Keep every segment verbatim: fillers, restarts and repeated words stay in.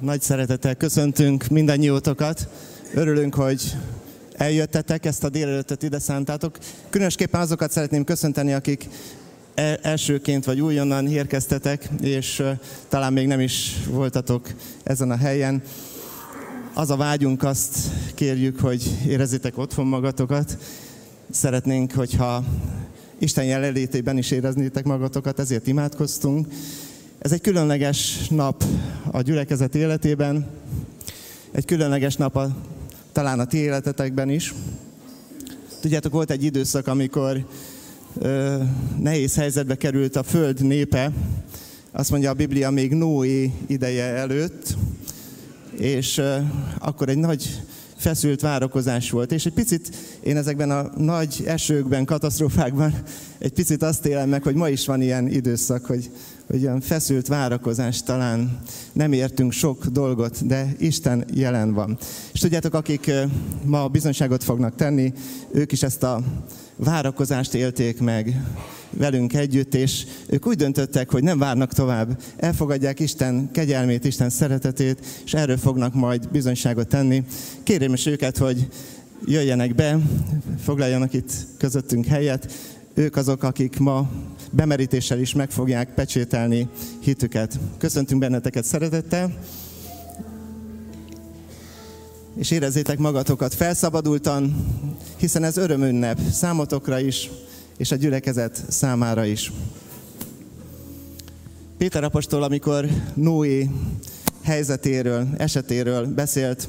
Nagy szeretettel köszöntünk mindannyiótokat. Örülünk, hogy eljöttetek, ezt a délelőttet ide szántátok. Különösképpen azokat szeretném köszönteni, akik elsőként vagy újonnan érkeztetek, és talán még nem is voltatok ezen a helyen. Az a vágyunk, azt kérjük, hogy érezzétek otthon magatokat. Szeretnénk, hogyha Isten jelenlétében is éreznétek magatokat, ezért imádkoztunk. Ez egy különleges nap a gyülekezet életében, egy különleges nap a, talán a ti életetekben is. Tudjátok, volt egy időszak, amikor ö, nehéz helyzetbe került a föld népe, azt mondja a Biblia, még Noé ideje előtt, és ö, akkor egy nagy feszült várakozás volt. És egy picit én ezekben a nagy esőkben, katasztrófákban egy picit azt élem meg, hogy ma is van ilyen időszak, hogy, hogy olyan feszült várakozás, talán nem értünk sok dolgot, de Isten jelen van. És tudjátok, akik ma bizonyságot fognak tenni, ők is ezt a várakozást élték meg velünk együtt, és ők úgy döntöttek, hogy nem várnak tovább. Elfogadják Isten kegyelmét, Isten szeretetét, és erről fognak majd bizonyságot tenni. Kérem is őket, hogy jöjjenek be, foglaljanak itt közöttünk helyet. Ők azok, akik ma bemerítéssel is meg fogják pecsételni hitüket. Köszöntünk benneteket szeretettel, és érezzétek magatokat felszabadultan, hiszen ez örömünnep számotokra is, és a gyülekezet számára is. Péter apostol, amikor Noé helyzetéről, esetéről beszélt,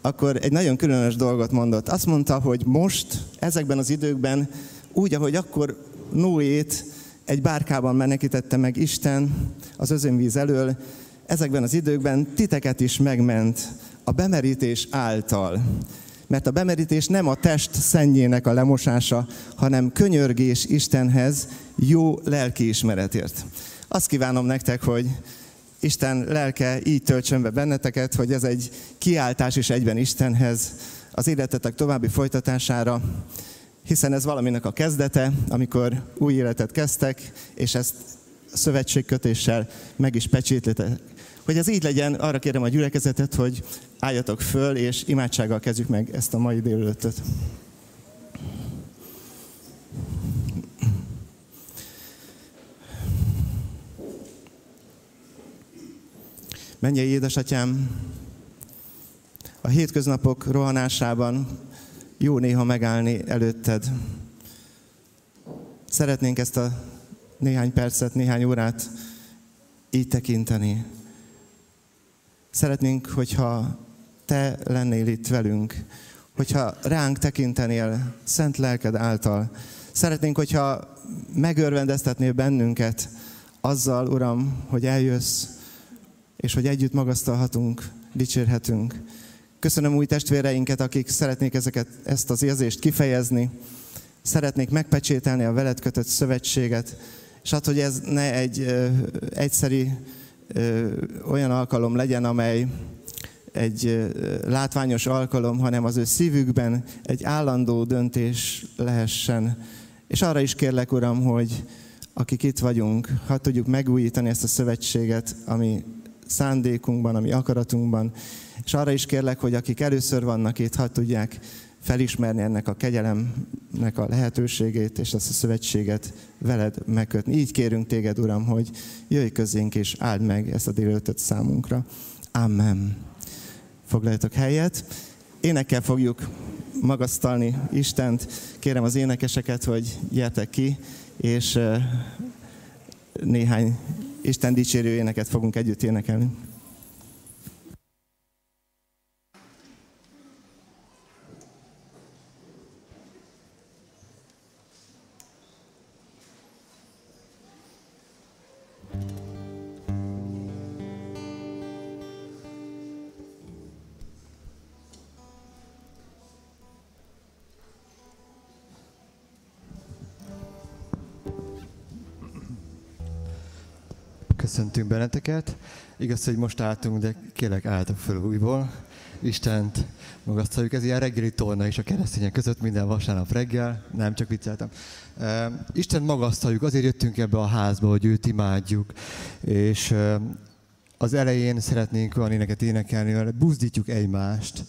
akkor egy nagyon különös dolgot mondott. Azt mondta, hogy most, ezekben az időkben, úgy, ahogy akkor Noét egy bárkában menekítette meg Isten az özönvíz elől, ezekben az időkben titeket is megment a bemerítés által. Mert a bemerítés nem a test szennyének a lemosása, hanem könyörgés Istenhez jó lelkiismeretért. Azt kívánom nektek, hogy Isten lelke így töltsön be benneteket, hogy ez egy kiáltás is egyben Istenhez, az életetek további folytatására, hiszen ez valaminek a kezdete, amikor új életet kezdtek, és ezt szövetségkötéssel meg is pecsétlitek. Hogy ez így legyen, arra kérem a gyülekezetet, hogy álljatok föl, és imádsággal kezdjük meg ezt a mai délelőttöt. Mennyei édesatyám, a hétköznapok rohanásában jó néha megállni előtted. Szeretnénk ezt a néhány percet, néhány órát így tekinteni. Szeretnénk, hogyha te lennél itt velünk, hogyha ránk tekintenél szent lelked által. Szeretnénk, hogyha megörvendeztetnél bennünket azzal, Uram, hogy eljössz, és hogy együtt magasztalhatunk, dicsérhetünk. Köszönöm új testvéreinket, akik szeretnék ezeket, ezt az érzést kifejezni. Szeretnék megpecsételni a veled kötött szövetséget, és hát, hogy ez ne egy ö, egyszeri ö, olyan alkalom legyen, amely egy ö, látványos alkalom, hanem az ő szívükben egy állandó döntés lehessen. És arra is kérlek, Uram, hogy akik itt vagyunk, ha tudjuk megújítani ezt a szövetséget, ami szándékunkban, ami akaratunkban, és arra is kérlek, hogy akik először vannak itt, ha tudják felismerni ennek a kegyelemnek a lehetőségét, és ezt a szövetséget veled megkötni. Így kérünk téged, Uram, hogy jöjj közénk, és áld meg ezt a délelőttöt számunkra. Amen. Foglaljatok helyet. Énekkel fogjuk magasztalni Istent. Kérem az énekeseket, hogy gyertek ki, és néhány Isten dicsérő éneket fogunk együtt énekelni. Köszöntünk benneteket. Igaz, hogy most álltunk, de kérlek, álltok föl újból. Istent magasztaljuk. Ez ilyen reggeli torna is a keresztények között, minden vasárnap reggel. Nem, csak vicceltem. Uh, Istent magasztaljuk, azért jöttünk ebbe a házba, hogy őt imádjuk. És uh, Az elején szeretnénk olyan éneket énekelni, buzdítjuk egymást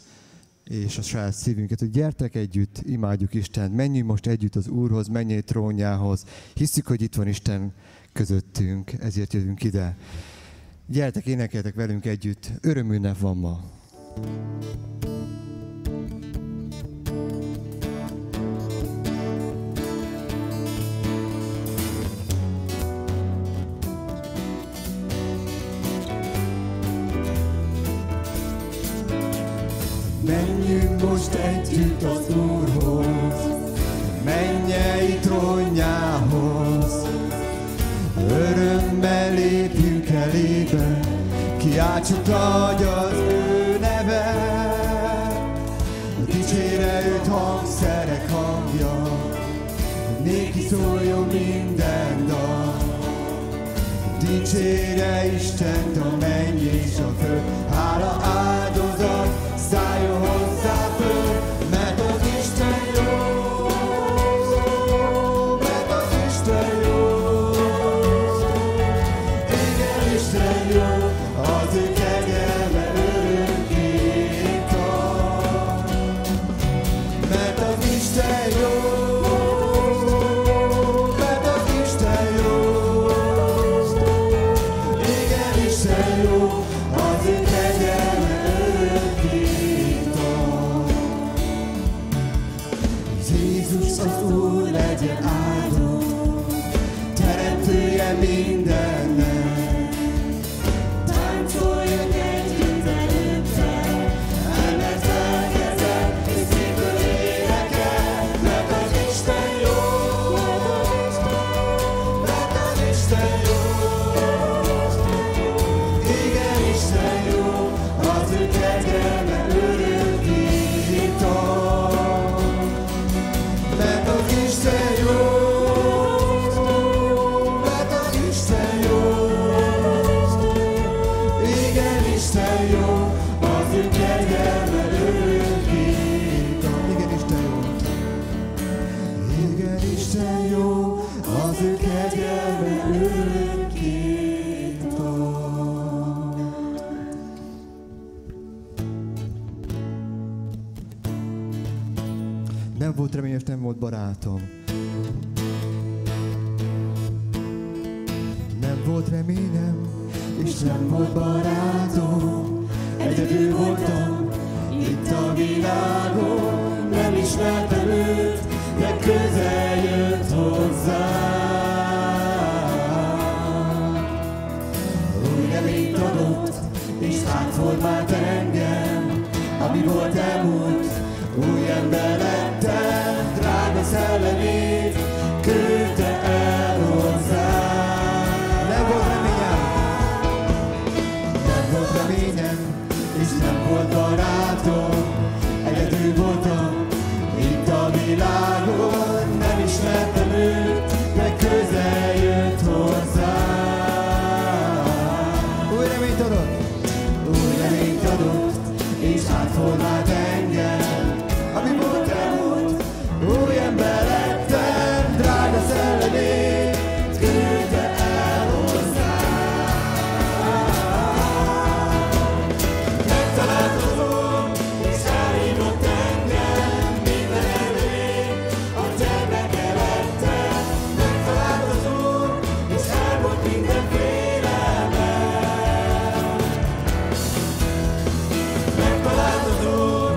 és a saját szívünket, hogy gyertek együtt, imádjuk Istent, menjünk most együtt az Úrhoz, menjél trónjához, hiszük, hogy itt van Isten közöttünk, ezért jövünk ide. Gyertek, énekeltek velünk együtt, örömünnep van ma. Menjünk most együtt az Úrhoz, mennyei trónjához. Örömmel lépjünk elébe, kiáltsuk nagy az ő neve. A dicsére őt hangszerek hangja, néki szóljon minden dal. Dicsére Istent a menny és a föld, hála áldozat, szálljon hozzá föl, mert az Isten jó, mert az Isten jó. Igen, Isten jó, az ő kegyelme örökké tart. Mert az Isten jó, mert az Isten jó. Igen, Isten jó, az ő kegyelme örökké. Az Úr legyen áldott, teremtője mindennek. Táncoljon együtt előtte, emeltel kezet, hiszikből énekel. Mert az Isten jó, mert az Isten jó. Igen, Isten jó, az ő kegyelme örökké tart. Mert az Isten jó, mert az Isten jó. Igen, Isten jó, az ő kegyelme örökké tart. Igen, Isten jó. Igen, Isten jó, az ő kegyelme örökké tart. Nem volt reményes, nem volt barátom. Nem volt reményem, és nem volt barátom. Egyedül voltam itt a világon. Nem ismertem őt, de közel jött hozzám. Új reményt adott, és átformált engem. Ami volt elmúlt, új ember lettem. Drága szellemét küldte el hozzám. Nem volt reményem, nem volt reményem, és nem volt barátom. Egyedül voltam itt a világon. Nem ismertem őt, de közel jött hozzám. Új reményt adott, új reményt adott, és átformált engem. Ami volt elmúlt, új ember lettem, drága szellemét küldte el hozzám. Megtalálkozom, és elhívott engem, minden erőt a Te lettem. Megtalálkozom, és el volt minden félelmem. Megtalálkozom,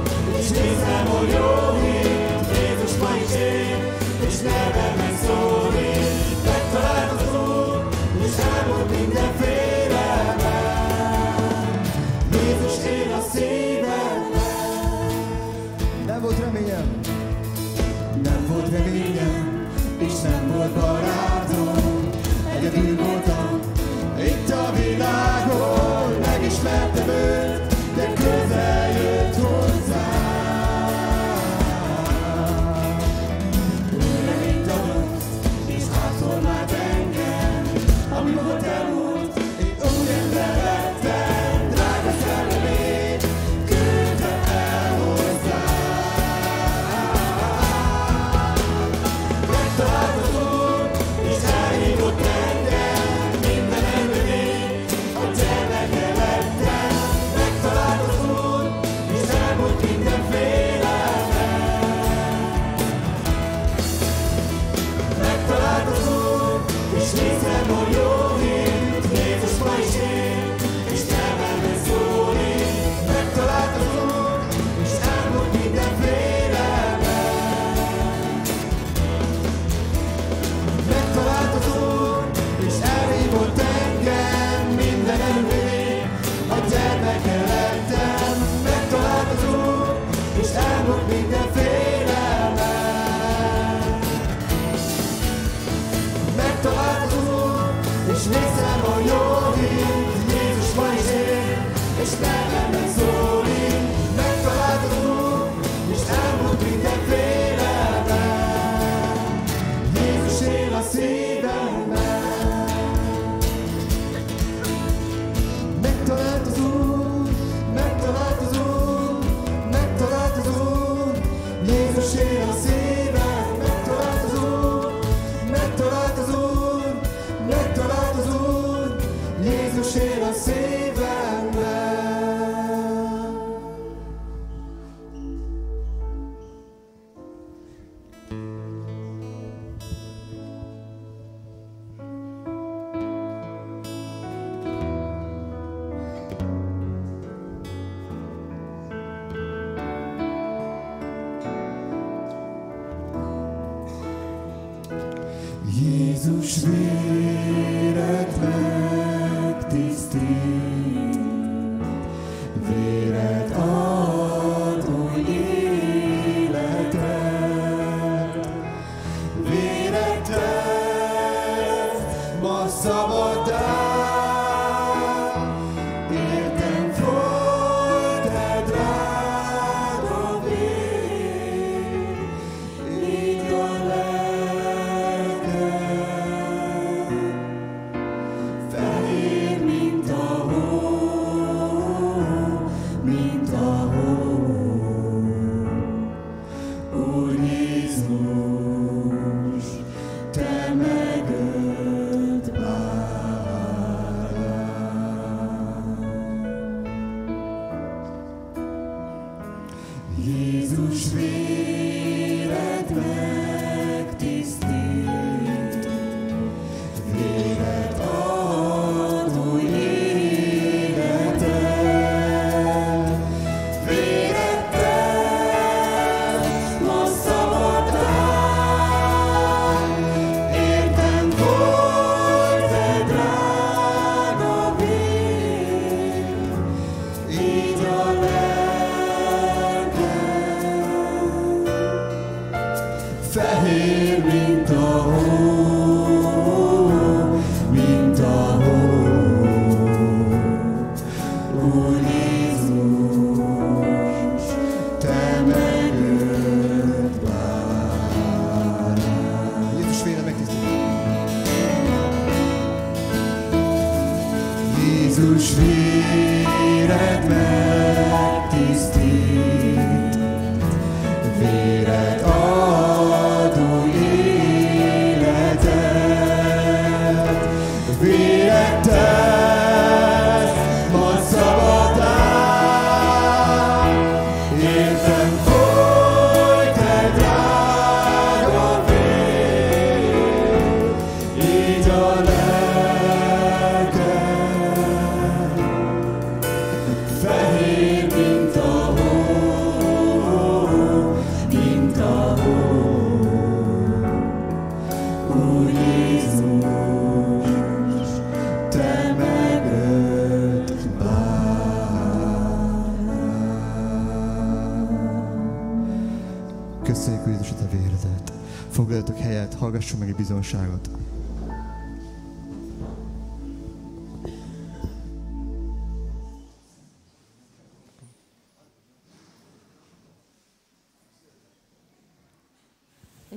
Hallgassuk meg egy bizonságot.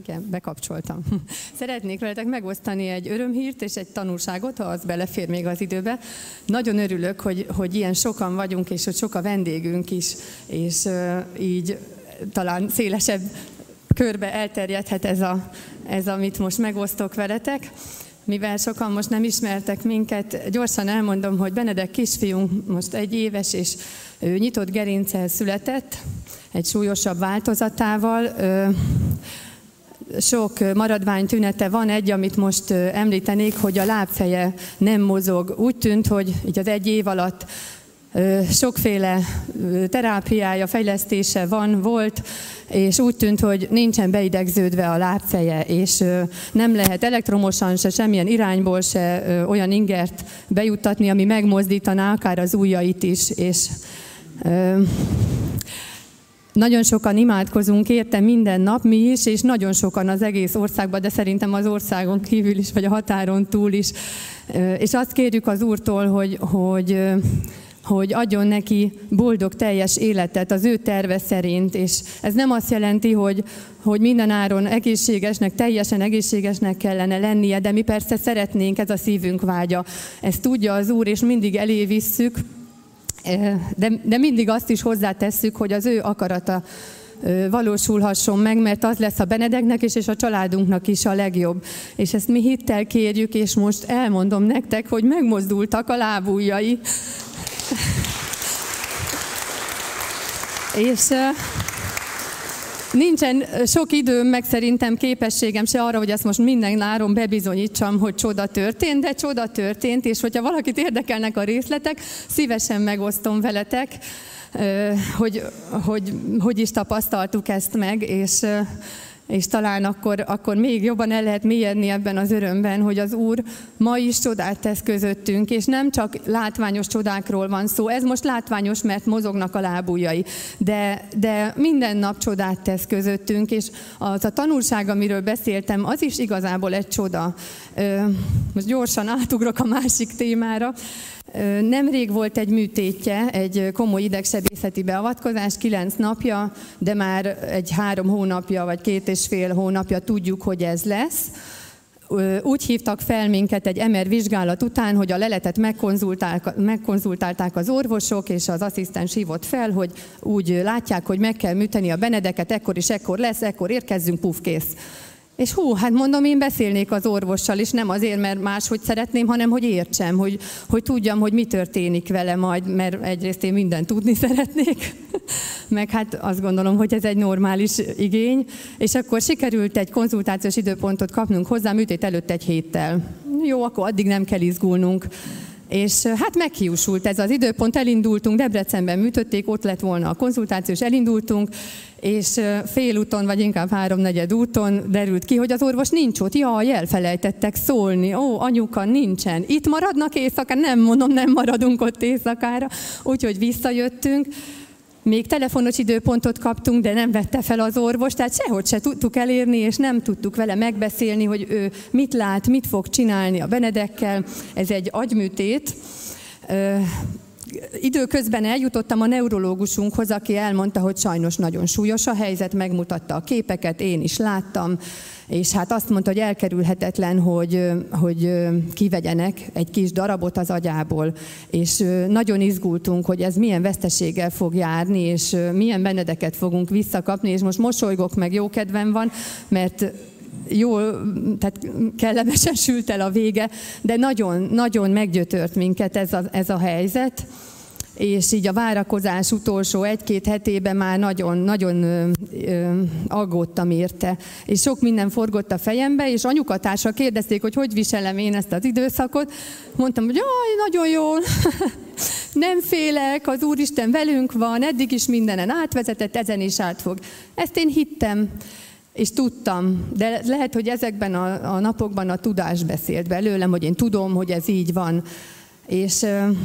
Igen, bekapcsoltam. Szeretnék veletek megosztani egy örömhírt és egy tanulságot, ha az belefér még az időbe. Nagyon örülök, hogy, hogy ilyen sokan vagyunk, és hogy sok a vendégünk is, és uh, így talán szélesebb körbe elterjedhet ez, a, ez, amit most megosztok veletek. Mivel sokan most nem ismertek minket, gyorsan elmondom, hogy Benedek kisfiunk most egy éves, és ő nyitott gerinccel született, egy súlyosabb változatával. Sok maradvány tünete van, egy, amit most említenék, hogy a lábfeje nem mozog. Úgy tűnt, hogy így az egy év alatt sokféle terápiája, fejlesztése van, volt, és úgy tűnt, hogy nincsen beidegződve a lábfeje, és nem lehet elektromosan se, semmilyen irányból se olyan ingert bejuttatni, ami megmozdítaná akár az ujjait is, és nagyon sokan imádkozunk érte minden nap, mi is, és nagyon sokan az egész országban, de szerintem az országon kívül is, vagy a határon túl is. És azt kérjük az Úrtól, hogy, hogy hogy adjon neki boldog, teljes életet az ő terve szerint. És ez nem azt jelenti, hogy, hogy mindenáron egészségesnek, teljesen egészségesnek kellene lennie, de mi persze szeretnénk, ez a szívünk vágya. Ezt tudja az Úr, és mindig elé visszük, de, de mindig azt is hozzátesszük, hogy az ő akarata valósulhasson meg, mert az lesz a Benedeknek is, és a családunknak is a legjobb. És ezt mi hittel kérjük, és most elmondom nektek, hogy megmozdultak a lábujjai. És nincsen sok időm, meg szerintem képességem se arra, hogy ezt most minden áron bebizonyítsam, hogy csoda történt, de csoda történt, és hogyha valakit érdekelnek a részletek, szívesen megosztom veletek, hogy hogy, hogy is tapasztaltuk ezt meg, és, és talán akkor, akkor még jobban el lehet mélyedni ebben az örömben, hogy az Úr ma is csodát tesz közöttünk, és nem csak látványos csodákról van szó, ez most látványos, mert mozognak a lábujjai, de, de minden nap csodát tesz közöttünk, és az a tanulság, amiről beszéltem, az is igazából egy csoda. Most gyorsan átugrok a másik témára. Nemrég volt egy műtétje, egy komoly idegsebészeti beavatkozás, kilenc napja, de már egy három hónapja, vagy két és fél hónapja tudjuk, hogy ez lesz. Úgy hívtak fel minket egy em er vizsgálat után, hogy a leletet megkonzultálták, megkonzultálták az orvosok, és az asszisztens hívott fel, hogy úgy látják, hogy meg kell műteni a Benedeket, ekkor is ekkor lesz, ekkor érkezzünk, puf, kész. És hú, hát mondom, én beszélnék az orvossal, és nem azért, mert máshogy szeretném, hanem hogy értsem, hogy, hogy tudjam, hogy mi történik vele majd, mert egyrészt én mindent tudni szeretnék, meg hát azt gondolom, hogy ez egy normális igény, és akkor sikerült egy konzultációs időpontot kapnunk hozzá, műtét előtt egy héttel. Jó, akkor addig nem kell izgulnunk. És hát meghiúsult ez az időpont, elindultunk, Debrecenben műtötték, ott lett volna a konzultáció, és elindultunk, és félúton, vagy inkább háromnegyed úton derült ki, hogy az orvos nincs ott. Jaj, elfelejtettek szólni, ó, anyuka, nincsen. Itt maradnak éjszaka? Nem, mondom, nem maradunk ott éjszakára. Úgyhogy visszajöttünk. Még telefonos időpontot kaptunk, de nem vette fel az orvos, tehát sehogy se tudtuk elérni, és nem tudtuk vele megbeszélni, hogy ő mit lát, mit fog csinálni a Benedekkel. Ez egy agyműtét. Időközben eljutottam a neurológusunkhoz, aki elmondta, hogy sajnos nagyon súlyos a helyzet, megmutatta a képeket, én is láttam, és hát azt mondta, hogy elkerülhetetlen, hogy, hogy kivegyenek egy kis darabot az agyából, és nagyon izgultunk, hogy ez milyen veszteséggel fog járni, és milyen Benedeket fogunk visszakapni, és most mosolygok, meg jó kedvem van, mert jól, tehát kellemesen sült el a vége, de nagyon, nagyon meggyötört minket ez a, ez a helyzet, és így a várakozás utolsó egy-két hetében már nagyon, nagyon ö, ö, aggódtam érte. És sok minden forgott a fejembe, és anyukatársak kérdezték, hogy hogy viselem én ezt az időszakot. Mondtam, hogy jaj, nagyon jól, nem félek, az Úristen velünk van, eddig is mindenen átvezetett, ezen is át fog. Ezt én hittem. És tudtam, de lehet, hogy ezekben a, a napokban a tudás beszélt belőlem, hogy én tudom, hogy ez így van. És euh,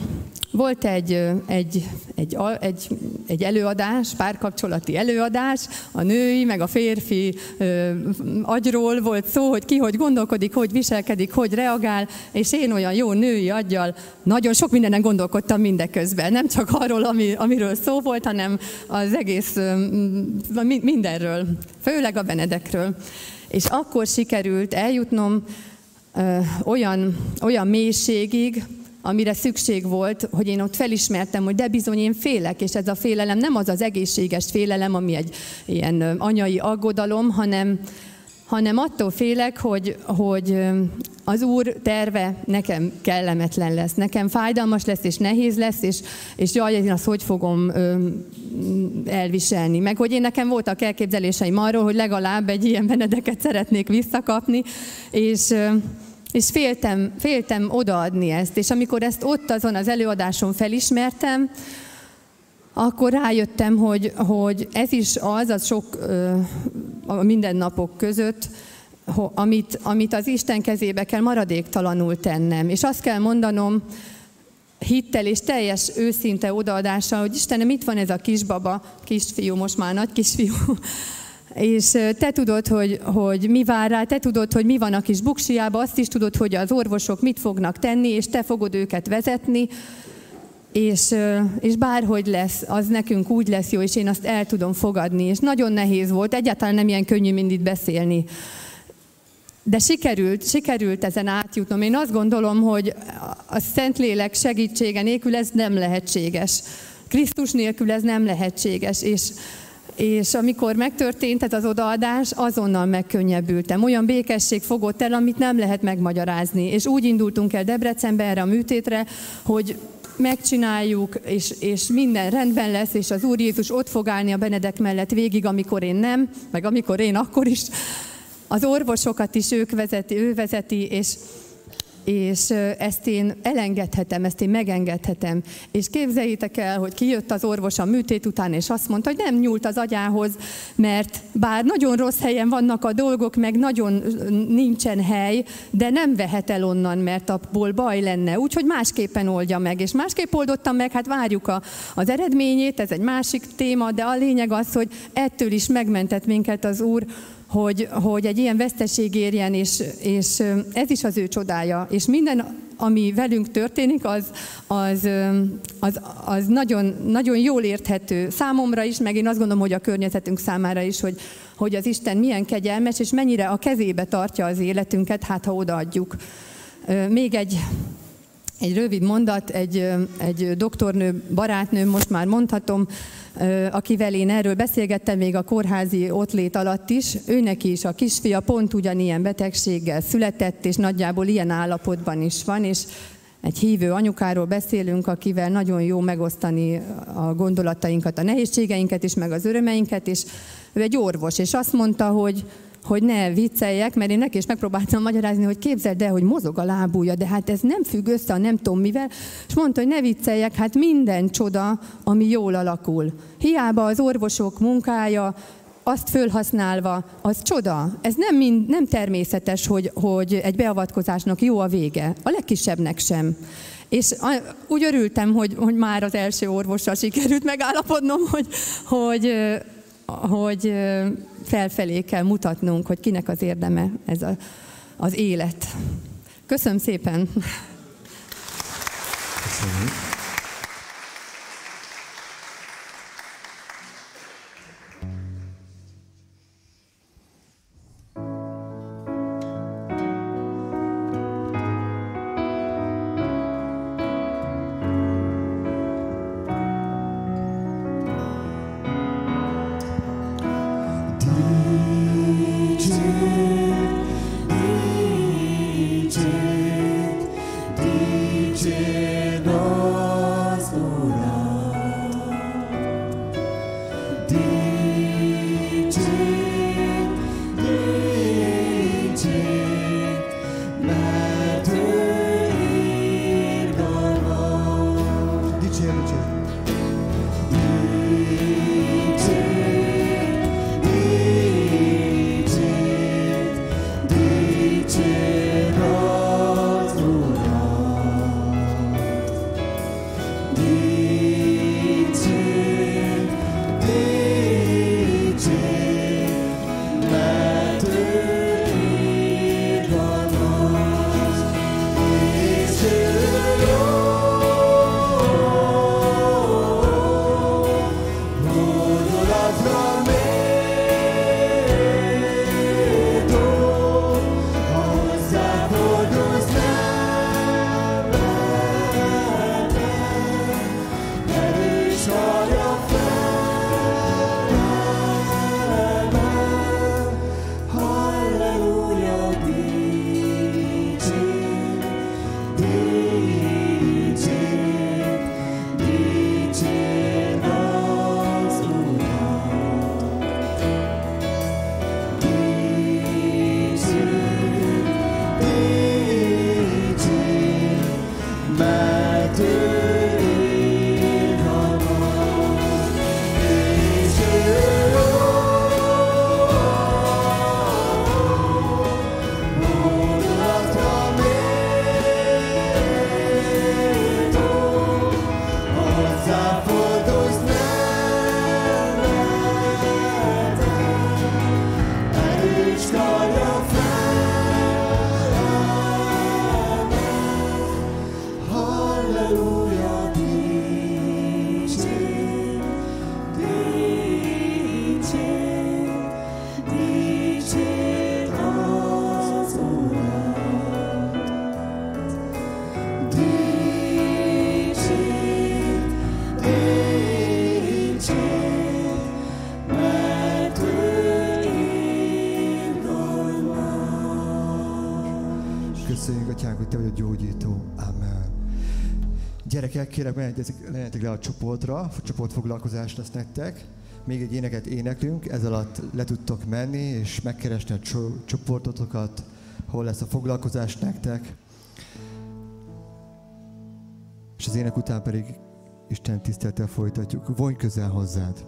volt egy, egy, egy, egy, egy előadás, párkapcsolati előadás, a női meg a férfi euh, agyról volt szó, hogy ki hogy gondolkodik, hogy viselkedik, hogy reagál, és én olyan jó női aggyal nagyon sok mindenen gondolkodtam mindeközben, nem csak arról, ami, amiről szó volt, hanem az egész euh, mindenről, főleg a Benedekről. És akkor sikerült eljutnom euh, olyan, olyan mélységig, amire szükség volt, hogy én ott felismertem, hogy de bizony én félek, és ez a félelem nem az az egészséges félelem, ami egy ilyen anyai aggodalom, hanem, hanem attól félek, hogy, hogy az Úr terve nekem kellemetlen lesz, nekem fájdalmas lesz, és nehéz lesz, és, és jaj, én azt hogy fogom elviselni. Meg hogy én nekem voltak elképzeléseim arról, hogy legalább egy ilyen Benedeket szeretnék visszakapni, és... És féltem, féltem odaadni ezt, és amikor ezt ott azon az előadáson felismertem, akkor rájöttem, hogy, hogy ez is az, az sok a mindennapok között, amit, amit az Isten kezébe kell maradéktalanul tennem. És azt kell mondanom hittel és teljes őszinte odaadással, hogy Istenem, itt van ez a kisbaba, kisfiú, most már nagy kisfiú, és te tudod, hogy, hogy mi vár rá, te tudod, hogy mi van a kis buksiába, azt is tudod, hogy az orvosok mit fognak tenni, és te fogod őket vezetni, És, és bárhogy lesz, az nekünk úgy lesz jó, és én azt el tudom fogadni. És nagyon nehéz volt, egyáltalán nem ilyen könnyű, mint itt beszélni. De sikerült, sikerült ezen átjutnom. Én azt gondolom, hogy a Szentlélek segítsége nélkül ez nem lehetséges. Krisztus nélkül ez nem lehetséges. És, és amikor megtörtént ez az odaadás, azonnal megkönnyebbültem. Olyan békesség fogott el, amit nem lehet megmagyarázni. És úgy indultunk el Debrecenbe erre a műtétre, hogy megcsináljuk, és, és minden rendben lesz, és az Úr Jézus ott fog állni a Benedek mellett végig, amikor én nem, meg amikor én, akkor is. Az orvosokat is ők vezeti, ő vezeti, és, és ezt én elengedhetem, ezt én megengedhetem. És képzeljétek el, hogy kijött az orvos a műtét után, és azt mondta, hogy nem nyúlt az agyához, mert bár nagyon rossz helyen vannak a dolgok, meg nagyon nincsen hely, de nem vehet el onnan, mert abból baj lenne. Úgyhogy másképpen oldja meg, és másképp oldottam meg, hát várjuk a, az eredményét, ez egy másik téma, de a lényeg az, hogy ettől is megmentett minket az Úr, Hogy, hogy egy ilyen veszteség érjen, és, és ez is az ő csodája. És minden, ami velünk történik, az, az, az, az nagyon, nagyon jól érthető számomra is, meg én azt gondolom, hogy a környezetünk számára is, hogy, hogy az Isten milyen kegyelmes, és mennyire a kezébe tartja az életünket, hát ha odaadjuk. Még egy, egy rövid mondat, egy, egy doktornő, barátnő, most már mondhatom, akivel én erről beszélgettem még a kórházi ottlét alatt is, őneki is a kisfia pont ugyanilyen betegséggel született, és nagyjából ilyen állapotban is van, és egy hívő anyukáról beszélünk, akivel nagyon jó megosztani a gondolatainkat, a nehézségeinket is, meg az örömeinket, és ő egy orvos, és azt mondta, hogy hogy ne vicceljek, mert én neki is megpróbáltam magyarázni, hogy képzeld el, hogy mozog a lábúja, de hát ez nem függ össze a nem tudom mivel, és mondta, hogy ne vicceljek, hát minden csoda, ami jól alakul. Hiába az orvosok munkája, azt fölhasználva, az csoda. Ez nem, mind, nem természetes, hogy, hogy egy beavatkozásnak jó a vége, a legkisebbnek sem. És úgy örültem, hogy, hogy már az első orvossal sikerült megállapodnom, hogy... hogy hogy felfelé kell mutatnunk, hogy kinek az érdeme ez a, az élet. Köszönöm szépen! Köszönöm. köszönjük, Atyánk, hogy Te vagy a gyógyító. Amen. Gyerekek, kérek, menjetek le a csoportra, csoportfoglalkozás lesz nektek. Még egy éneket éneklünk, ez alatt le tudtok menni, és megkeresni a cso- csoportotokat, hol lesz a foglalkozás nektek. És az ének után pedig Isten tisztelettel folytatjuk. Vonj közel hozzád!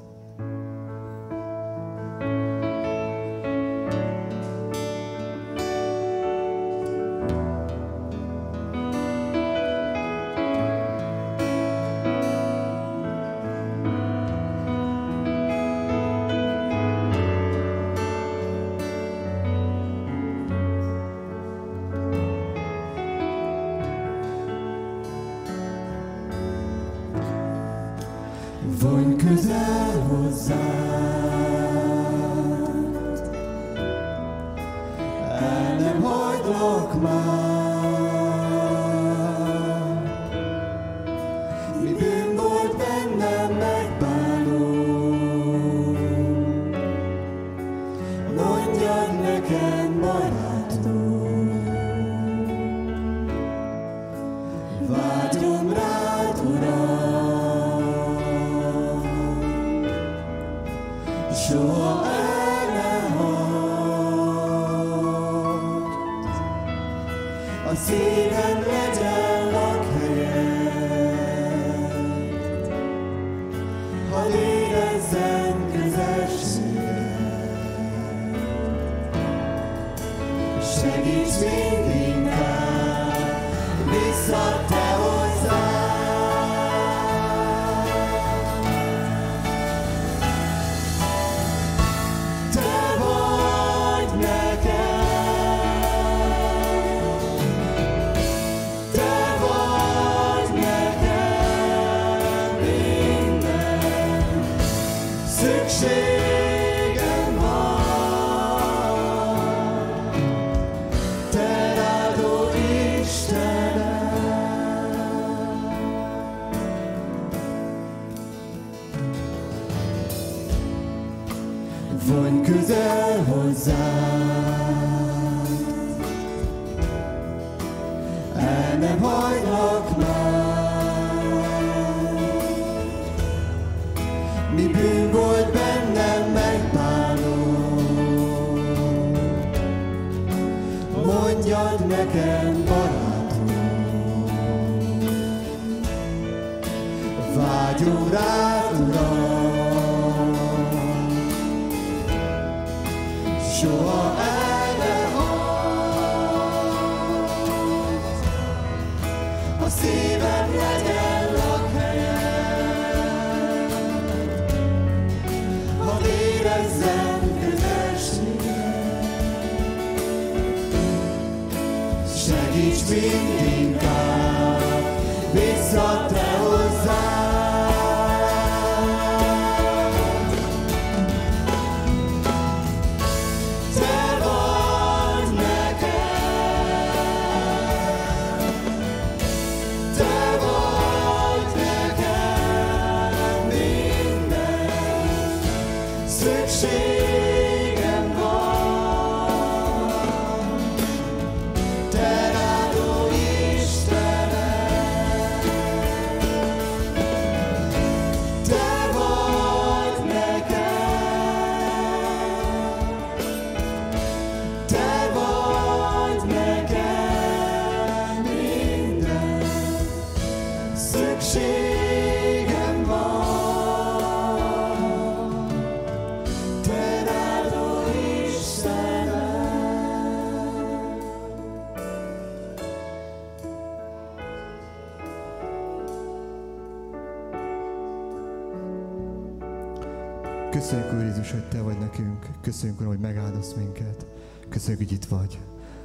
Köszönjük, Úr Jézus, hogy Te vagy nekünk. Köszönjük, Uram, hogy megáldasz minket. Köszönjük, hogy itt vagy.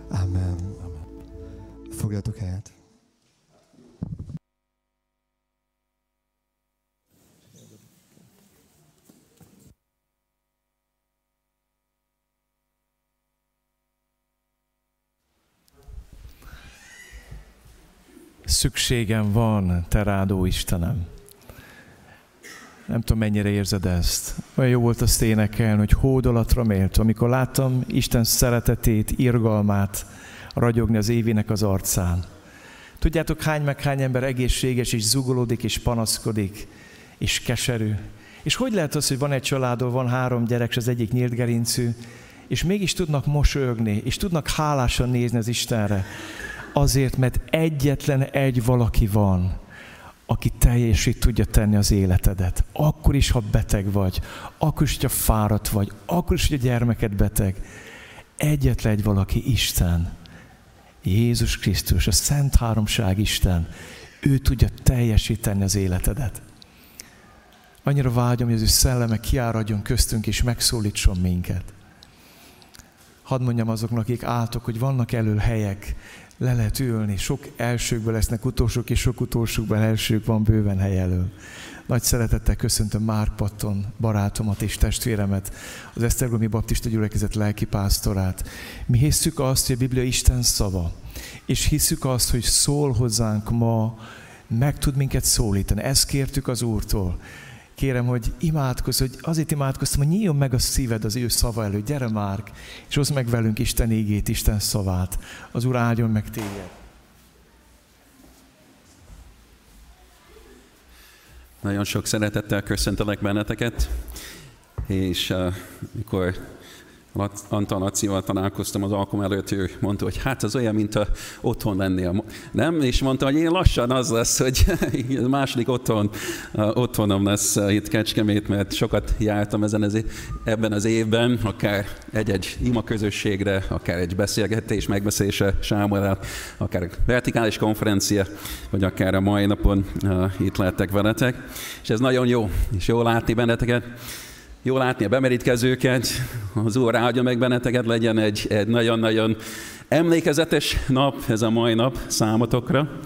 Amen. Amen. Foglaljatok helyet. Szükségem van, Te rád, ó Istenem. Nem tudom, mennyire érzed ezt. Olyan jó volt azt énekelni, hogy hódolatra méltó. Amikor láttam Isten szeretetét, irgalmát, ragyogni az évének az arcán. Tudjátok, hány meg hány ember egészséges, és zugolódik, és panaszkodik, és keserű. És hogy lehet az, hogy van egy családból, van három gyerek, és az egyik nyílt gerincű, és mégis tudnak mosolyogni, és tudnak hálásan nézni az Istenre. Azért, mert egyetlen egy valaki van, aki teljesít tudja tenni az életedet. Akkor is, ha beteg vagy, akkor is, ha fáradt vagy, akkor is, hogy a gyermeked beteg. Egyetlen egy valaki, Isten. Jézus Krisztus, a Szent Háromság Isten. Ő tudja teljesíteni az életedet. Annyira vágyom, hogy az ő szelleme kiáradjon köztünk, és megszólítson minket. Hadd mondjam azoknak, akik álltok, hogy vannak elől helyek, le lehet ülni, sok elsőkben lesznek utolsók, és sok utolsókban elsők, van bőven hely elől. Nagy szeretettel köszöntöm Mark Patton barátomat és testvéremet, az Esztergomi Baptista Gyülekezet lelkipásztorát. Mi hisszük azt, hogy a Biblia Isten szava, és hisszük azt, hogy szól hozzánk ma, meg tud minket szólítani. Ezt kértük az Úrtól. Kérem, hogy imádkozz, hogy azért imádkoztam, hogy nyíljon meg a szíved az ő szava előtt. Gyere, Márk, és hozd meg velünk Isten ígét, Isten szavát. Az Úr áldjon meg téged. Nagyon sok szeretettel köszöntelek benneteket, és uh, mikor Antal Lacival találkoztam az alkalom előtt, ő mondta, hogy hát az olyan, mint ha otthon lennél. Nem? És mondta, hogy én lassan az lesz, hogy második otthon, otthonom lesz itt Kecskemét, mert sokat jártam ezen az, ebben az évben, akár egy-egy imaközösségre, akár egy beszélgetés, megbeszélése Sámuel, akár vertikális konferencia, vagy akár a mai napon itt lehetek veletek. És ez nagyon jó, és jó látni benneteket. Jó látni a bemerítkezőket, az Úr áldja meg benneteket, legyen egy, egy nagyon-nagyon emlékezetes nap, ez a mai nap számotokra.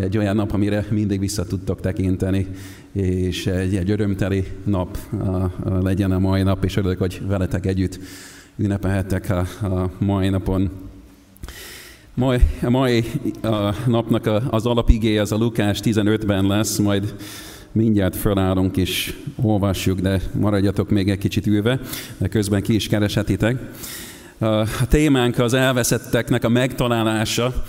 Egy olyan nap, amire mindig vissza tudtok tekinteni, és egy, egy örömteli nap legyen a mai nap, és örülök, hogy veletek együtt ünnepelhettek a, a mai napon. Mai, a mai a napnak az alapigéje az a Lukás tizenötben lesz, majd mindjárt fölállunk és olvassuk, de maradjatok még egy kicsit ülve, de közben ki is kereshetitek. A témánk az elveszetteknek a megtalálása.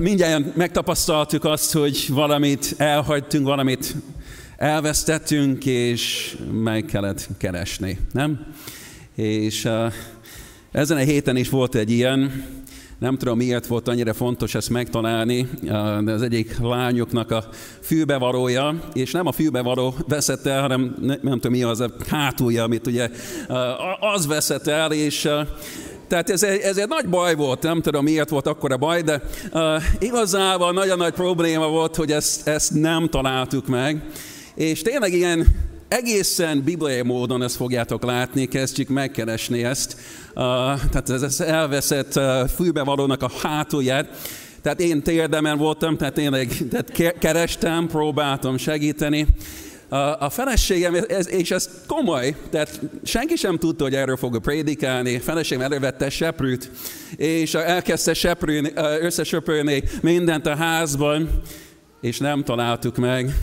Mindjárt megtapasztaltuk azt, hogy valamit elhagytunk, valamit elvesztettünk, és meg kellett keresni, nem? És ezen a héten is volt egy ilyen. Nem tudom, miért volt annyira fontos ezt megtalálni, de az egyik lányoknak a fülbevarója, és nem a fülbevaró veszett el, hanem nem, nem tudom, mi az a hátulja, amit ugye az veszett el, és tehát ez, ez egy nagy baj volt, nem tudom, miért volt akkora baj, de igazából nagyon nagy probléma volt, hogy ezt, ezt nem találtuk meg, és tényleg ilyen egészen bibliai módon ezt fogjátok látni, kezdjük megkeresni ezt. Uh, tehát ez, ez elveszett uh, fülbevalónak a hátulját. Tehát én térdemen voltam, tehát tényleg tehát kerestem, próbáltam segíteni. Uh, a feleségem, ez, és ez komoly, tehát senki sem tudta, hogy erről fogok prédikálni. A feleségem elővette seprűt, és elkezdte seprűni, összesöpörni mindent a házban, és nem találtuk meg.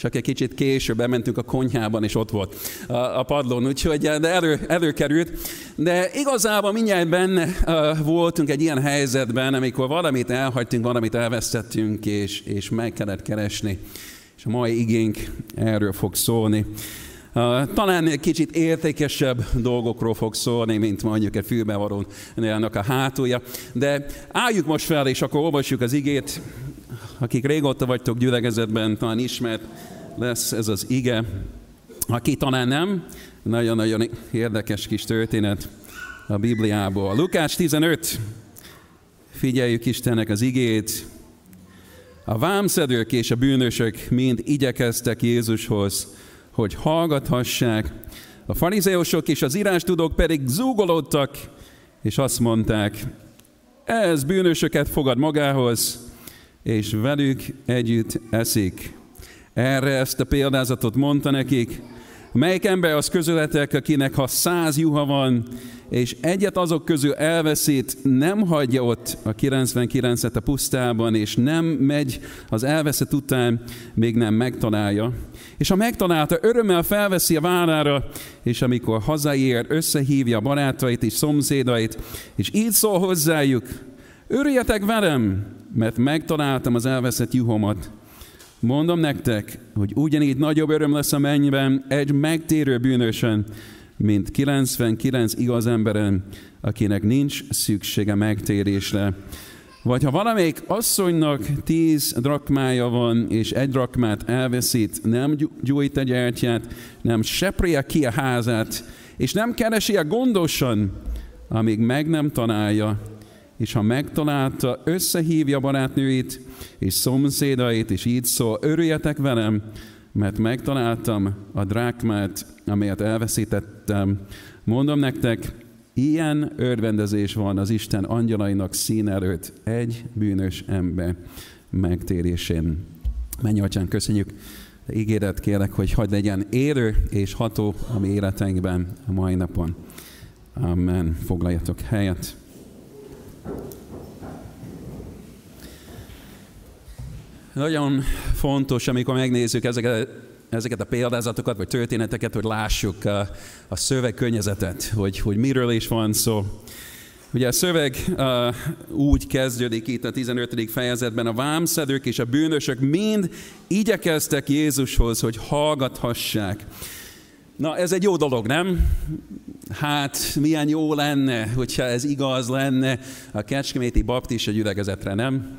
Csak egy kicsit később bementünk a konyhában, és ott volt a padlón, úgyhogy de elő, előkerült. De igazából mindjárt benne voltunk egy ilyen helyzetben, amikor valamit elhagytunk, valamit elvesztettünk, és, és meg kellett keresni. És a mai igénk erről fog szólni. Talán egy kicsit értékesebb dolgokról fog szólni, mint mondjuk egy fülbevarónak a hátulja. De álljuk most fel, és akkor olvassuk az igét. Akik régóta vagytok gyülekezetben, talán ismert lesz ez az ige. Aki talán nem, nagyon-nagyon érdekes kis történet a Bibliából. Lukás tizenöt, figyeljük Istennek az igét. A vámszedők és a bűnösök mind igyekeztek Jézushoz, hogy hallgathassák. A farizeusok és az írástudók pedig zúgolódtak, és azt mondták, ez bűnösöket fogad magához, és velük együtt eszik. Erre ezt a példázatot mondta nekik, melyik ember az közületek, akinek ha száz juha van, és egyet azok közül elveszít, nem hagyja ott a kilencvenkilencet a pusztában, és nem megy az elveszett után, még nem megtalálja. és ha megtalálta, örömmel felveszi a vállára, és amikor hazaér, összehívja barátait és szomszédait, és így szól hozzájuk: örüljetek velem, mert megtaláltam az elveszett juhomat. Mondom nektek, hogy ugyanígy nagyobb öröm lesz a mennyben egy megtérő bűnösen, mint kilencvenkilenc igaz emberen, akinek nincs szüksége megtérésre. Vagy ha valamelyik asszonynak tíz drakmája van, és egy drakmát elveszít, nem gyújt egy gyertyát, nem seprélje ki a házát, és nem keresi a gondosan, amíg meg nem találja. És ha megtalálta, összehívja barátnőit és szomszédait, és így szól: örüljetek velem, mert megtaláltam a drákmát, amelyet elveszítettem. Mondom nektek, ilyen örvendezés van az Isten angyalainak szín előtt egy bűnös ember megtérésén. Menj, Atyán, köszönjük. Ígéret kérlek, hogy hadd legyen élő és ható a mi életünkben a mai napon. Amen. Foglaljatok helyet. Nagyon fontos, amikor megnézzük ezeket, ezeket a példázatokat, vagy történeteket, hogy lássuk a, a szövegkörnyezetet, hogy, hogy miről is van szó. Ugye a szöveg uh, úgy kezdődik itt a tizenötödik fejezetben: a vámszedők és a bűnösök mind igyekeztek Jézushoz, hogy hallgathassák. Na, ez egy jó dolog, nem? Hát, milyen jó lenne, hogyha ez igaz lenne a Kecskeméti Baptista Gyülekezetre, nem?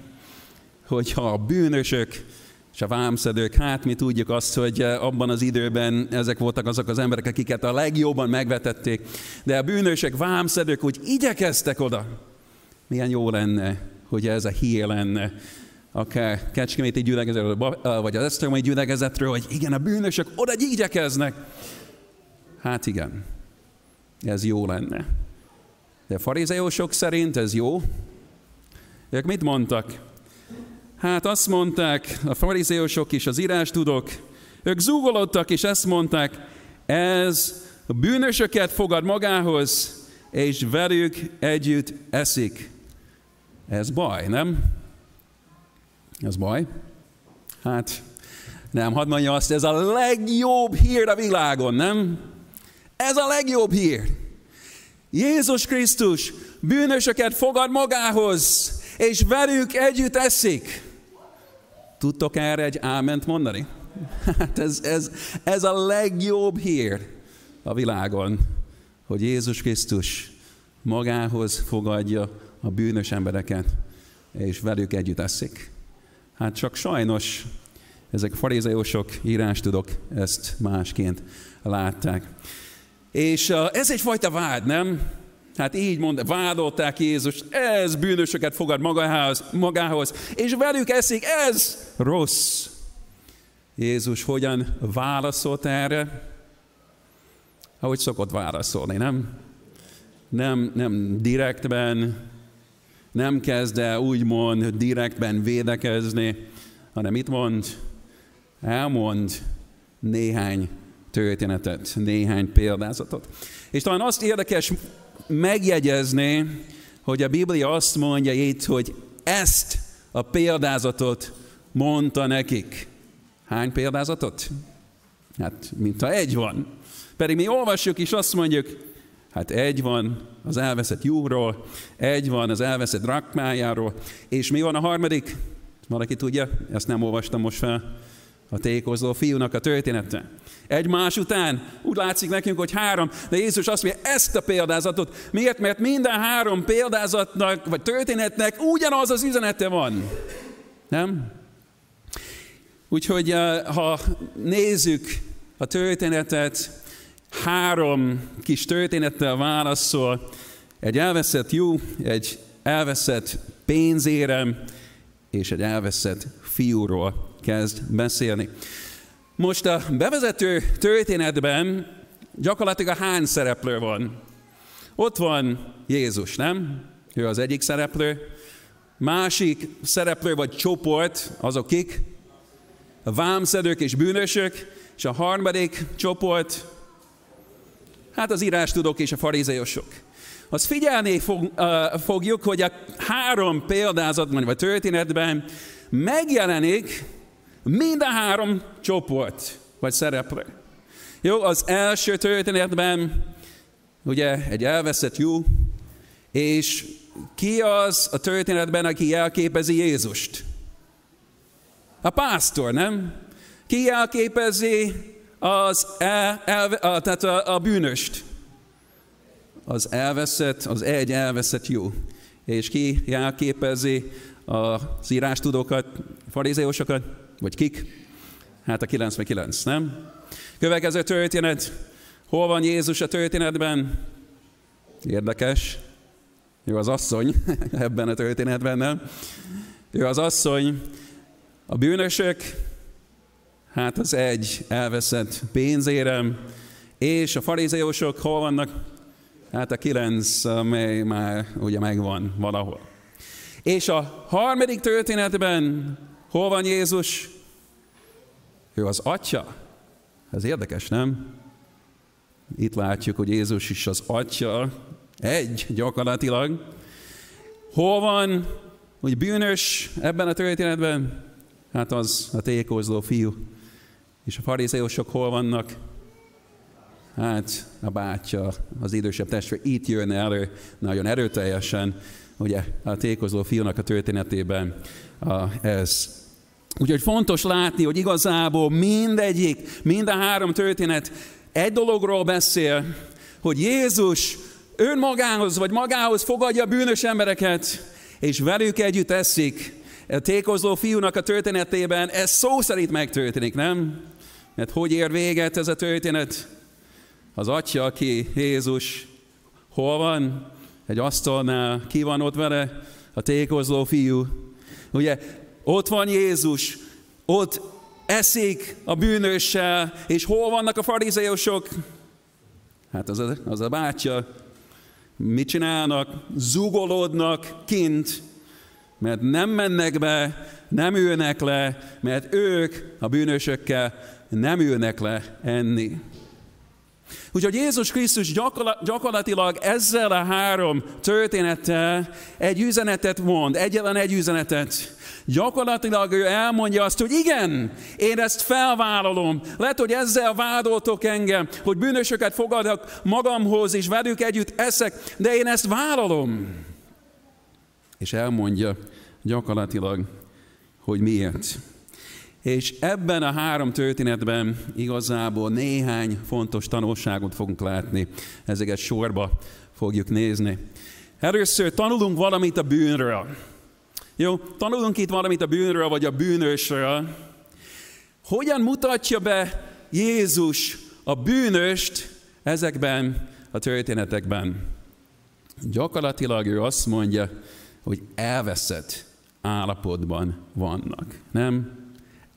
Hogyha a bűnösök és a vámszedők, hát mi tudjuk azt, hogy abban az időben ezek voltak azok az emberek, akiket a legjobban megvetették, de a bűnösök, vámszedők úgy igyekeztek oda. Milyen jó lenne, hogy ez a hír lenne, akár Kecskeméti gyülekezetről, vagy az esztergomi gyülekezetről, hogy igen, a bűnösök oda igyekeznek. Hát igen, ez jó lenne. De a farizeusok szerint ez jó. Ők mit mondtak? Hát azt mondták, a farizeusok és az írástudók, ők zúgolódtak, és ezt mondták: ez a bűnösöket fogad magához, és velük együtt eszik. Ez baj, nem? Ez baj? Hát nem, hadd mondja azt, ez a legjobb hír a világon, nem? Ez a legjobb hír. Jézus Krisztus bűnösöket fogad magához, és velük együtt eszik. Tudtok erre egy áment mondani? Hát ez, ez, ez a legjobb hír a világon, hogy Jézus Krisztus magához fogadja a bűnös embereket, és velük együtt eszik. Hát csak sajnos ezek farizeusok, írástudók ezt másként látták. És ez egyfajta vád, nem? Hát így mondták, vádolták Jézust: ez bűnösöket fogad magához, magához, és velük eszik, ez rossz. Jézus hogyan válaszolt erre? Ahogy szokott válaszolni, nem? Nem, nem direktben, nem kezd el úgymond direktben védekezni, hanem itt mond, elmond néhány történetet, néhány példázatot. És talán azt érdekes megjegyezni, hogy a Biblia azt mondja itt, hogy ezt a példázatot mondta nekik. Hány példázatot? Hát, mintha egy van. Pedig mi olvassuk és azt mondjuk, hát egy van az elveszett juhról, egy van az elveszett drakmájáról, és mi van a harmadik? Valaki tudja? Ezt nem olvastam most fel. A tékozó fiúnak a története. Egymás után úgy látszik nekünk, hogy három, de Jézus azt mondja, ezt a példázatot. Miért? Mert minden három példázatnak, vagy történetnek ugyanaz az üzenete van. Nem? Úgyhogy ha nézzük a történetet, három kis történettel válaszol: egy elveszett juh, egy elveszett pénzérem, és egy elveszett fiúról kezd beszélni. Most a bevezető történetben gyakorlatilag a hány szereplő van? Ott van Jézus, nem? Ő az egyik szereplő. Másik szereplő vagy csoport, azok kik? A vámszedők és bűnösök, és a harmadik csoport, hát az írástudók és a farizeusok. Azt figyelni fog, uh, fogjuk, hogy a három példázatban vagy történetben megjelenik mind a három csoport. vagy szerepre. Jó, az első történetben ugye egy elveszett jó, és ki az a történetben, aki jelképezi Jézust? A pásztor, nem? Ki jelképezi az el, el, a, tehát a, a bűnöst? Az elveszett, az egy elveszett jó. És ki jelképezi az írástudókat, farizeusokat, vagy kik? Hát a kilencvenkilenc, nem? Következő történet. Hol van Jézus a történetben? Érdekes. Ő az asszony ebben a történetben, nem? Ő az asszony. A bűnösök, hát az egy elveszett pénzérem, és a farizeusok hol vannak? Hát a kilenc, amely már ugye megvan valahol. És a harmadik történetben hol van Jézus? Ő az atya. Ez érdekes, nem? Itt látjuk, hogy Jézus is az atya. Egy, gyakorlatilag. Hol van, hogy bűnös ebben a történetben? Hát az a tékozló fiú. És a farizeusok hol vannak? Hát a bátyja, az idősebb testvér. Itt jön elő nagyon erőteljesen, ugye a tékozló fiúnak a történetében a, ez. Úgyhogy fontos látni, hogy igazából mindegyik, mind a három történet egy dologról beszél, hogy Jézus önmagához vagy magához fogadja bűnös embereket, és velük együtt eszik. A tékozló fiúnak a történetében ez szó szerint megtörténik, nem? Mert hogy ér véget ez a történet? Az atya, aki Jézus, hol van? Egy asztalnál. Ki van ott vele? A tékozló fiú. Ugye, ott van Jézus, ott eszik a bűnössel, és hol vannak a farizeusok? Hát az a, az a bátyja. Mit csinálnak? Zugolódnak kint, mert nem mennek be, nem ülnek le, mert ők a bűnösökkel nem ülnek le enni. Úgyhogy Jézus Krisztus gyakorlatilag ezzel a három történettel egy üzenetet mond, egyetlen egy üzenetet. Gyakorlatilag ő elmondja azt, hogy igen, én ezt felvállalom. Lehet, hogy ezzel vádoltok engem, hogy bűnösöket fogadok magamhoz, és velük együtt eszek, de én ezt vállalom. És elmondja gyakorlatilag, hogy miért. És ebben a három történetben igazából néhány fontos tanulságot fogunk látni. Ezeket sorba fogjuk nézni. Először tanulunk valamit a bűnről. Jó, tanulunk itt valamit a bűnről, vagy a bűnösről. Hogyan mutatja be Jézus a bűnöst ezekben a történetekben? Gyakorlatilag ő azt mondja, hogy elveszett állapotban vannak, nem?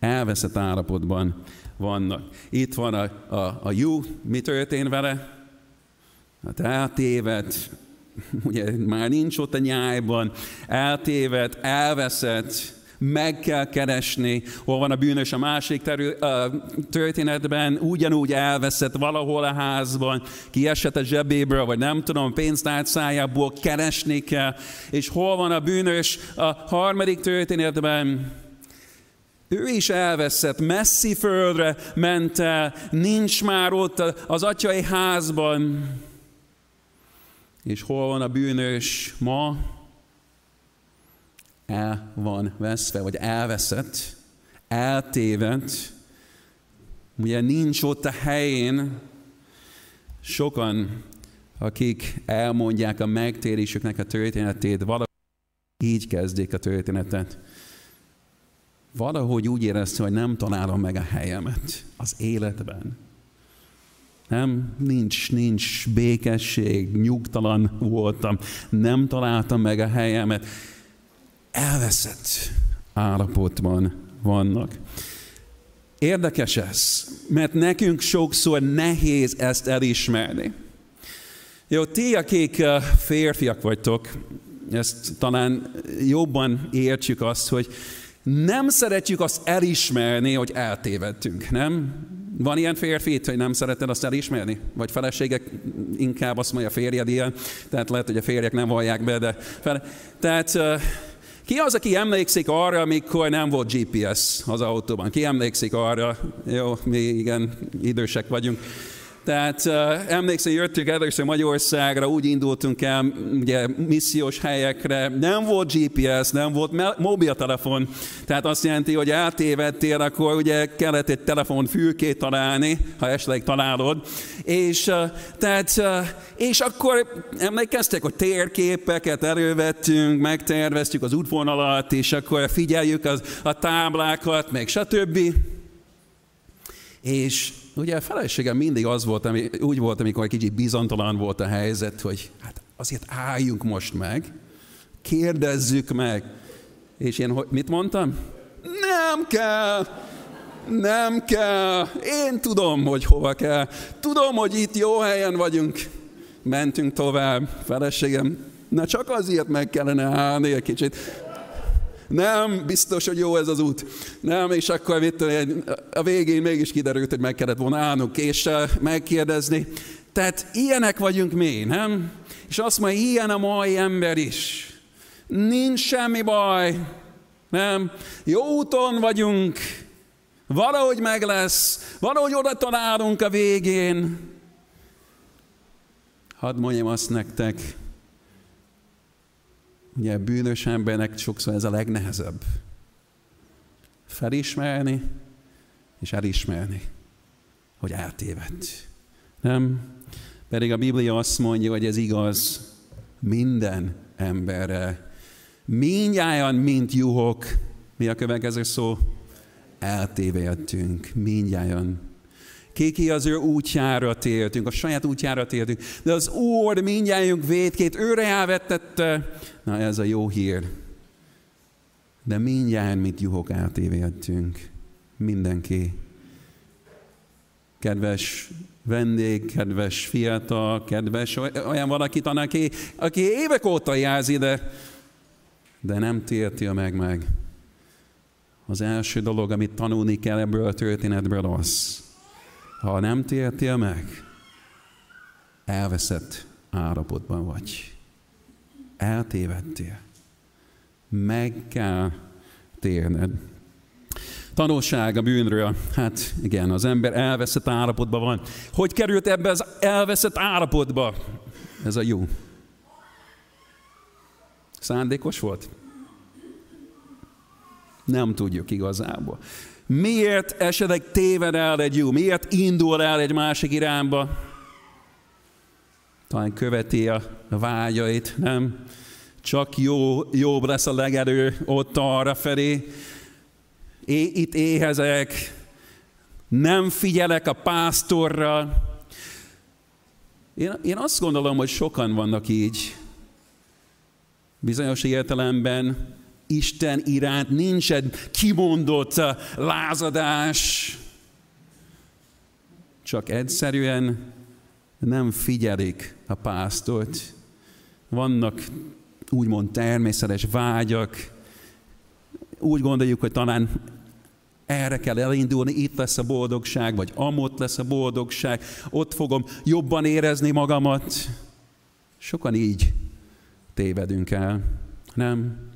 Elveszett állapotban vannak. Itt van a, a, a jó, mi történt vele? Hát eltévedt, ugye már nincs ott a nyájban, eltévedt, elveszett, meg kell keresni, hol van a bűnös a másik terül, a történetben, ugyanúgy elveszett valahol a házban, kiesett a zsebéből, vagy nem tudom, pénztárcájából, keresni kell, és hol van a bűnös a harmadik történetben? Ő is elveszett, messzi földre ment el, nincs már ott az atyai házban. És hol van a bűnös ma? El van veszve, vagy elveszett, eltévedt. Ugye nincs ott a helyén. Sokan, akik elmondják a megtérésüknek a történetét, valahogy így kezdik a történetet. Valahogy úgy éreztem, hogy nem találom meg a helyemet az életben. Nem, nincs, nincs békesség, nyugtalan voltam, nem találtam meg a helyemet. Elveszett állapotban vannak. Érdekes ez, mert nekünk sokszor nehéz ezt elismerni. Jó, ti, akik férfiak vagytok, ezt talán jobban értjük azt, hogy nem szeretjük azt elismerni, hogy eltévedtünk, nem? Van ilyen férfit, hogy nem szereted azt elismerni? Vagy feleségek, inkább azt mondja, a férjed ilyen. Tehát lehet, hogy a férjek nem vallják be, de... Fele... Tehát Ki az, aki emlékszik arra, amikor nem volt gé pé es az autóban? Ki emlékszik arra? Jó, mi igen, idősek vagyunk. Tehát uh, emlékszem, jöttünk először Magyarországra, úgy indultunk el, ugye missziós helyekre, nem volt gé pé es, nem volt me- mobiltelefon, tehát azt jelenti, hogy átévedtél, akkor ugye kellett egy telefonfülkét találni, ha esetleg találod, és, uh, tehát, uh, és akkor emlékeztek, hogy térképeket elővettünk, megterveztük az útvonalat, és akkor figyeljük az, a táblákat, meg stb. És ugye a feleségem mindig az volt, ami, úgy volt, amikor egy kicsit bizonytalan volt a helyzet, hogy hát azért álljunk most meg, kérdezzük meg. És én hogy, mit mondtam? Nem kell, nem kell, én tudom, hogy hova kell. Tudom, hogy itt jó helyen vagyunk. Mentünk tovább, feleségem, na csak azért meg kellene állni egy kicsit. Nem, biztos, hogy jó ez az út. Nem, és akkor mit, a végén mégis kiderült, hogy meg kellett volna állnunk és megkérdezni. Tehát ilyenek vagyunk mi, nem? És azt mondja, ilyen a mai ember is. Nincs semmi baj, nem? Jó úton vagyunk, valahogy meg lesz, valahogy oda találunk a végén. Hadd mondjam azt nektek, ugye bűnös embernek sokszor ez a legnehezebb. Felismerni és elismerni, hogy eltévedt. Nem? Pedig a Biblia azt mondja, hogy ez igaz minden emberre. Mindnyájan, mint juhok. Mi a következő szó? Eltévedtünk. Mindnyájan. Ki az ő útjára tértünk, a saját útjára tértünk. De az Úr mindnyájunk vétkét őre elvetette. Na ez a jó hír. De mindjárt, mint juhok eltévedtünk. Mindenki. Kedves vendég, kedves fiatal, kedves olyan valaki talán, aki, aki évek óta jársz ide, de nem tértél meg meg. Az első dolog, amit tanulni kell ebből a történetből az, ha nem tértél meg, elveszett állapotban vagy. Eltévedtél. Meg kell térned. Tanulság a bűnről. Hát igen, az ember elveszett állapotban van. Hogy került ebbe az elveszett állapotba? Ez a jó. Szándékos volt? Nem tudjuk igazából. Miért esetleg téved el egy jó? Miért indul el egy másik irányba? Talán követi a vágyait, nem? Csak jó, jobb lesz a legerő ott arra felé. É, itt éhezek, nem figyelek a pásztorra. Én, én azt gondolom, hogy sokan vannak így. Bizonyos értelemben Isten iránt nincs egy kimondott lázadás. Csak egyszerűen nem figyelik a pásztort. Vannak úgymond természetes vágyak. Úgy gondoljuk, hogy talán erre kell elindulni, itt lesz a boldogság, vagy amott lesz a boldogság, ott fogom jobban érezni magamat. Sokan így tévedünk el, nem?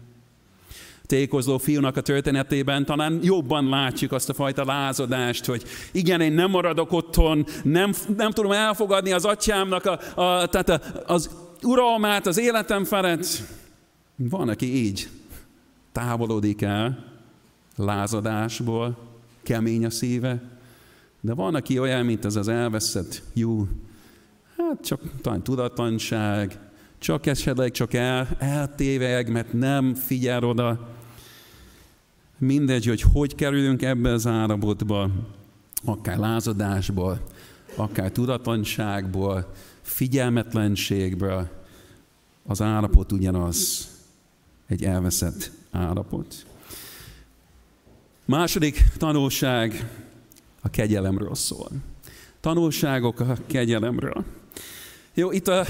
Tékozló fiúnak a történetében talán jobban látjuk azt a fajta lázadást, hogy igen, én nem maradok otthon, nem, nem tudom elfogadni az atyámnak a, a, tehát a, az uralmát, az életem felett. Van, aki így távolodik el lázadásból, kemény a szíve, de van, aki olyan, mint ez az elveszett jó, hát csak talán tudatlanság, csak esetleg csak el, eltéveg, mert nem figyel oda. Mindegy, hogy hogy kerülünk ebbe az állapotba, akár lázadásból, akár tudatlanságból, figyelmetlenségből, az állapot ugyanaz, egy elveszett állapot. Második tanulság a kegyelemről szól. Tanulságok a kegyelemről. Jó, itt a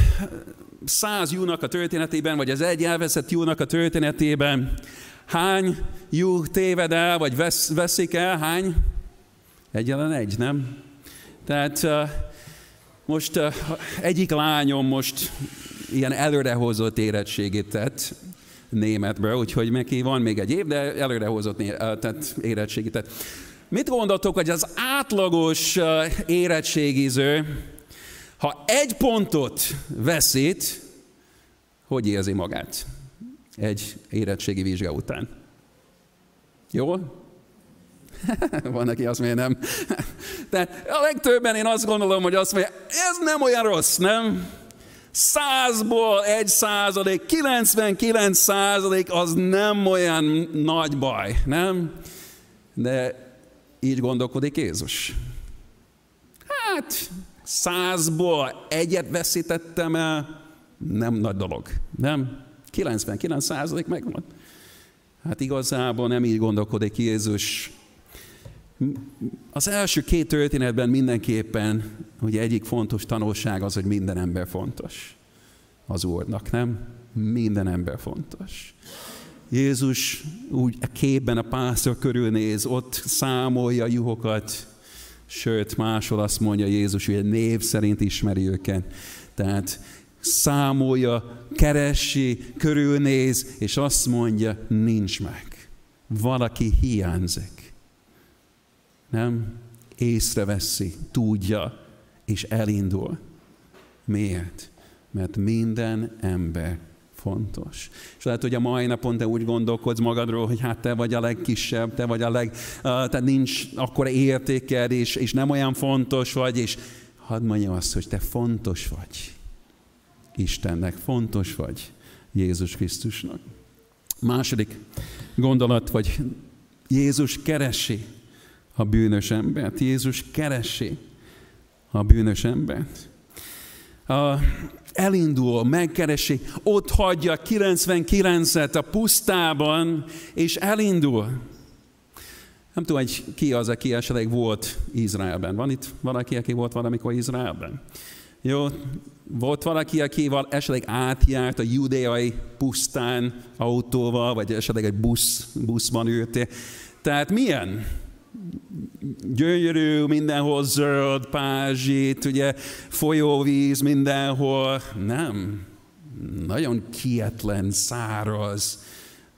száz juhnak a történetében, vagy az egy elveszett juhnak a történetében hány juh téved el, vagy vesz, veszik el, hány? Egyetlen egy, nem? Tehát uh, most uh, egyik lányom most ilyen előrehozott érettségét tett, németből, úgyhogy neki van még egy év, de előrehozott tehát érettségi. Tehát mit gondoltok, hogy az átlagos érettségiző, ha egy pontot veszít, hogy érzi magát egy érettségi vizsga után? Jól? Van, aki azt mondja, nem. Tehát a legtöbben én azt gondolom, hogy azt mondja, ez nem olyan rossz, nem? Százból egy százalék, kilencvenkilenc százalék az nem olyan nagy baj, nem? De így gondolkodik Jézus. Hát százból egyet veszítettem el, nem nagy dolog, nem? kilencvenkilenc százalék megvan. Hát igazából nem így gondolkodik Jézus. Az első két történetben mindenképpen, hogy egyik fontos tanulság az, hogy minden ember fontos. Az Úrnak, nem? Minden ember fontos. Jézus úgy a képben a pásztor körülnéz, ott számolja a juhokat, sőt, máshol azt mondja Jézus, hogy egy név szerint ismeri őket. Tehát számolja, keresi, körülnéz, és azt mondja, nincs meg. Valaki hiányzik. Nem? Észreveszi, tudja, és elindul. Miért? Mert minden ember fontos. És lehet, hogy a mai napon te úgy gondolkodsz magadról, hogy hát te vagy a legkisebb, te vagy a leg... Uh, tehát nincs akkora értéked, és, és nem olyan fontos vagy, és hadd mondjam azt, hogy te fontos vagy. Istennek fontos vagy, Jézus Krisztusnak. Második gondolat, vagy Jézus keresi a bűnös embert. Jézus keresi a bűnös embert. Uh, elindul, megkeresi, ott hagyja kilencvenkilencet a pusztában, és elindul. Nem tudom, hogy ki az, aki esetleg volt Izraelben. Van itt valaki, aki volt valamikor Izraelben? Jó, volt valaki, akival esetleg átjárt a judeai pusztán autóval, vagy esetleg egy busz, buszban ültél. Tehát milyen? Gyönyörű, mindenhol zöld, pázsit, ugye, folyóvíz mindenhol. Nem. Nagyon kietlen, száraz,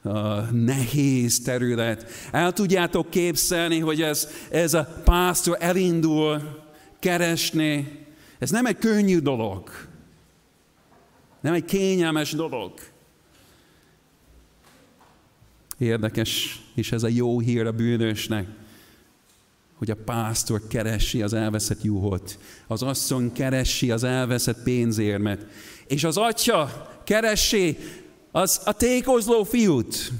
uh, nehéz terület. El tudjátok képzelni, hogy ez, ez a pásztor elindul keresni. Ez nem egy könnyű dolog. Nem egy kényelmes dolog. Érdekes, és ez a jó hír a bűnösnek, hogy a pásztor keresi az elveszett juhot, az asszony keresi az elveszett pénzérmet, és az atya keresi az a tékozló fiút.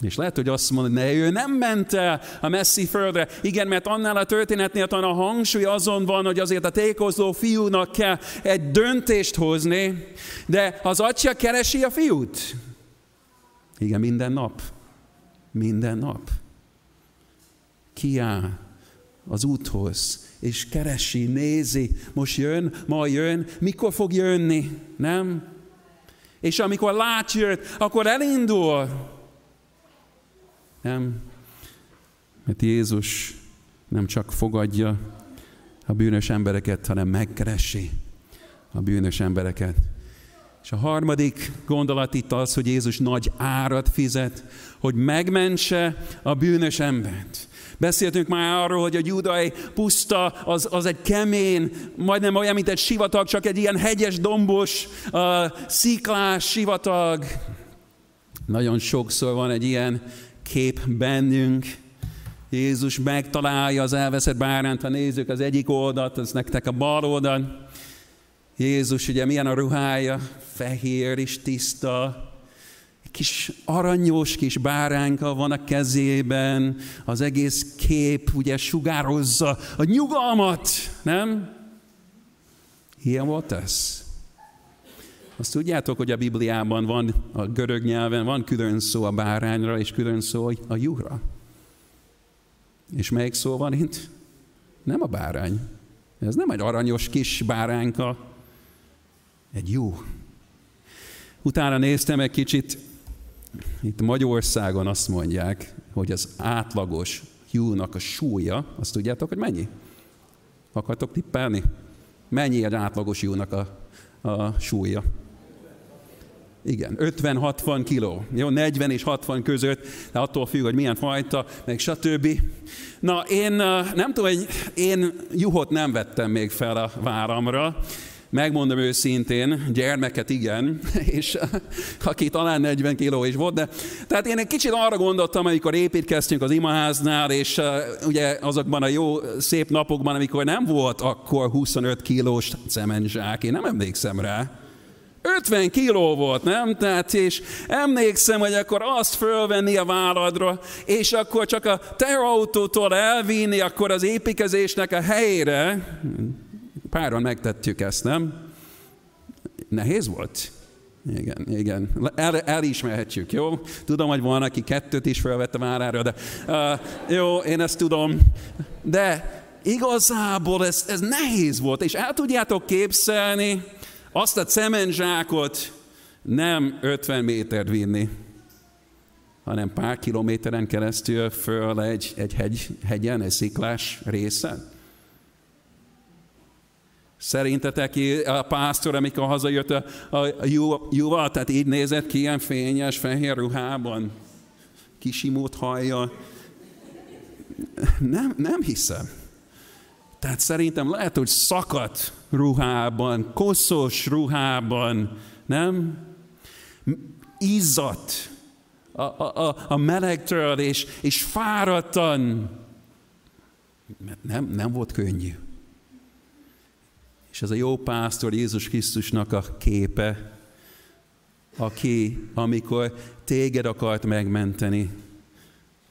És lehet, hogy azt mondod, ne, ő nem ment el a messzi földre. Igen, mert annál a történetnél talán a hangsúly azon van, hogy azért a tékozló fiúnak kell egy döntést hozni, de az atya keresi a fiút. Igen, minden nap. Minden nap. Kiáll az úthoz, és keresi, nézi, most jön, ma jön, mikor fog jönni, nem? És amikor látja őt, akkor elindul. Nem? Mert Jézus nem csak fogadja a bűnös embereket, hanem megkeresi a bűnös embereket. És a harmadik gondolat itt az, hogy Jézus nagy árat fizet, hogy megmentse a bűnös embert. Beszéltünk már arról, hogy a judai puszta az, az egy kemény, majdnem olyan, mint egy sivatag, csak egy ilyen hegyes, dombos, uh, sziklás sivatag. Nagyon sokszor van egy ilyen kép bennünk. Jézus megtalálja az elveszett bárányt, ha nézzük az egyik oldalt, az nektek a bal oldal. Jézus ugye milyen a ruhája, fehér és tiszta, kis aranyos kis báránka van a kezében, az egész kép ugye sugározza a nyugalmat, nem? Ilyen volt ez. Azt tudjátok, hogy a Bibliában van, a görög nyelven van külön szó a bárányra, és külön szó a juhra. És melyik szó van itt? Nem a bárány. Ez nem egy aranyos kis báránka, egy juh. Utána néztem egy kicsit, itt Magyarországon azt mondják, hogy az átlagos juhnak a súlya, azt tudjátok, hogy mennyi? Akartok tippelni? Mennyi egy átlagos juhnak a, a súlya? Igen, ötven-hatvan kiló, jó, negyven és hatvan között, de attól függ, hogy milyen fajta, meg stb. Na, én nem tudom, hogy én juhot nem vettem még fel a váramra, megmondom őszintén, gyermeket igen, és aki talán negyven kiló is volt, de tehát én egy kicsit arra gondoltam, amikor építkeztünk az imaháznál, és ugye azokban a jó, szép napokban, amikor nem volt akkor huszonöt kilós cementzsák, én nem emlékszem rá, ötven kiló volt, nem? Tehát, és emlékszem, hogy akkor azt fölvenni a váladra, és akkor csak a teherautótól elvinni akkor az építkezésnek a helyére. Páran megtettük ezt, nem? Nehéz volt? Igen, igen. El, elismerhetjük, jó? Tudom, hogy van, aki kettőt is felvett a várára, de uh, jó, én ezt tudom. De igazából ez, ez nehéz volt, és el tudjátok képzelni, azt a cementzsákot nem ötven métert vinni, hanem pár kilométeren keresztül föl egy, egy hegy, hegyen, egy sziklás részen. Szerintetek a pásztor, amikor hazajött a, a, a juval, tehát így nézett ki, ilyen fényes, fehér ruhában, kisimót hajjal. Nem, nem hiszem. Tehát szerintem lehet, hogy szakadt ruhában, koszos ruhában, nem? Izzadt a, a, a melegtől, és, és fáradtan. Mert nem, nem volt könnyű. És ez a jó pásztor Jézus Krisztusnak a képe, aki, amikor téged akart megmenteni,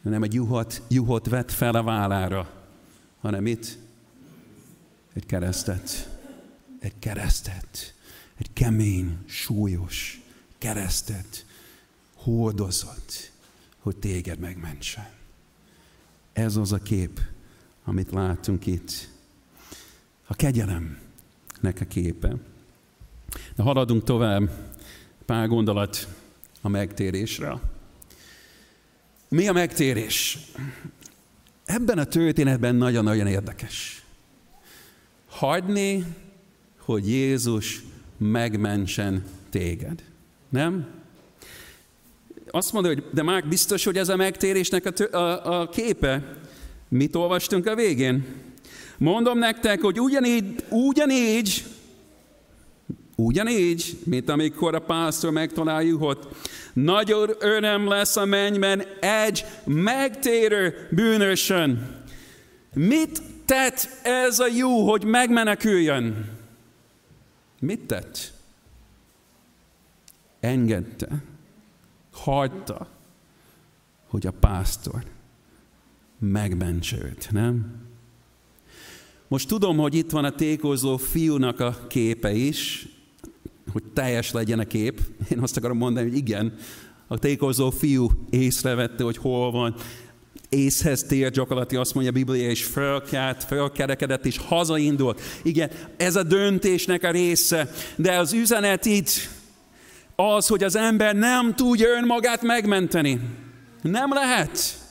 nem egy juhot, juhot vett fel a vállára, hanem itt egy keresztet, egy keresztet, egy kemény, súlyos keresztet hordozott, hogy téged megmentsen. Ez az a kép, amit látunk itt. A kegyelemnek a képe. De haladunk tovább, pár gondolat a megtérésre. Mi a megtérés? Ebben a történetben nagyon-nagyon érdekes. Hagyni, hogy Jézus megmentsen téged. Nem? Azt mondja, hogy de Márk biztos, hogy ez a megtérésnek a, tő, a, a képe. Mit olvastunk a végén? Mondom nektek, hogy ugyanígy, ugyanígy, ugyanígy, mint amikor a pásztor megtaláljuk, hogy nagyon öröm lesz a mennyben egy megtérő bűnösön. Mit tett ez a jó, hogy megmeneküljön? Mit tett? Engedte, hagyta, hogy a pásztor megmentse őt, nem? Most tudom, hogy itt van a tékozó fiúnak a képe is, hogy teljes legyen a kép. Én azt akarom mondani, hogy igen, a tékozó fiú észrevette, hogy hol van. Észhez tér gyakorlatilag, azt mondja a Biblia, és fölkelt, fölkerekedett, és hazaindult. Igen, ez a döntésnek a része, de az üzenet itt az, hogy az ember nem tudja önmagát megmenteni. Nem lehet.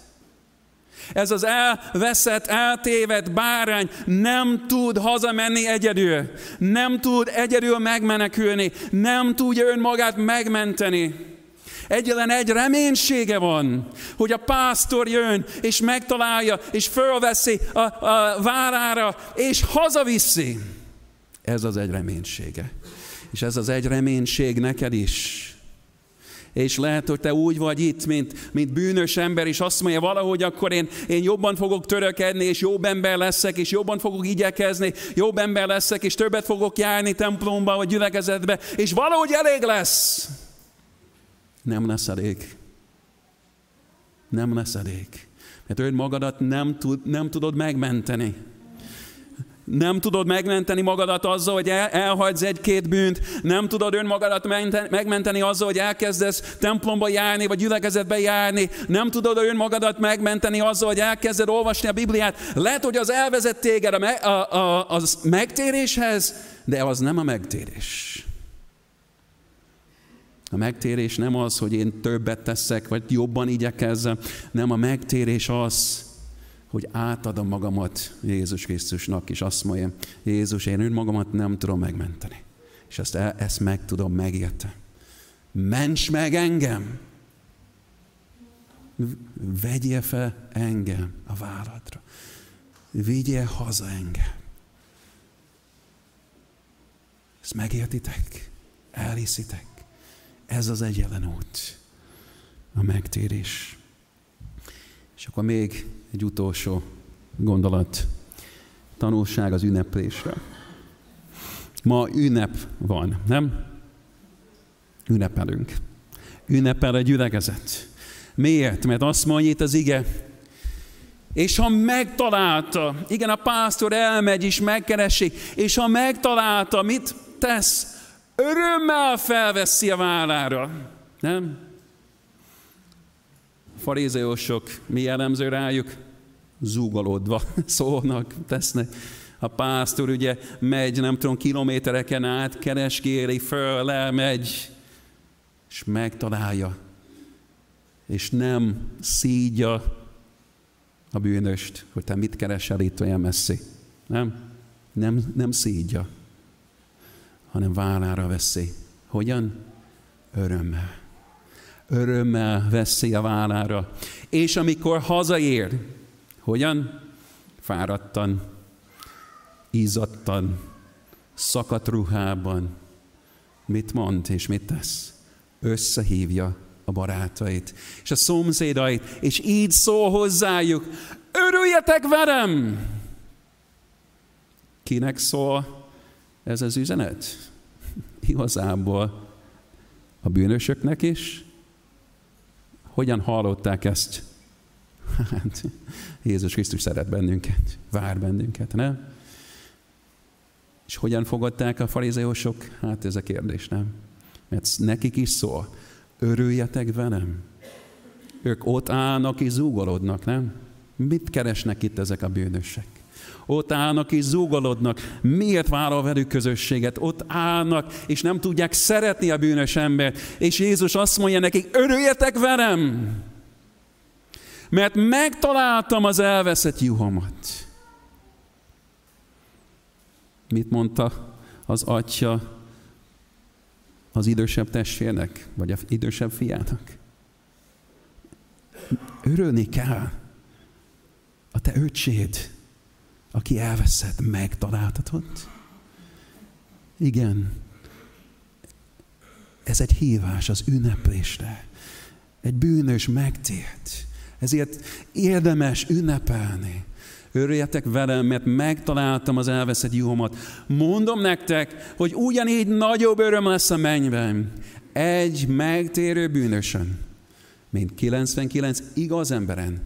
Ez az elveszett, eltévedt bárány nem tud hazamenni egyedül. Nem tud egyedül megmenekülni. Nem tudja önmagát megmenteni. Egyetlen egy reménysége van, hogy a pásztor jön, és megtalálja, és fölveszi a, a várára, és hazaviszi. Ez az egy reménysége. És ez az egy reménység neked is. És lehet, hogy te úgy vagy itt, mint, mint bűnös ember, és azt mondja, valahogy akkor én, én jobban fogok törökedni, és jobb ember leszek, és jobban fogok igyekezni, jobb ember leszek, és többet fogok járni templomba, vagy gyülekezetbe, és valahogy elég lesz. Nem lesz elég. Nem lesz elég. Mert önmagadat nem, tud, nem tudod megmenteni. Nem tudod megmenteni magadat azzal, hogy el, elhagysz egy-két bűnt. Nem tudod önmagadat menten, megmenteni azzal, hogy elkezdesz templomba járni, vagy gyülekezetbe járni. Nem tudod önmagadat megmenteni azzal, hogy elkezded olvasni a Bibliát. Lehet, hogy az elvezet téged a, me, a, a, az megtéréshez, de az nem a megtérés. A megtérés nem az, hogy én többet teszek, vagy jobban igyekezzem. Nem, a megtérés az, hogy átadom magamat Jézus Krisztusnak, és azt mondja, Jézus, én önmagamat nem tudom megmenteni. És ezt, ezt meg tudom megérteni. Ments meg engem! Vegyél fel engem a váradra. Vigyél haza engem. Ezt megértitek? Elhiszitek? Ez az egyetlen út. A megtérés. És akkor még egy utolsó gondolat. Tanulság az ünneplésre. Ma ünnep van, nem? Ünnepelünk. Ünnepel a gyülekezet. Miért? Mert azt mondja itt az ige. És ha megtalálta, igen, a pásztor elmegy és megkeresik, és ha megtalálta, mit tesz? Örömmel felveszi a vállára. Nem? Farizeusok, mi jellemző rájuk? Zúgalódva szólnak, tesznek. A pásztor ugye megy, nem tudom, kilométereken át, keresgéli, föl, elmegy, és megtalálja. És nem szídja a bűnöst, hogy te mit keresel itt olyan messzi. Nem? Nem, nem szídja, hanem vállára veszi. Hogyan? Örömmel. Örömmel veszi a vállára. És amikor hazaér, hogyan? Fáradtan, izzadtan, szakadt ruhában. Mit mond és mit tesz? Összehívja a barátait és a szomszédait, és így szól hozzájuk, örüljetek velem! Kinek szól ez az üzenet? Igazából a bűnösöknek is. Hogyan hallották ezt? Hát, Jézus Krisztus szeret bennünket, vár bennünket, nem? És hogyan fogadták a farizeusok? Hát ez a kérdés, nem? Mert nekik is szól. Örüljetek velem. Ők ott állnak és zúgolodnak, nem? Mit keresnek itt ezek a bűnösek? Ott állnak és zúgolodnak. Miért vállal velük közösséget? Ott állnak, és nem tudják szeretni a bűnös embert. És Jézus azt mondja nekik, örüljetek velem! Mert megtaláltam az elveszett juhomat. Mit mondta az atya az idősebb testvérnek, vagy az idősebb fiának? Örülni kell. A te öcséd, aki elveszett, megtaláltatod. Igen. Ez egy hívás az ünneplésre. Egy bűnös megtért. Ezért érdemes ünnepelni. Örüljetek velem, mert megtaláltam az elveszett juhomat. Mondom nektek, hogy ugyanígy nagyobb öröm lesz a mennyben egy megtérő bűnösön, mint kilencvenkilenc igaz emberen,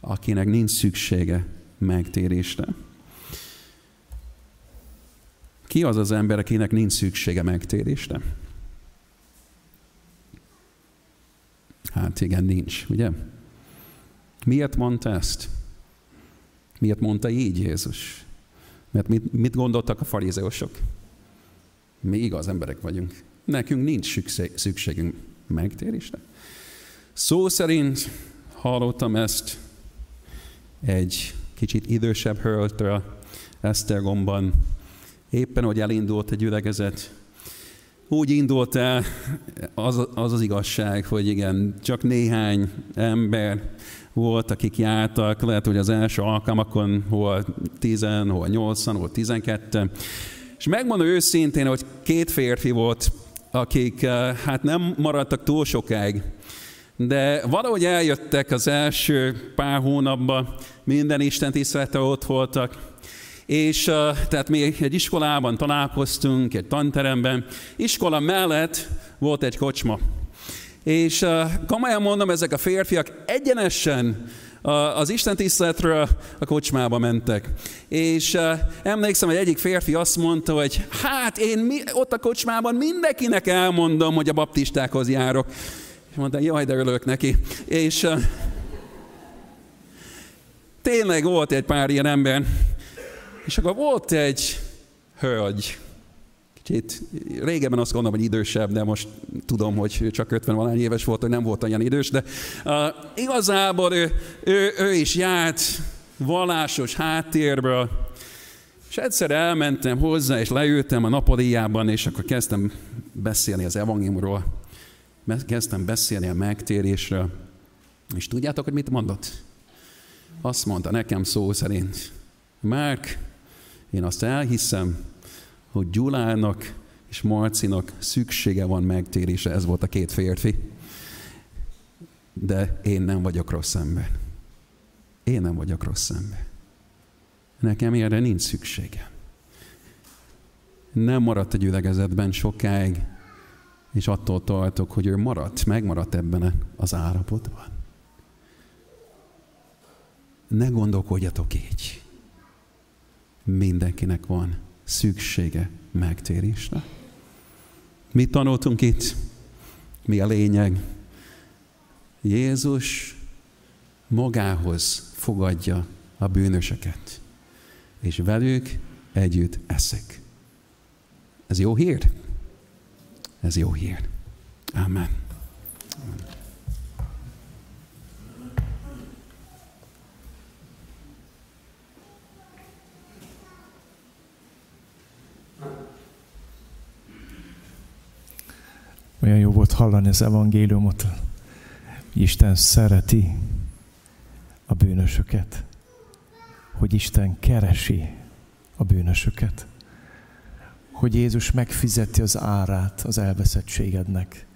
akinek nincs szüksége megtérésre. Ki az az ember, akinek nincs szüksége megtérésre? Hát igen, nincs, ugye? Miért mondta ezt? Miért mondta így Jézus? Mert mit, mit gondoltak a farizeusok? Mi igaz emberek vagyunk. Nekünk nincs szükségünk megtérésre. Szó szerint hallottam ezt egy kicsit idősebb hölgytől Esztergomban. Éppen, hogy elindult egy gyülekezet, úgy indult el az, az az igazság, hogy igen, csak néhány ember volt, akik jártak, lehet, hogy az első alkalmakon hol tízen, hol nyolcan, hol tizenketten. És megmondom őszintén, hogy két férfi volt, akik hát nem maradtak túl sokáig, de valahogy eljöttek az első pár hónapban, minden istentiszteletre ott voltak, és tehát mi egy iskolában találkoztunk, egy tanteremben, iskola mellett volt egy kocsma. És komolyan mondom, ezek a férfiak egyenesen az istentiszteletről a kocsmába mentek. És emlékszem, hogy egyik férfi azt mondta, hogy hát én mi, ott a kocsmában mindenkinek elmondom, hogy a baptistákhoz járok. És mondta, jaj, de örülök neki. És tényleg volt egy pár ilyen ember. És akkor volt egy hölgy. Kicsit régebben azt gondolom, hogy idősebb, de most tudom, hogy csak ötven-valány éves volt, hogy nem volt olyan idős, de uh, igazából ő, ő, ő is járt vallásos háttérből, és egyszer elmentem hozzá, és leültem a napolijában, és akkor kezdtem beszélni az evangéliumról, kezdtem beszélni a megtérésről, és tudjátok, hogy mit mondott? Azt mondta nekem szó szerint, Márk, én azt elhiszem, hogy Gyulának és Marcinak szüksége van megtérésre, ez volt a két férfi, de én nem vagyok rossz ember. Én nem vagyok rossz ember. Nekem erre nincs szükségem. Nem maradt a gyülekezetben sokáig, és attól tartok, hogy ő maradt, megmaradt ebben az állapotban. Ne gondolkodjatok így. Mindenkinek van szüksége megtérésre. Mit tanultunk itt? Mi a lényeg? Jézus magához fogadja a bűnöseket, és velük együtt eszik. Ez jó hír? Ez jó hír. Amen. Amen. Olyan jó volt hallani az evangéliumot. Isten szereti a bűnösöket. Hogy Isten keresi a bűnösöket. Hogy Jézus megfizeti az árát az elveszettségednek.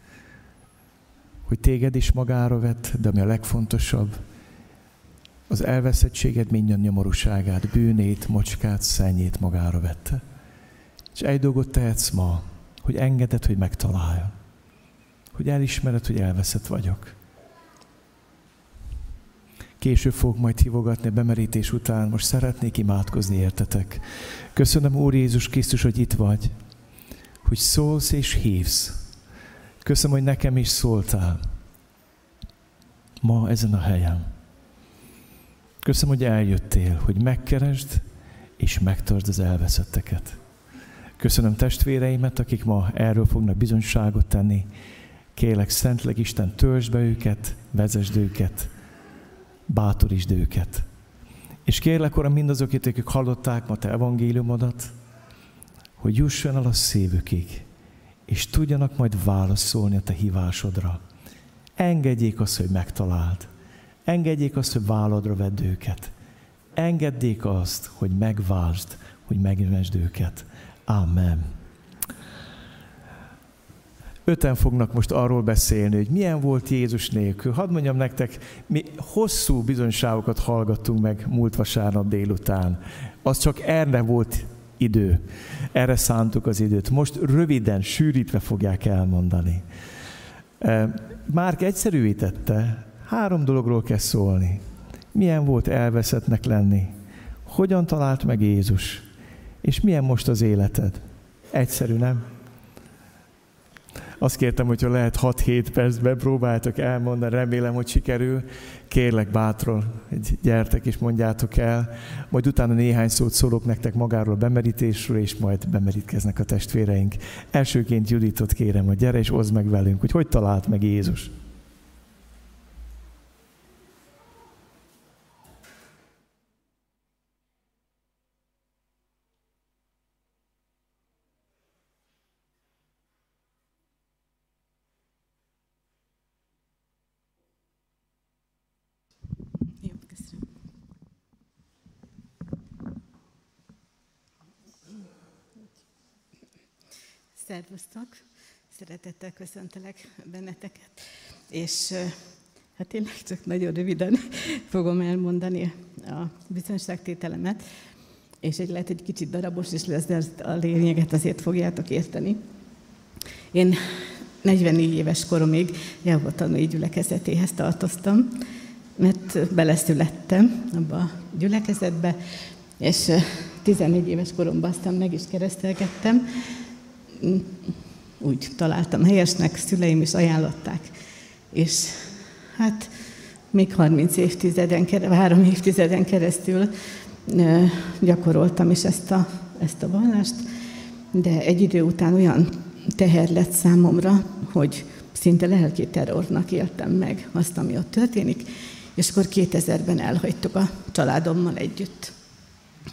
Hogy téged is magára vett, de ami a legfontosabb, az elveszettséged minden nyomorúságát, bűnét, mocskát, szennyét magára vette. És egy dolgot tehetsz ma, hogy engeded, hogy megtalálja. Hogy elismered, hogy elveszett vagyok. Később fogok majd hívogatni a bemerítés után, most szeretnék imádkozni értetek. Köszönöm, Úr Jézus Krisztus, hogy itt vagy, hogy szólsz és hívsz. Köszönöm, hogy nekem is szóltál ma ezen a helyen. Köszönöm, hogy eljöttél, hogy megkeresd és megtartsd az elveszetteket. Köszönöm testvéreimet, akik ma erről fognak bizonyságot tenni. Kérlek, szentleg Isten, töltsd be őket, vezesd őket, bátorítsd őket. És kérlek, Uram, mindazokért, akik hallották ma te evangéliumodat, hogy jusson el a szívükig, és tudjanak majd válaszolni a te hívásodra. Engedjék azt, hogy megtaláld. Engedjék azt, hogy váladra vedd őket. Engedjék azt, hogy megváltsd, hogy megmensd őket. Amen. Öten fognak most arról beszélni, hogy milyen volt Jézus nélkül. Hadd mondjam nektek, mi hosszú bizonyságokat hallgattunk meg múlt vasárnap délután. Az csak erre volt idő. Erre szántuk az időt. Most röviden, sűrítve fogják elmondani. Márk egyszerűítette, három dologról kell szólni. Milyen volt elveszettnek lenni? Hogyan talált meg Jézus? És milyen most az életed? Egyszerű, nem? Azt kértem, hogyha lehet hat-hét percben próbáljátok elmondani, remélem, hogy sikerül. Kérlek bátran, gyertek és mondjátok el. Majd utána néhány szót szólok nektek magáról a bemerítésről, és majd bemerítkeznek a testvéreink. Elsőként Juditot kérem, hogy gyere és oszd meg velünk, hogy hogy talált meg Jézus. Szervusztok! Szeretettel köszöntelek benneteket, és hát tényleg csak nagyon röviden fogom elmondani a bizonyságtételemet, és egy lehet egy kicsit darabos is lesz, de a lényeget azért fogjátok érteni. Én negyvennégy éves koromig Jehova Tanúi gyülekezetéhez tartoztam, mert beleszülettem abba a gyülekezetbe, és tizenegy éves koromban aztán meg is keresztelgettem. Úgy találtam helyesnek, szüleim is ajánlották. És hát még harminc évtizeden, három évtizeden keresztül gyakoroltam is ezt a, ezt a vallást, de egy idő után olyan teher lett számomra, hogy szinte lelki terrornak éltem meg azt, ami ott történik, és akkor kétezerben elhagytuk a családommal együtt.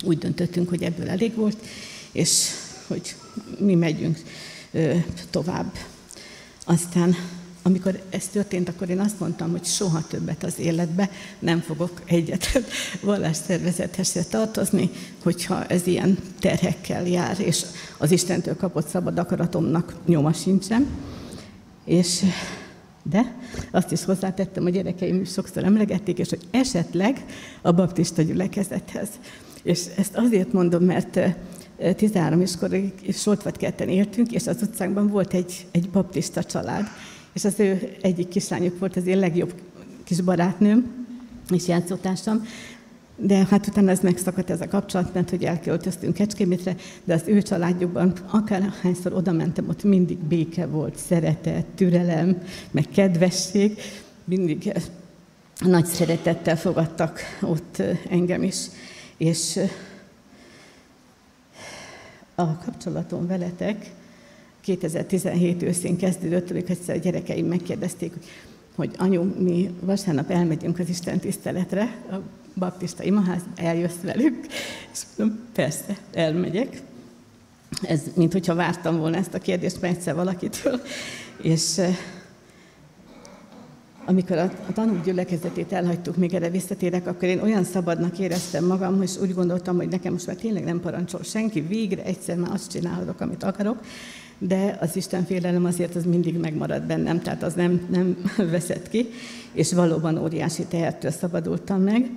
Úgy döntöttünk, hogy ebből elég volt, és hogy mi megyünk ö, tovább. Aztán Amikor ez történt, akkor én azt mondtam, hogy soha többet az életbe nem fogok egyetlen vallásszervezethez se tartozni, hogyha ez ilyen terhekkel jár, és az Istentől kapott szabad akaratomnak nyoma sincsen. És de azt is hozzátettem, a gyerekeim is sokszor emlegették, és hogy esetleg a baptista gyülekezethez. És ezt azért mondom, mert tizenhárom iskorig Soltvatkerten éltünk, és az utcánkban volt egy, egy baptista család, és az ő egyik kislányuk volt az én legjobb kis barátnőm és játszótársam, de hát utána ez megszakadt ez a kapcsolat, mert hogy elköltöztünk Kecskemétre, de az ő családjukban akárhányszor oda mentem, ott mindig béke volt, szeretet, türelem, meg kedvesség, mindig nagy szeretettel fogadtak ott engem is, és a kapcsolatom veletek kétezer-tizenhét őszén kezdődött, amikor egyszer a gyerekeim megkérdezték, hogy anyu, mi vasárnap elmegyünk az Isten tiszteletre, a baptista imaházba, eljössz velük? És mondom, persze, elmegyek. Ez, mint hogyha vártam volna ezt a kérdést már egyszer valakitől. És amikor a tanúk gyülekezetét elhagytuk, még erre visszatérek, akkor én olyan szabadnak éreztem magam, és úgy gondoltam, hogy nekem most már tényleg nem parancsol senki, végre egyszer már azt csinálhatok, amit akarok, de az Isten félelem azért az mindig megmarad bennem, tehát az nem, nem veszett ki, és valóban óriási tehertől szabadultam meg,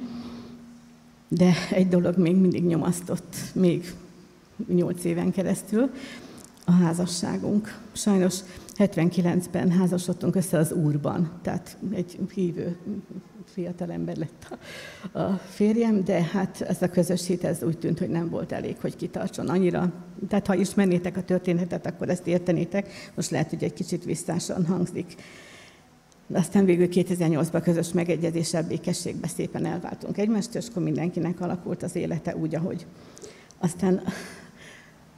de egy dolog még mindig nyomasztott, még nyolc éven keresztül, a házasságunk. Sajnos hetvenkilencben házasodtunk össze az Úrban, tehát egy hívő fiatalember lett a, a férjem, de hát ez a közös hit, ez úgy tűnt, hogy nem volt elég, hogy kitartson annyira. Tehát ha ismernétek a történetet, akkor ezt értenétek, most lehet, hogy egy kicsit visszásan hangzik. De aztán végül kétezer-nyolcban közös megegyezéssel, békességbe szépen elváltunk egymást, és akkor mindenkinek alakult az élete úgy, ahogy. Aztán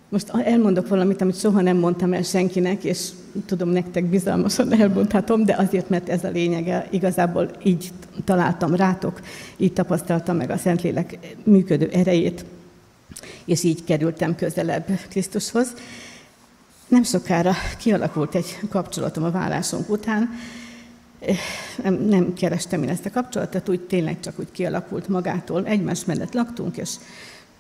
most elmondok valamit, amit soha nem mondtam el senkinek, és tudom, nektek bizalmasan elmondhatom, de azért, mert ez a lényege, igazából így találtam rátok, így tapasztaltam meg a Szentlélek működő erejét, és így kerültem közelebb Krisztushoz. Nem sokára kialakult egy kapcsolatom a válásunk után. Nem, nem kerestem én ezt a kapcsolatot, úgy tényleg csak úgy kialakult magától. Egymás mellett laktunk, és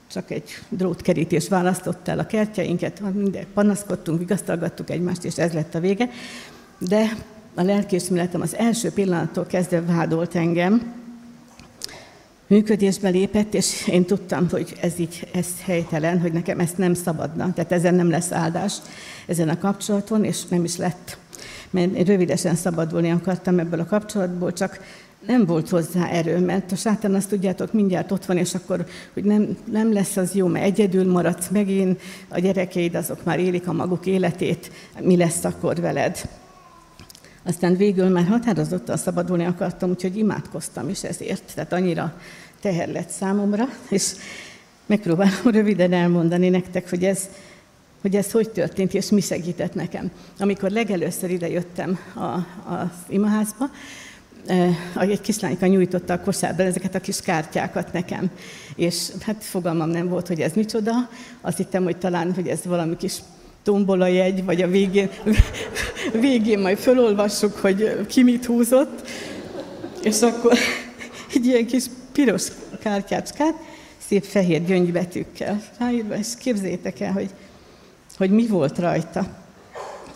csak egy drótkerítés választott el a kertjeinket, minden panaszkodtunk, vigasztalgattuk egymást, és ez lett a vége. De a lelkiismeretem az első pillanattól kezdve vádolt engem, működésbe lépett, és én tudtam, hogy ez így, ez helytelen, hogy nekem ezt nem szabadna, tehát ezen nem lesz áldás, ezen a kapcsolaton, és nem is lett. Mert én rövidesen szabadulni akartam ebből a kapcsolatból, csak nem volt hozzá erő, mert a sátán azt tudjátok, mindjárt ott van, és akkor, hogy nem, nem lesz az jó, mert egyedül maradsz megint, a gyerekeid azok már élik a maguk életét, mi lesz akkor veled? Aztán végül már határozottan szabadulni akartam, úgyhogy imádkoztam is ezért, tehát annyira teher lett számomra, és megpróbálom röviden elmondani nektek, hogy ez, hogy ez hogy történt, és mi segített nekem. Amikor legelőször idejöttem az imaházba, egy kislányka nyújtotta a kosárban ezeket a kis kártyákat nekem. És hát fogalmam nem volt, hogy ez micsoda. Azt hittem, hogy talán, hogy ez valami kis tombola jegy, vagy a végén, végén majd felolvassuk, hogy ki mit húzott. És akkor egy ilyen kis piros kártyácskát, szép fehér gyöngybetűkkel ráírva, és képzeljétek el, hogy, hogy mi volt rajta.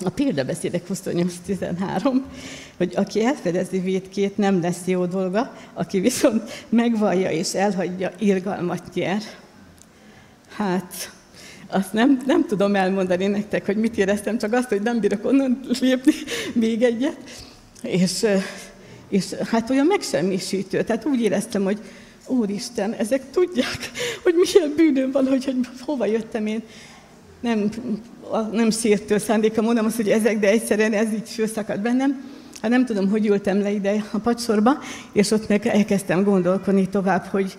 A példabeszédek huszonnyolc tizenhárom, hogy aki elfedezi vétkét, nem lesz jó dolga, aki viszont megvallja és elhagyja, irgalmat nyer. Hát, azt nem, nem tudom elmondani nektek, hogy mit éreztem, csak azt, hogy nem bírok onnan lépni még egyet. És, és hát olyan megsemmisítő, tehát úgy éreztem, hogy Úristen, ezek tudják, hogy milyen bűnöm van, hogy, hogy hova jöttem én. Nem, nem sértő szándéka mondom azt, hogy ezek, de egyszerűen ez így főszakadt bennem. Hát nem tudom, hogy ültem le ide a padsorba, és ott meg elkezdtem gondolkodni tovább, hogy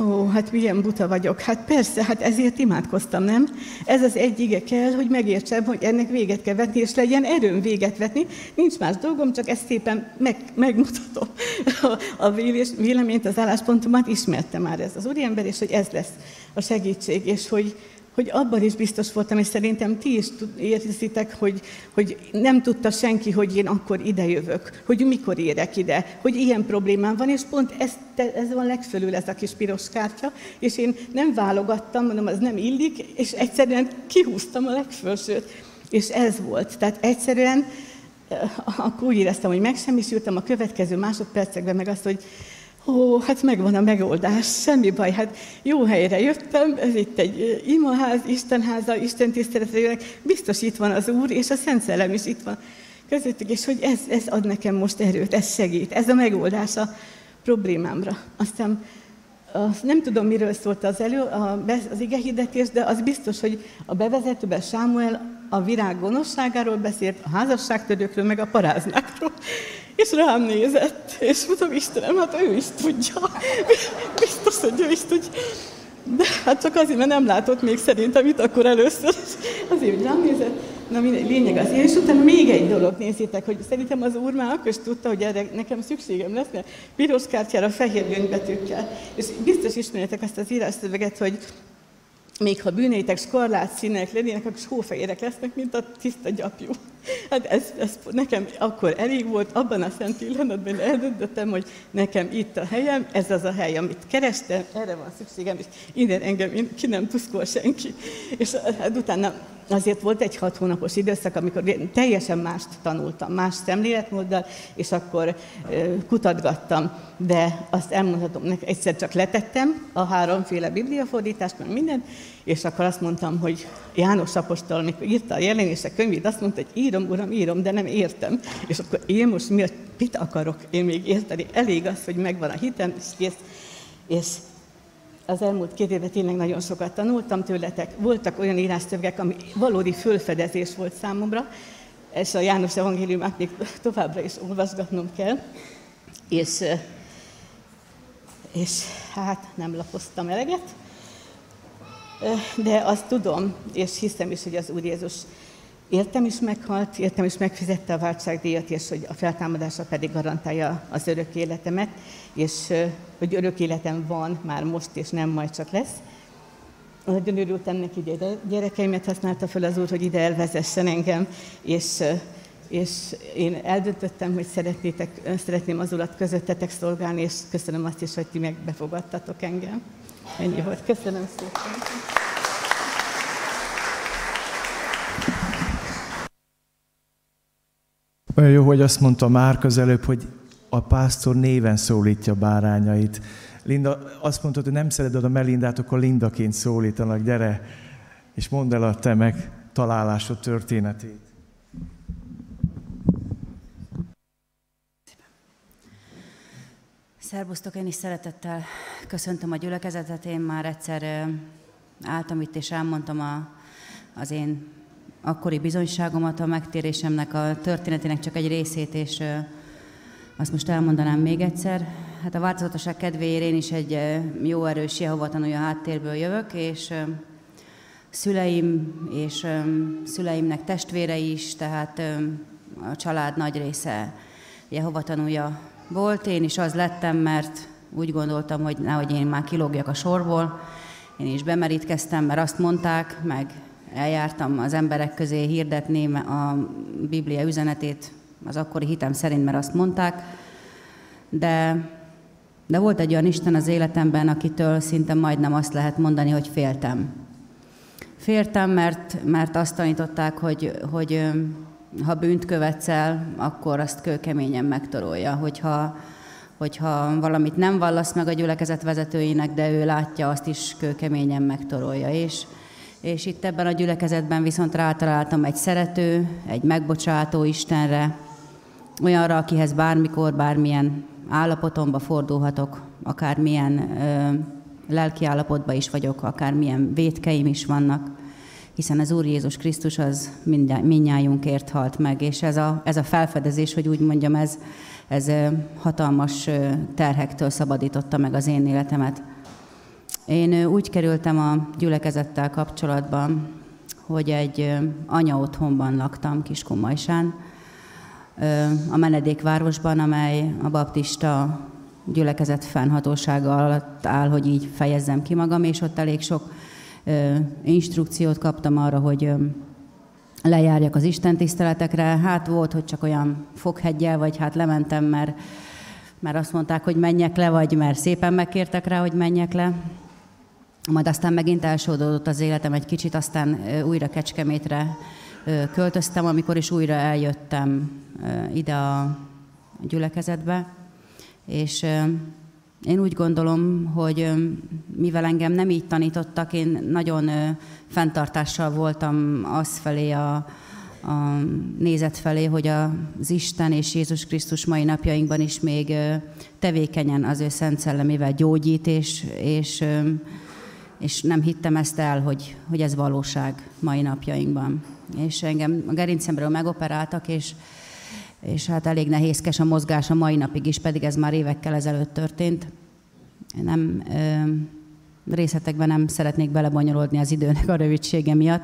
ó, hát milyen buta vagyok. Hát persze, hát ezért imádkoztam, nem? Ez az egy ige kell, hogy megértsem, hogy ennek véget kell vetni, és legyen erőm véget vetni. Nincs más dolgom, csak ezt szépen meg, megmutatom. A véleményt, az álláspontomat ismerte már ez az úriember, és hogy ez lesz a segítség, és hogy hogy abban is biztos voltam, és szerintem ti is érzitek, hogy, hogy nem tudta senki, hogy én akkor idejövök, hogy mikor érek ide, hogy ilyen problémám van, és pont ez, ez van legfelül, ez a kis piros kártya, és én nem válogattam, mondom, az nem illik, és egyszerűen kihúztam a legfelsőt, és ez volt. Tehát egyszerűen akkor úgy éreztem, hogy megsemmisültem, a következő másodpercekben meg azt, hogy ó, hát megvan a megoldás, semmi baj, hát jó helyre jöttem, ez itt egy imaház, istenháza, istentiszteletre jönnek, biztos itt van az Úr, és a Szent Szellem is itt van közöttük, és hogy ez, ez ad nekem most erőt, ez segít, ez a megoldás a problémámra. Aztán azt nem tudom, miről szólt az elő, az igehirdetés, de az biztos, hogy a bevezetőben Sámuel a virág gonoszságáról beszélt, a házasságtörőkről, meg a paráznákról. És rám nézett, és mondom, Istenem, hát ő is tudja. Biztos, hogy ő is tudja. De hát csak azért, mert nem látott még szerintem itt akkor először. Azért, hogy rám nézett. Na mindegy, lényeg az. És utána még egy dolog, nézzétek, hogy szerintem az Úr már akkor is tudta, hogy erre nekem szükségem lesz, mert piros kártyára, fehér gyöngybetűkkel. És biztos ismerjétek azt az írásszöveget, hogy még ha bűneitek skarlát színek lennének, akkor hófehérek lesznek, mint a tiszta gyapjú. Hát ez, ez nekem akkor elég volt, abban a szent pillanatban eldöntöttem, hogy nekem itt a helyem, ez az a hely, amit kerestem, erre van szükségem, és innen engem ki nem tuszkol senki. És hát utána azért volt egy hat hónapos időszak, amikor teljesen mást tanultam, más szemléletmóddal, és akkor kutatgattam. De azt elmondhatom, egyszer csak letettem a háromféle bibliafordítást, meg mindent, és akkor azt mondtam, hogy János apostol, amikor írta a Jelenések könyvét, azt mondta, hogy írom, uram, írom, de nem értem. És akkor én most miért, mit akarok én még érteni? Elég az, hogy megvan a hitem, és kész. És az elmúlt két évben tényleg nagyon sokat tanultam tőletek. Voltak olyan írásszövegek, ami valódi fölfedezés volt számomra, és a János evangéliumát még továbbra is olvasgatnom kell. És, és hát nem lapoztam eleget, de azt tudom, és hiszem is, hogy az Úr Jézus értem is meghalt, értem is megfizette a váltságdíjat, és hogy a feltámadása pedig garantálja az örök életemet, és hogy örök életem van már most, és nem majd csak lesz. Nagyon örültem neki, hogy a gyerekeimet használta fel az Úr, hogy ide elvezessen engem, és, és én eldöntöttem, hogy szeretném az Urat közöttetek szolgálni, és köszönöm azt is, hogy ti megbefogadtatok engem. Ennyi volt. Köszönöm szépen. Olyan jó, hogy azt mondta Márk az előbb, hogy a pásztor néven szólítja bárányait. Linda, azt mondtad, hogy nem szereted a Melindát, akkor Lindaként szólítanak, gyere, és mondd el a te meg találásod történetét. Szerbusztok, én is szeretettel köszöntöm a gyülekezetet. Én már egyszer álltam itt, és elmondtam a, az én akkori bizonyságomat, a megtérésemnek, a történetének csak egy részét, és azt most elmondanám még egyszer. Hát a változatosság kedvéért én is egy jó erős Jehova tanúja háttérből jövök, és szüleim és szüleimnek testvérei is, tehát a család nagy része Jehova tanúja volt. Én is az lettem, mert úgy gondoltam, hogy nehogy én már kilógjak a sorból. Én is bemerítkeztem, mert azt mondták, meg eljártam az emberek közé hirdetni a Biblia üzenetét az akkori hitem szerint, mert azt mondták. De, de volt egy olyan Isten az életemben, akitől szinte majdnem azt lehet mondani, hogy féltem. Féltem, mert, mert azt tanították, hogy, hogy ha bűnt követsz el, akkor azt kőkeményen megtorolja. Hogyha, hogyha valamit nem vallasz meg a gyülekezet vezetőinek, de ő látja, azt is kőkeményen megtorolja. És És itt ebben a gyülekezetben viszont rátaláltam egy szerető, egy megbocsátó Istenre, olyanra, akihez bármikor, bármilyen állapotomba fordulhatok, akármilyen ö, lelki állapotban is vagyok, akármilyen vétkeim is vannak, hiszen az Úr Jézus Krisztus az mindnyájunkért halt meg, és ez a, ez a felfedezés, hogy úgy mondjam, ez, ez hatalmas terhektől szabadította meg az én életemet. Én úgy kerültem a gyülekezettel kapcsolatban, hogy egy anyaotthonban laktam, Kiskun Majsán, a Menedékvárosban, amely a baptista gyülekezet fennhatósága alatt áll, hogy így fejezzem ki magam, és ott elég sok instrukciót kaptam arra, hogy lejárjak az istentiszteletekre. Hát volt, hogy csak olyan fogheggyel, vagy hát lementem, mert, mert azt mondták, hogy menjek le, vagy mert szépen megkértek rá, hogy menjek le. Majd aztán megint elsodódott az életem egy kicsit, aztán újra Kecskemétre költöztem, amikor is újra eljöttem ide a gyülekezetbe. És én úgy gondolom, hogy mivel engem nem így tanítottak, én nagyon fenntartással voltam az felé, a, a nézet felé, hogy az Isten és Jézus Krisztus mai napjainkban is még tevékenyen az ő Szent Szellemével gyógyít, és, és, és nem hittem ezt el, hogy, hogy ez valóság mai napjainkban. És engem a gerincemről megoperáltak, és és hát elég nehézkes a mozgás a mai napig is, pedig ez már évekkel ezelőtt történt. Nem, ö, részletekben nem szeretnék belebonyolódni az időnek a rövidsége miatt.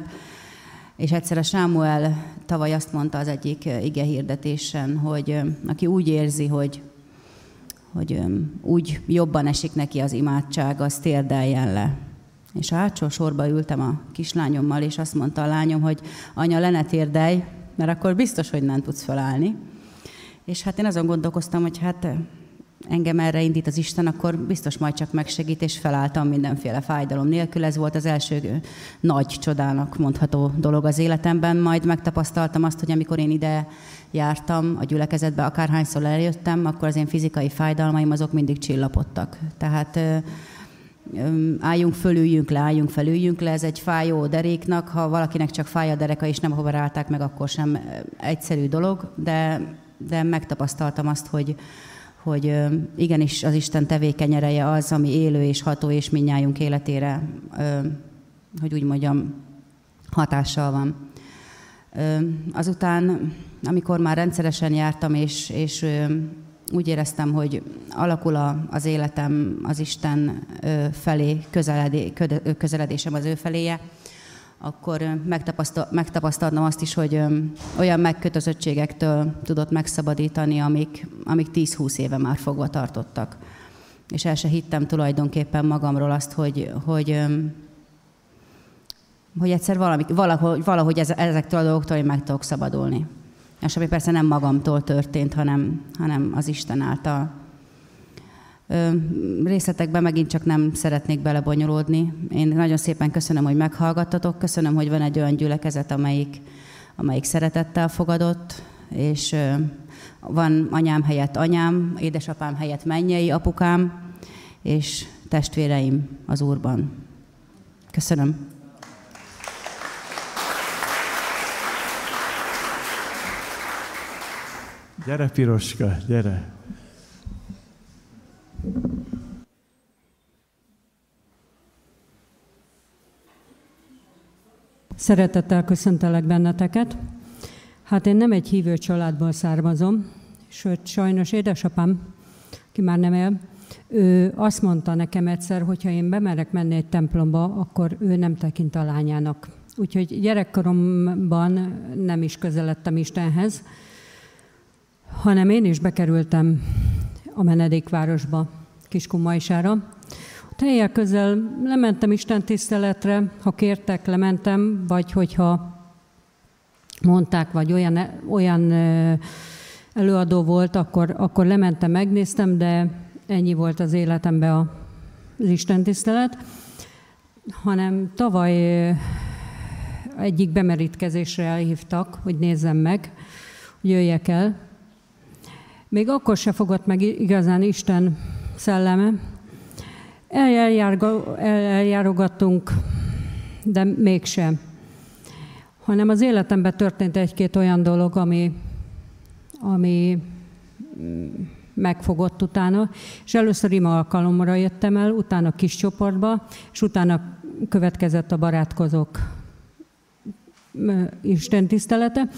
És egyszer a Sámuel tavaly azt mondta az egyik ige hirdetésen, hogy ö, aki úgy érzi, hogy, hogy ö, úgy jobban esik neki az imádság, az térdeljen le. És a hátsó sorba ültem a kislányommal, és azt mondta a lányom, hogy anya, le ne térdelj, mert akkor biztos, hogy nem tudsz felállni. És hát én azon gondolkoztam, hogy hát engem erre indít az Isten, akkor biztos majd csak megsegít, és felálltam mindenféle fájdalom nélkül. Ez volt az első nagy csodának mondható dolog az életemben. Majd megtapasztaltam azt, hogy amikor én ide jártam a gyülekezetbe, akárhányszor eljöttem, akkor az én fizikai fájdalmaim azok mindig csillapodtak. Tehát álljunk föl, üljünk le, álljunk fel, üljünk le, ez egy fájó deréknak, ha valakinek csak fáj a dereka, és nem operálták meg, akkor sem egyszerű dolog, de, de megtapasztaltam azt, hogy, hogy igenis az Isten tevékeny ereje az, ami élő és ható, és mindnyájunk életére, hogy úgy mondjam, hatással van. Azután, amikor már rendszeresen jártam, és, és úgy éreztem, hogy alakul az életem az Isten felé, közeledésem az ő feléje, akkor megtapasztaltam azt is, hogy olyan megkötözöttségektől tudott megszabadítani, amik, amik tíz-húsz éve már fogva tartottak. És el se hittem tulajdonképpen magamról azt, hogy, hogy, hogy egyszer valami, valahogy, valahogy ezektől a dolgoktól én meg tudok szabadulni. És ami persze nem magamtól történt, hanem, hanem az Isten által. Ö, részletekben megint csak nem szeretnék belebonyolódni. Én nagyon szépen köszönöm, hogy meghallgattatok, köszönöm, hogy van egy olyan gyülekezet, amelyik, amelyik szeretettel fogadott, és ö, van anyám helyett anyám, édesapám helyett mennyei apukám, és testvéreim az Úrban. Köszönöm. Gyere, Piroska, gyere! Szeretettel köszöntelek benneteket. Hát én nem egy hívő családból származom, sőt, sajnos édesapám, ki már nem él, ő azt mondta nekem egyszer, hogy ha én bemerek menni egy templomba, akkor ő nem tekint a lányának. Úgyhogy gyerekkoromban nem is közeledtem Istenhez, hanem én is bekerültem a Menedékvárosba, Kiskun Majsára. Teljesen közel lementem Isten tiszteletre, ha kértek, lementem, vagy hogyha mondták, vagy olyan, olyan előadó volt, akkor, akkor lementem, megnéztem, de ennyi volt az életemben az Isten tisztelet. Hanem tavaly egyik bemerítkezésre elhívtak, hogy nézzem meg, hogy jöjjek el. Még akkor se fogott meg igazán Isten szelleme. Eljárogattunk, de mégsem. Hanem az életemben történt egy-két olyan dolog, ami, ami megfogott utána. És először ima alkalomra jöttem el, utána kis csoportba, és utána következett a barátkozók Isten tisztelete.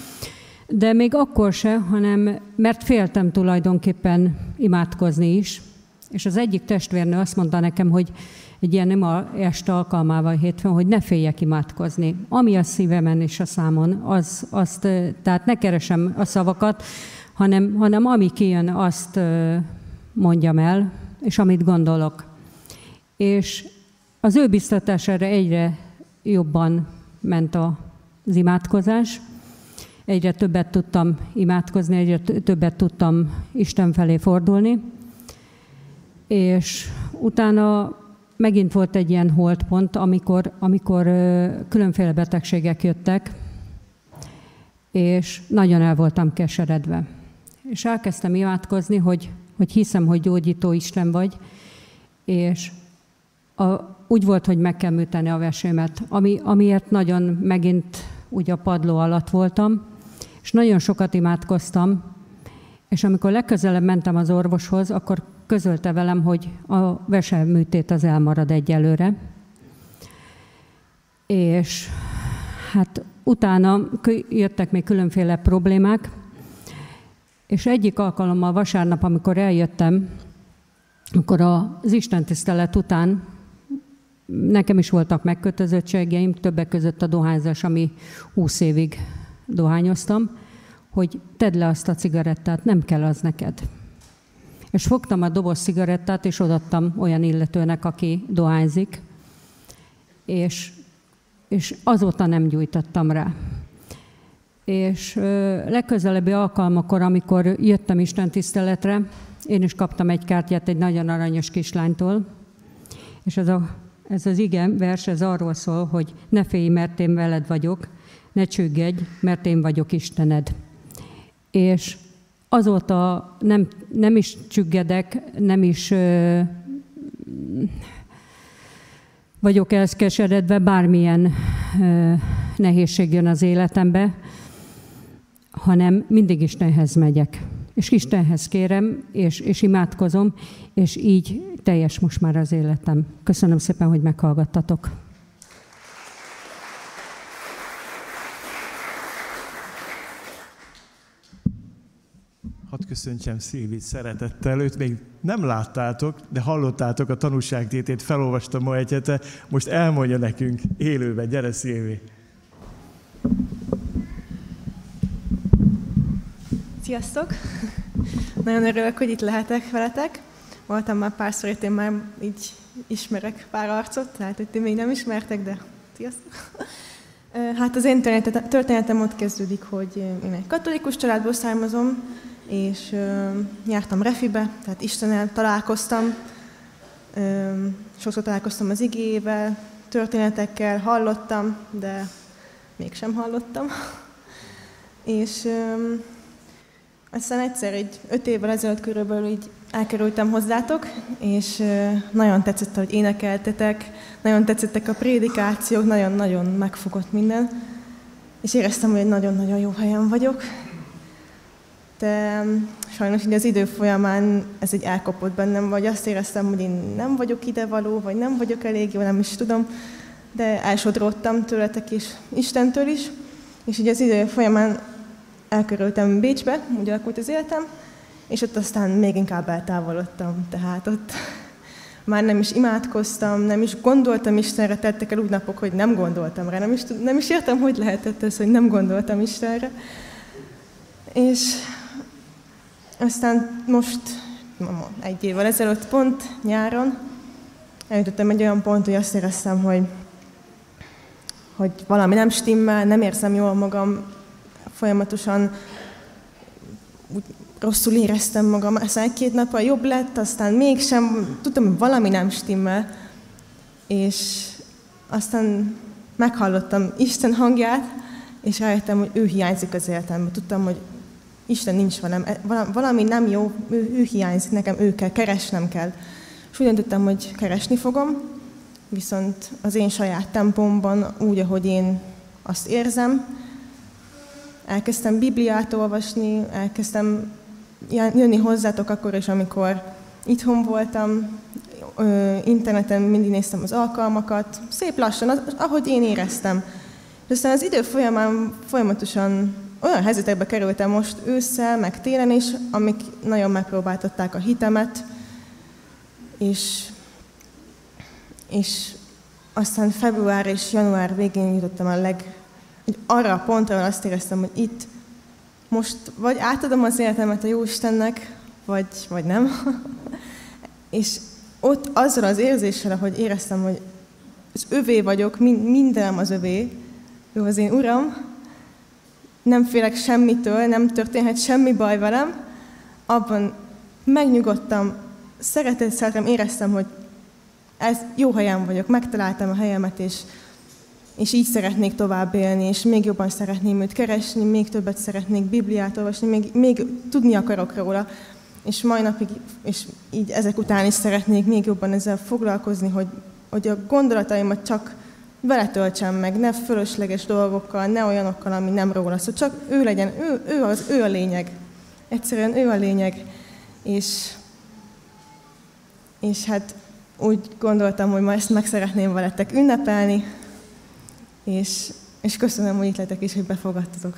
De még akkor se, hanem mert féltem tulajdonképpen imádkozni is. És az egyik testvérnő azt mondta nekem, hogy egy ilyen ima este alkalmával hétfőn, hogy ne féljek imádkozni. Ami a szívemen és a számon, az, azt, tehát ne keresem a szavakat, hanem, hanem ami kijön, azt mondjam el, és amit gondolok. És az ő biztatására egyre jobban ment az imádkozás. Egyre többet tudtam imádkozni, egyre többet tudtam Isten felé fordulni. És utána megint volt egy ilyen holdpont, amikor, amikor különféle betegségek jöttek, és nagyon el voltam keseredve. És elkezdtem imádkozni, hogy, hogy hiszem, hogy gyógyító Isten vagy, és a, úgy volt, hogy meg kell műteni a vesémet, ami, amiért nagyon megint úgy a padló alatt voltam, és nagyon sokat imádkoztam, és amikor legközelebb mentem az orvoshoz, akkor közölte velem, hogy a veseműtét az elmarad egyelőre. És hát utána jöttek még különféle problémák, és egyik alkalommal vasárnap, amikor eljöttem, akkor az istentisztelet után nekem is voltak megkötözöttségeim, többek között a dohányzás, ami húsz évig dohányoztam, hogy tedd le azt a cigarettát, nem kell az neked. És fogtam a doboz cigarettát, és odaadtam olyan illetőnek, aki dohányzik, és, és azóta nem gyújtottam rá. És ö, legközelebbi alkalmakor, amikor jöttem Isten tiszteletre, én is kaptam egy kártyát egy nagyon aranyos kislánytól, és ez, a, ez az ige vers, ez arról szól, hogy ne félj, mert én veled vagyok, ne csüggedj, mert én vagyok Istened. És azóta nem, nem is csüggedek, nem is ö, vagyok elkeseredve, bármilyen ö, nehézség jön az életembe, hanem mindig Istenhez megyek. És Istenhez kérem, és, és imádkozom, és így teljes most már az életem. Köszönöm szépen, hogy meghallgattatok. Hadd köszöntsem Szilvit szeretettel, őt még nem láttátok, de hallottátok a tanúságtétét, felolvastam ma egy hete, most elmondja nekünk élőben, gyere Szilvi! Sziasztok! Nagyon örülök, hogy itt lehetek veletek. Voltam már párszor, itt én már így ismerek pár arcot, lehet, hogy ti még nem ismertek, de sziasztok! Hát az én történetem ott kezdődik, hogy én egy katolikus családból származom, és jártam refibe, tehát Istennel találkoztam, sokszor találkoztam az igével, történetekkel, hallottam, de mégsem hallottam. És aztán egyszer, egy öt évvel ezelőtt körülbelül így elkerültem hozzátok, és nagyon tetszett, hogy énekeltetek, nagyon tetszettek a prédikációk, nagyon-nagyon megfogott minden, és éreztem, hogy nagyon-nagyon jó helyen vagyok. De sajnos így az idő folyamán ez egy elkopott bennem, vagy azt éreztem, hogy én nem vagyok idevaló, vagy nem vagyok elég jó, nem is tudom, de elsodródtam tőletek is, Istentől is, és így az idő folyamán elkerültem Bécsbe, úgy alakult az életem, és ott aztán még inkább eltávolodtam, tehát ott már nem is imádkoztam, nem is gondoltam Istenre, tettek el úgy napok, hogy nem gondoltam rá, nem is, nem is értem, hogy lehetett ez, hogy nem gondoltam Istenre. És aztán most, egy évvel ezelőtt pont, nyáron, eljutottam egy olyan pont, hogy azt éreztem, hogy, hogy valami nem stimmel, nem érzem jól magam, folyamatosan úgy rosszul éreztem magam, aztán egy-két nappal jobb lett, aztán mégsem, tudtam, hogy valami nem stimmel, és aztán meghallottam Isten hangját, és rájöttem, hogy ő hiányzik az életemben, tudtam, hogy Isten nincs velem, valami nem jó, ő, ő hiányzik nekem, ő kell, keresnem kell. És úgy döntöttem, hogy keresni fogom, viszont az én saját tempomban, úgy, ahogy én azt érzem, elkezdtem Bibliát olvasni, elkezdtem jönni hozzátok akkor is, amikor itthon voltam, interneten mindig néztem az alkalmakat, szép lassan, az, ahogy én éreztem. És aztán az idő folyamán folyamatosan olyan helyzetekbe kerültem most ősszel, meg télen is, amik nagyon megpróbáltatták a hitemet, és, és aztán február és január végén jutottam a leg... arra a pontra, ahol azt éreztem, hogy itt most vagy átadom az életemet a Jóistennek, vagy, vagy nem. És ott azzal az érzéssel, hogy éreztem, hogy az övé vagyok, mindenem az övé, ő az én uram, nem félek semmitől, nem történhet semmi baj velem, abban megnyugodtam, szeretett szeretem, éreztem, hogy ez jó helyen vagyok, megtaláltam a helyemet, és, és így szeretnék tovább élni, és még jobban szeretném őt keresni, még többet szeretnék Bibliát olvasni, még, még tudni akarok róla, és mai napig, és így ezek után is szeretnék még jobban ezzel foglalkozni, hogy, hogy a gondolataimat csak vele töltsem meg, ne fölösleges dolgokkal, ne olyanokkal, ami nem róla szó, szóval csak ő legyen, ő, ő az, ő a lényeg. Egyszerűen ő a lényeg, és, és hát úgy gondoltam, hogy ma ezt meg szeretném veletek ünnepelni, és, és köszönöm, hogy itt lettek is, hogy befogadtatok.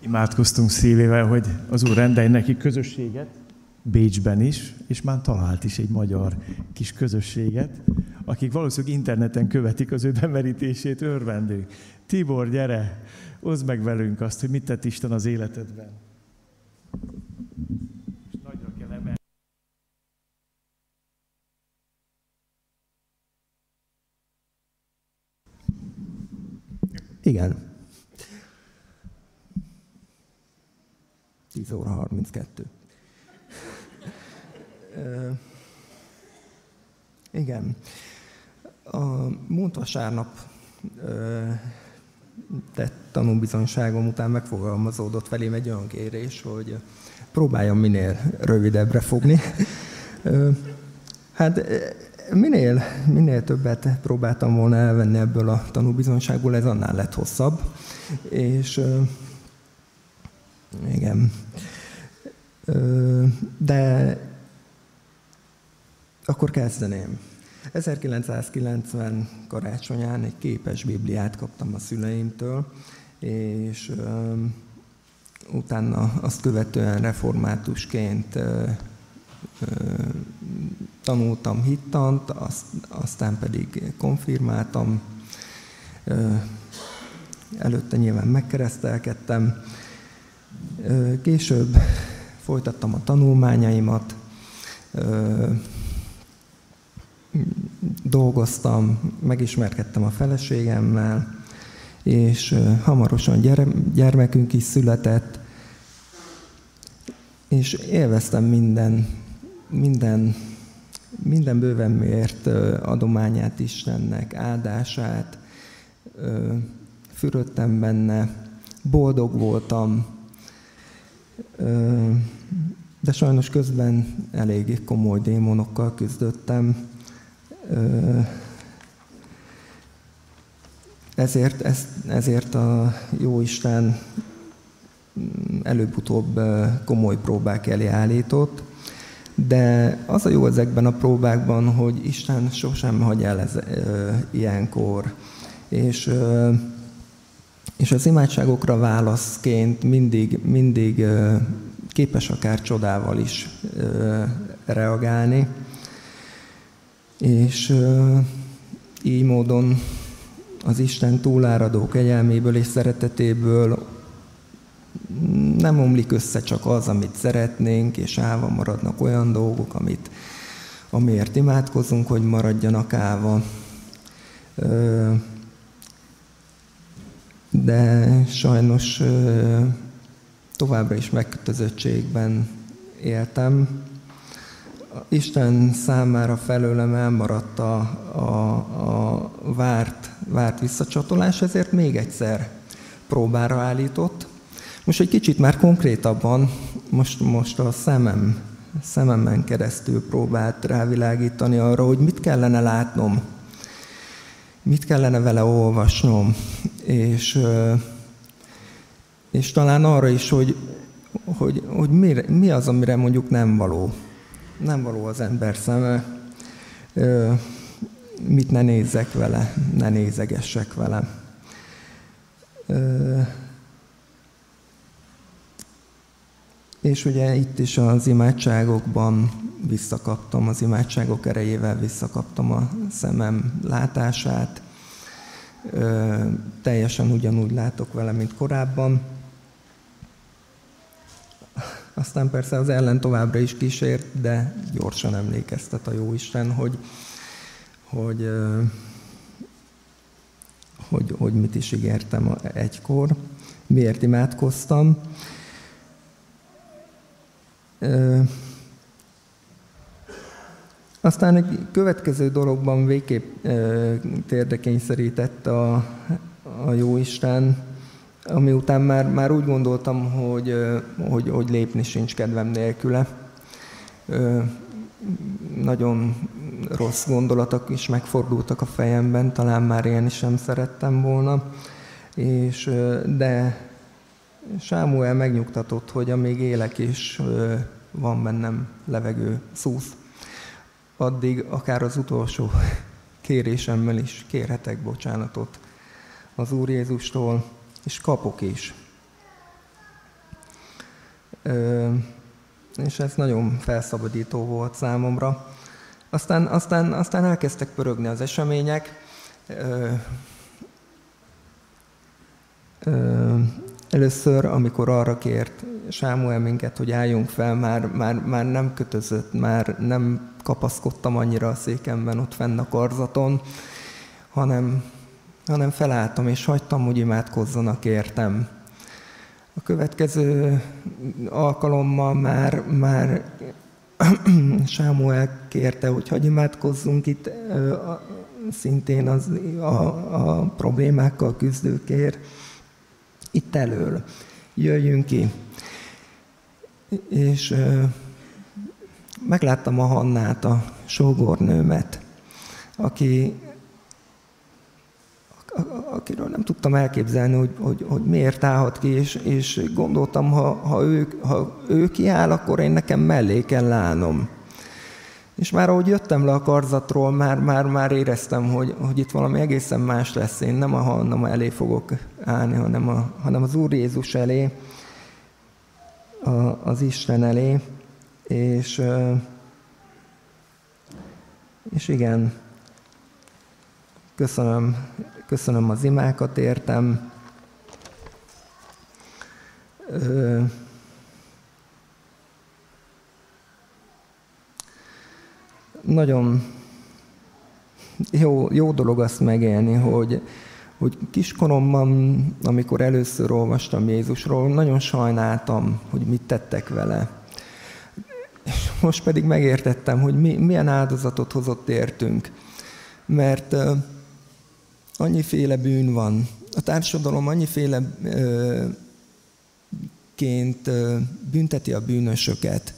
Imádkoztunk Szilvivel, hogy az Úr rendelj neki közösséget, Bécsben is, és már talált is egy magyar kis közösséget, akik valószínűleg interneten követik az ő bemerítését, örvendők. Tibor, gyere, oszd meg velünk azt, hogy mit tett Isten az életedben. És nagyra kell emelni. Igen. tíz óra harminckettő. Uh, igen. A múlt vasárnap uh, tett tanúbizonyságom után megfogalmazódott velém egy olyan kérés, hogy próbáljam minél rövidebbre fogni. Uh, hát minél, minél többet próbáltam volna elvenni ebből a tanúbizonyságból, ez annál lett hosszabb. És uh, igen. Uh, de akkor kezdeném. ezerkilencszázkilencven karácsonyán egy képes Bibliát kaptam a szüleimtől, és ö, utána azt követően reformátusként ö, ö, tanultam hittant, azt, aztán pedig konfirmáltam. Ö, előtte nyilván megkeresztelkedtem. Ö, később folytattam a tanulmányaimat, ö, dolgoztam, megismerkedtem a feleségemmel, és hamarosan gyermekünk is született, és élveztem minden, minden, minden bőven mért adományát Istennek, áldását, fürödtem benne, boldog voltam, de sajnos közben elég komoly démonokkal küzdöttem, Ezért, ez, ezért a Jóisten előbb-utóbb komoly próbák elé állított, de az a jó ezekben a próbákban, hogy Isten sosem hagy el ez, ilyenkor. És, és az imádságokra válaszként mindig, mindig képes akár csodával is reagálni. És uh, így módon az Isten túláradó kegyelméből és szeretetéből nem omlik össze csak az, amit szeretnénk, és állva maradnak olyan dolgok, amit, amiért imádkozunk, hogy maradjanak állva. Uh, de sajnos uh, továbbra is megkötözöttségben éltem. Isten számára felőlem elmaradt a, a, a várt, várt visszacsatolás, ezért még egyszer próbára állított. Most egy kicsit már konkrétabban, most, most a szemem, szememben keresztül próbált rávilágítani arra, hogy mit kellene látnom, mit kellene vele olvasnom, és, és talán arra is, hogy, hogy, hogy mire, mi az, amire mondjuk nem való. Nem való az ember szeme, Ö, mit ne nézzek vele, ne nézegessek vele. Ö, és ugye itt is az imádságokban visszakaptam, az imádságok erejével visszakaptam a szemem látását. Ö, teljesen ugyanúgy látok vele, mint korábban. Aztán persze az ellen továbbra is kísért, de gyorsan emlékeztet a Jóisten, hogy, hogy, hogy, hogy mit is ígértem egykor, miért imádkoztam. Aztán egy következő dologban végképp térdre kényszerített a, a Jóisten, ami után már, már úgy gondoltam, hogy, hogy, hogy lépni sincs kedvem nélküle. Nagyon rossz gondolatok is megfordultak a fejemben, talán már én sem szerettem volna. És, de Sámuel megnyugtatott, hogy amíg élek is, van bennem levegő, szúsz. Addig akár az utolsó kérésemmel is kérhetek bocsánatot az Úr Jézustól, és kapok is. Ö, és ez nagyon felszabadító volt számomra. Aztán, aztán, aztán elkezdtek pörögni az események. Ö, ö, először, amikor arra kért Sámuel minket, hogy álljunk fel, már, már, már nem kötözött, már nem kapaszkodtam annyira a székemben ott fenn a karzaton, hanem, hanem felálltam és hagytam, hogy imádkozzanak értem. A következő alkalommal már, már Sámuel kérte, hogy hagyj imádkozzunk itt szintén az, a, a problémákkal küzdőkért. Itt elől jöjjünk ki. És megláttam a Hannát, a sógornőmet, aki, akiről nem tudtam elképzelni, hogy, hogy, hogy miért állhat ki, és, és gondoltam, ha, ha, ő, ha ő kiáll, akkor én nekem mellé kell állnom. És már ahogy jöttem le a karzatról, már, már, már éreztem, hogy, hogy itt valami egészen más lesz. Én nem a Hanna elé fogok állni, hanem, a, hanem az Úr Jézus elé, a, az Isten elé. És, és igen, köszönöm, köszönöm az imákat, értem. Ö, nagyon jó, jó dolog azt megélni, hogy, hogy kiskoromban, amikor először olvastam Jézusról, nagyon sajnáltam, hogy mit tettek vele. És most pedig megértettem, hogy mi, milyen áldozatot hozott értünk. Mert uh, annyiféle bűn van. A társadalom annyiféleként uh, uh, bünteti a bűnösöket.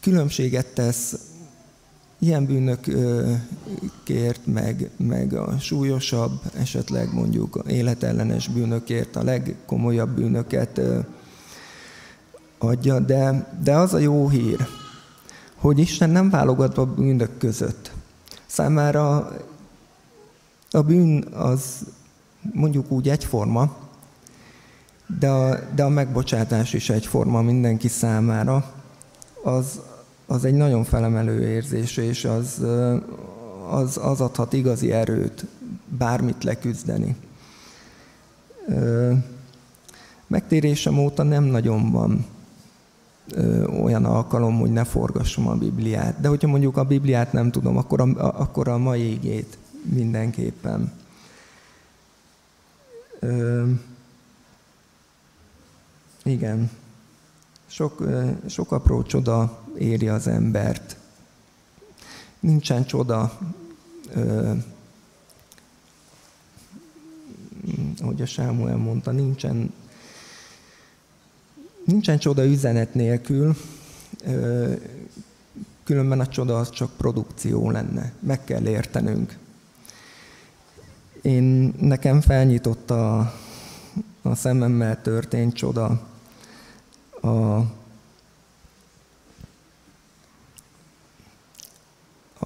Különbséget tesz ilyen bűnökért, meg, meg a súlyosabb, esetleg mondjuk életellenes bűnökért, a legkomolyabb bűnöket uh, adja, de, de az a jó hír, hogy Isten nem válogatva a bűnök között. Számára a bűn az mondjuk úgy egyforma, de a, de a megbocsátás is egyforma mindenki számára. Az, az egy nagyon felemelő érzés, és az, az, az adhat igazi erőt bármit leküzdeni. Megtérésem óta nem nagyon van olyan alkalom, hogy ne forgassam a Bibliát. De hogyha mondjuk a Bibliát nem tudom, akkor a, akkor a mai igét mindenképpen. Ö, igen. Sok, sok apró csoda éri az embert. Nincsen csoda, ö, ahogy a Sámuel mondta, nincsen Nincsen csoda üzenet nélkül, különben a csoda az csak produkció lenne. Meg kell értenünk. Én, nekem felnyitotta a, a szememmel történt csoda a,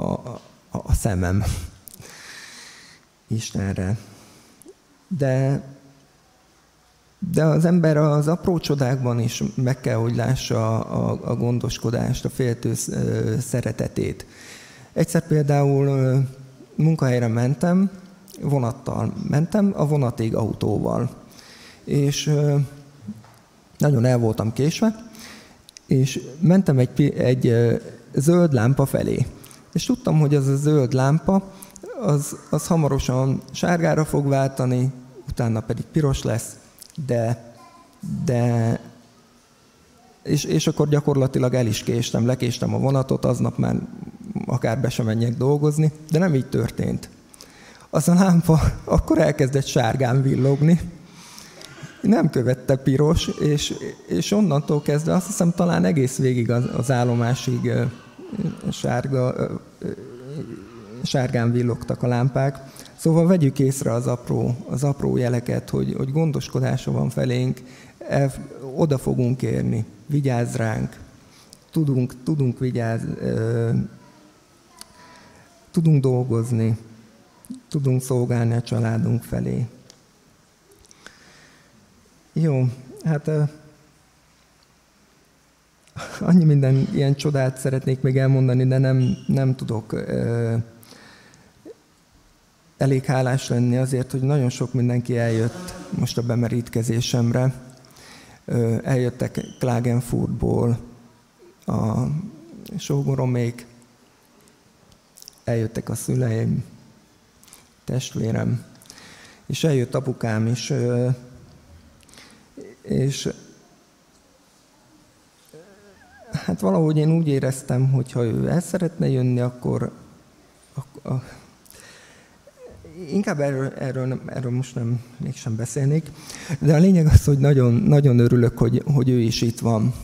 a, a szemem Istenre. De... De az ember az apró csodákban is meg kell, hogy lássa a, a, a gondoskodást, a féltő szeretetét. Egyszer például munkahelyre mentem, vonattal mentem, a vonatig autóval. És Nagyon el voltam késve, és mentem egy, egy zöld lámpa felé. És tudtam, hogy az a zöld lámpa, az, az hamarosan sárgára fog váltani, utána pedig piros lesz, de... de és, és akkor gyakorlatilag el is késtem, lekéstem a vonatot, aznap már akár be sem menjek dolgozni, de nem így történt. Az a lámpa akkor elkezdett sárgán villogni, nem követte piros, és, és onnantól kezdve azt hiszem talán egész végig az, az állomásig sárga, sárgán villogtak a lámpák. Szóval vegyük észre az apró, az apró jeleket, hogy, hogy gondoskodása van felénk, el, oda fogunk érni, vigyázz ránk, tudunk, tudunk vigyázz, ö, tudunk dolgozni, tudunk szolgálni a családunk felé. Jó, hát uh, annyi minden ilyen csodát szeretnék még elmondani, de nem, nem tudok uh, elég hálás lenni azért, hogy nagyon sok mindenki eljött most a bemerítkezésemre. Uh, eljöttek Klagenfurtból a sógoromék, eljöttek a szüleim, testvérem, és eljött apukám is, uh, és hát valahogy én úgy éreztem, hogy ha ő el szeretne jönni, akkor a, a, inkább erről, erről, nem, erről most nem, mégsem beszélnék, de a lényeg az, hogy nagyon, nagyon örülök, hogy, hogy ő is itt van.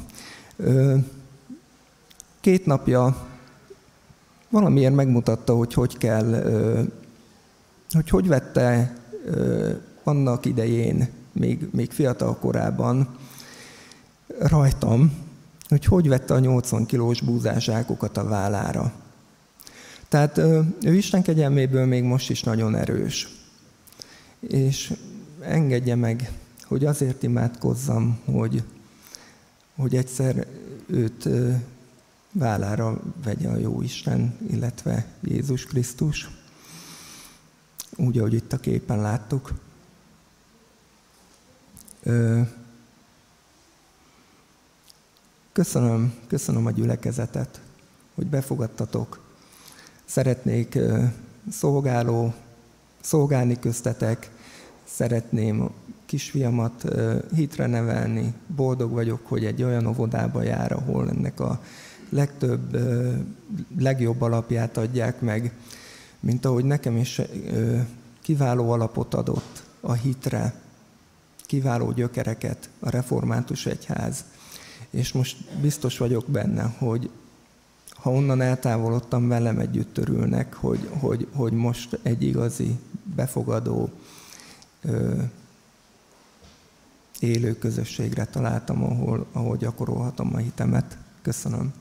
Két napja valamiért megmutatta, hogy hogy kell, hogy hogy vette annak idején, Még, még fiatal korában rajtam, hogy hogy vette a nyolcvan kilós búzázsákokat a vállára. Tehát ő Isten kegyelméből még most is nagyon erős. És engedje meg, hogy azért imádkozzam, hogy, hogy egyszer őt vállára vegye a jó Isten, illetve Jézus Krisztus, úgy, ahogy itt a képen láttuk. Köszönöm, köszönöm a gyülekezetet, hogy befogadtatok. Szeretnék szolgáló, szolgálni köztetek, szeretném kisfiamat hitre nevelni. Boldog vagyok, hogy egy olyan óvodába jár, ahol ennek a legtöbb, legjobb alapját adják meg, mint ahogy nekem is kiváló alapot adott a hitre. Kiváló gyökereket a református egyház. És most biztos vagyok benne, hogy ha onnan eltávolodtam, velem együtt örülnek, hogy, hogy, hogy most egy igazi, befogadó, ö, élő közösségre találtam, ahol, ahol gyakorolhatom a hitemet. Köszönöm.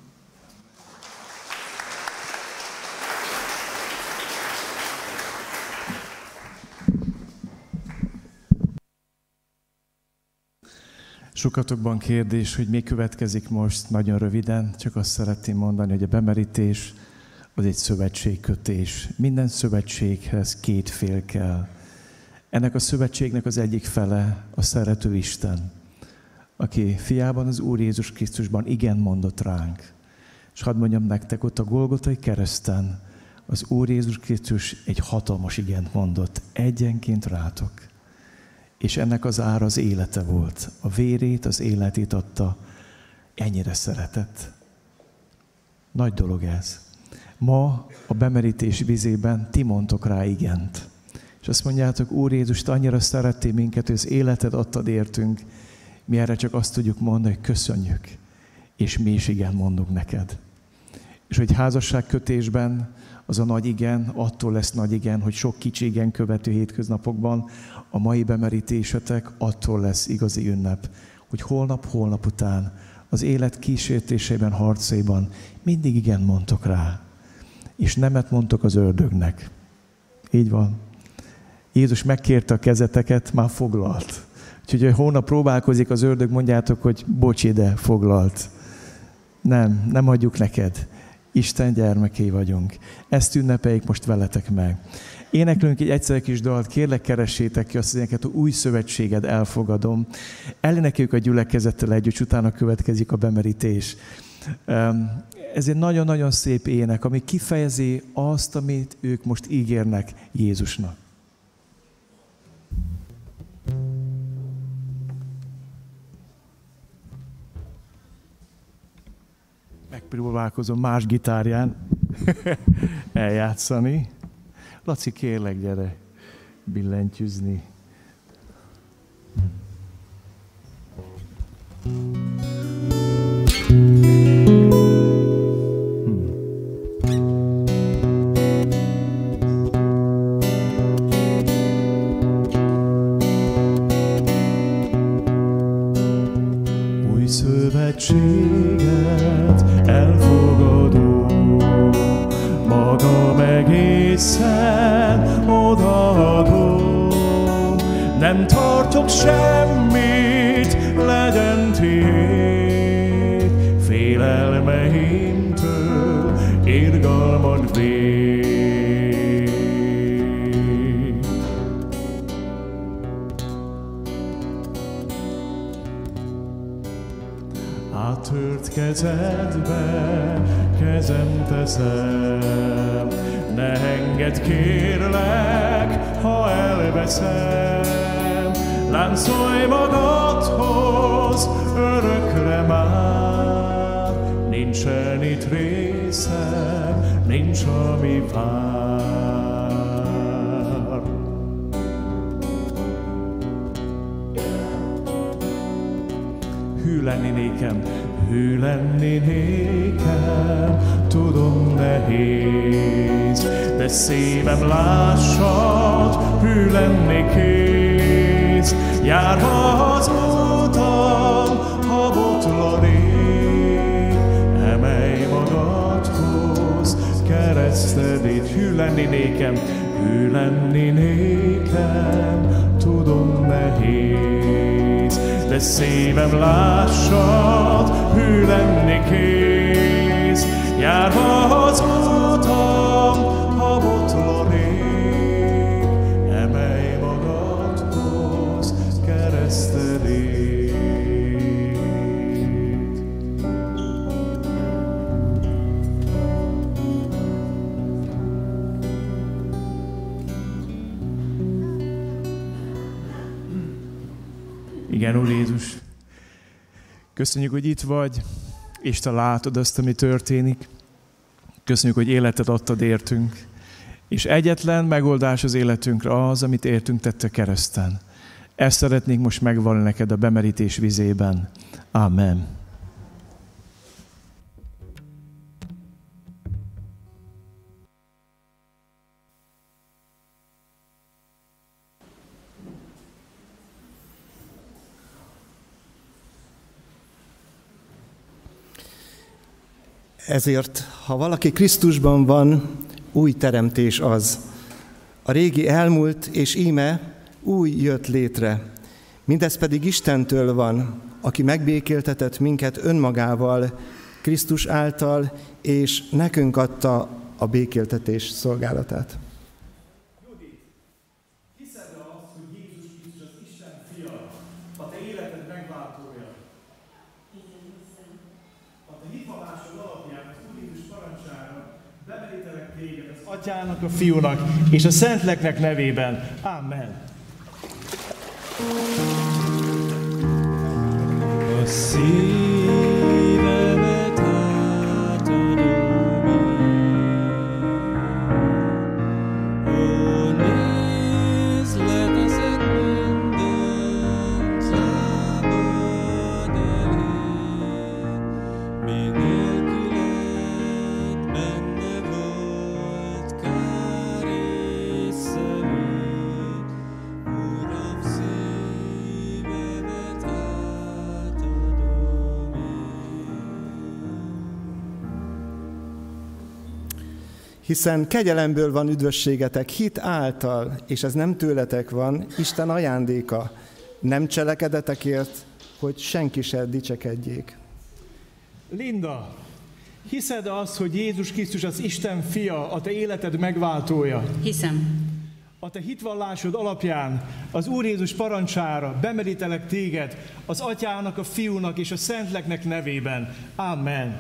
Sokatokban kérdés, hogy mi következik most, nagyon röviden, csak azt szeretném mondani, hogy a bemerítés az egy szövetségkötés. Minden szövetséghez két fél kell. Ennek a szövetségnek az egyik fele a szerető Isten, aki fiában, az Úr Jézus Krisztusban igen mondott ránk. És hadd mondjam nektek, ott a Golgotai kereszten az Úr Jézus Krisztus egy hatalmas igent mondott, egyenként rátok. És ennek az ára az élete volt. A vérét, az életét adta. Ennyire szeretett. Nagy dolog ez. Ma a bemerítés vizében ti mondtok rá igent. És azt mondjátok, Úr Jézus, te annyira szerettél minket, hogy az életed adtad értünk. Mi erre csak azt tudjuk mondani, hogy köszönjük. És mi is igen mondunk neked. És hogy házasságkötésben az a nagy igen, attól lesz nagy igen, hogy sok kicsi igen követő hétköznapokban, a mai bemerítésetek attól lesz igazi ünnep, hogy holnap-holnap után az élet kísértésében, harcaiban mindig igen mondtok rá, és nemet mondtok az ördögnek. Így van. Jézus megkérte a kezeteket, már foglalt. Úgyhogy, hogy holnap próbálkozik az ördög, mondjátok, hogy bocs ide, foglalt. Nem, nem adjuk neked. Isten gyermeké vagyunk. Ezt ünnepeljük most veletek meg. Éneklünk egy egyszerű kis dalt, kérlek, keressétek ki azt, hogy ezeket új szövetséged elfogadom. Elénekeljük a gyülekezettel együtt, utána következik a bemerítés. Ez egy nagyon-nagyon szép ének, ami kifejezi azt, amit ők most ígérnek Jézusnak. Megpróbálkozom más gitárján eljátszani. Laci, kérlek, gyere billentyűzni. Új szövetséget elfogadom, magam egészen odaadom, nem tartok semmit, legyen tiéd, félelmeimtől irgalmad vég. Áttört kezedbe kezem teszem, ne engedd, kérlek, ha elveszem. Láncolj magadhoz örökre már, nincsen itt részem, nincs ami vár. Hű lenni nékem, hű lenni nékem, tudom nehéz, de szívem lássad, hű lenni kész. Járva az úton, ha botlanék, emelj magadhoz keresztedét. Hű lenni nékem, hű lenni nékem, tudom nehéz, de szívem lássad, hű lenni kész. Járva az úton, ha botlanék, emelj magadhoz keresztedét. Igen, Úr Jézus, köszönjük, hogy itt vagy, és te látod azt, ami történik. Köszönjük, hogy életet adtad értünk. És egyetlen megoldás az életünkre az, amit értünk tette kereszten. Ezt szeretnénk most megvalni neked a bemerítés vizében. Amen. Ezért, ha valaki Krisztusban van, új teremtés az. A régi elmúlt, és íme új jött létre. Mindez pedig Istentől van, aki megbékéltetett minket önmagával, Krisztus által, és nekünk adta a békéltetés szolgálatát. Atyának, a Fiúnak és a Szentléleknek nevében. Amen. A szívemet átadom én, ó, nézled az minden számod elé, minél hiszen kegyelemből van üdvösségetek hit által, és ez nem tőletek van, Isten ajándéka, nem cselekedetekért, hogy senki se dicsekedjék. Linda, Hiszed azt, hogy Jézus Krisztus az Isten fia, a te életed megváltója? Hiszem. A te hitvallásod alapján az Úr Jézus parancsára bemerítelek téged az Atyának, a Fiúnak és a Szentléleknek nevében. Amen.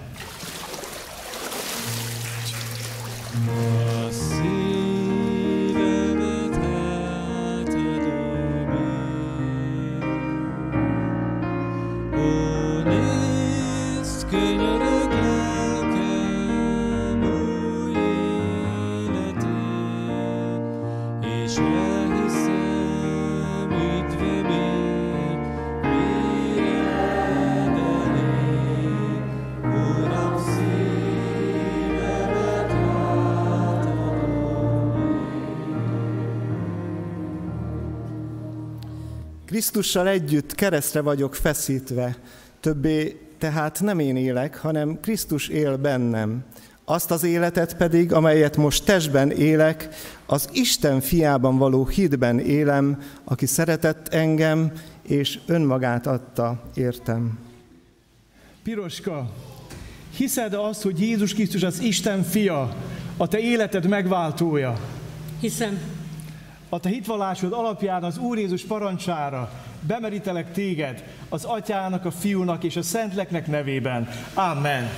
Krisztussal együtt keresztre vagyok feszítve, többé tehát nem én élek, hanem Krisztus él bennem. Azt az életet pedig, amelyet most testben élek, az Isten fiában való hitben élem, aki szeretett engem, és önmagát adta, értem. Piroska, hiszed azt, hogy Jézus Krisztus az Isten fia, a te életed megváltója? Hiszem. A te hitvallásod alapján az Úr Jézus parancsára bemerítelek téged az Atyának, a Fiúnak és a Szentléleknek nevében. Amen.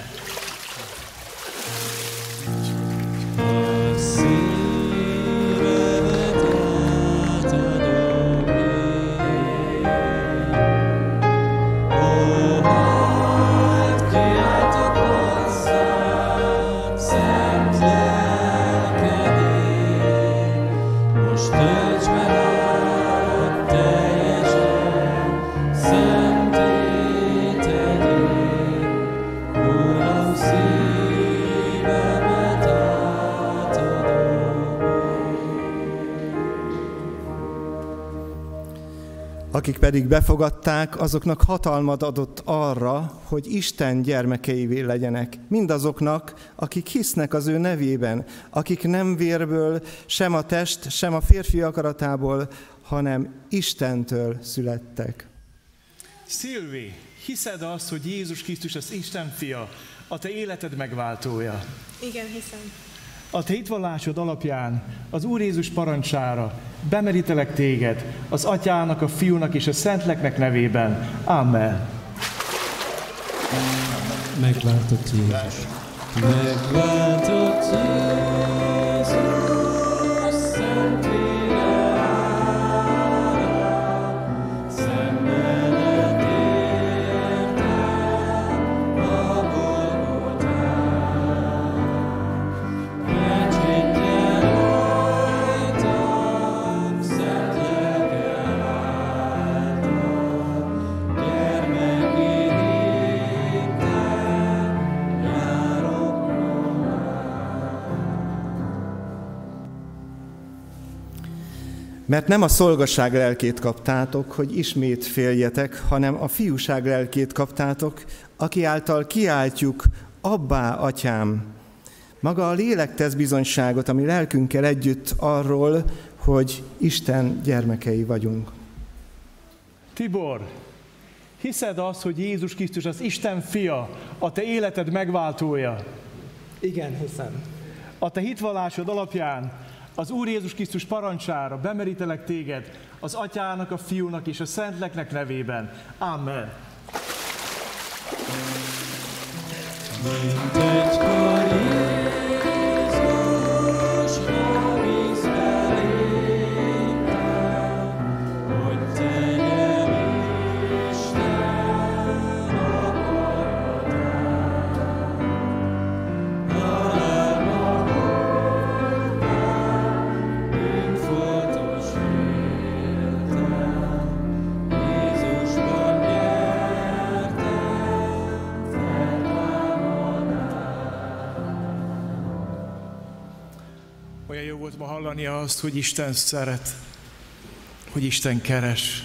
Akik pedig befogadták, azoknak hatalmat adott arra, hogy Isten gyermekeivé legyenek. Mindazoknak, akik hisznek az ő nevében, akik nem vérből, sem a test, sem a férfi akaratából, hanem Istentől születtek. Szilvi, hiszed azt, hogy Jézus Krisztus az Isten fia, a te életed megváltója? Igen, hiszem. A te hitvallásod alapján az Úr Jézus parancsára bemerítelek téged az Atyának, a Fiúnak és a Szentléleknek nevében. Amen. Megváltott Jézus. Megváltott Jézus, Szentlélek ára, szemmedet értem a Golgotán. Megcsintje rajtam, Szentlélekkel által, gyermekénékkel járok román. Mert nem a szolgasság lelkét kaptátok, hogy ismét féljetek, hanem a fiúság lelkét kaptátok, aki által kiáltjuk, Abbá, Atyám! Maga a lélek tesz bizonyságot, ami lelkünkkel együtt arról, hogy Isten gyermekei vagyunk. Tibor, hiszed azt, hogy Jézus Krisztus az Isten fia, a te életed megváltója? Igen, hiszem. A te hitvallásod alapján az Úr Jézus Krisztus parancsára bemerítelek téged az Atyának, a Fiúnak és a Szentléleknek nevében. Amen. Ma hallani azt, hogy Isten szeret, hogy Isten keres,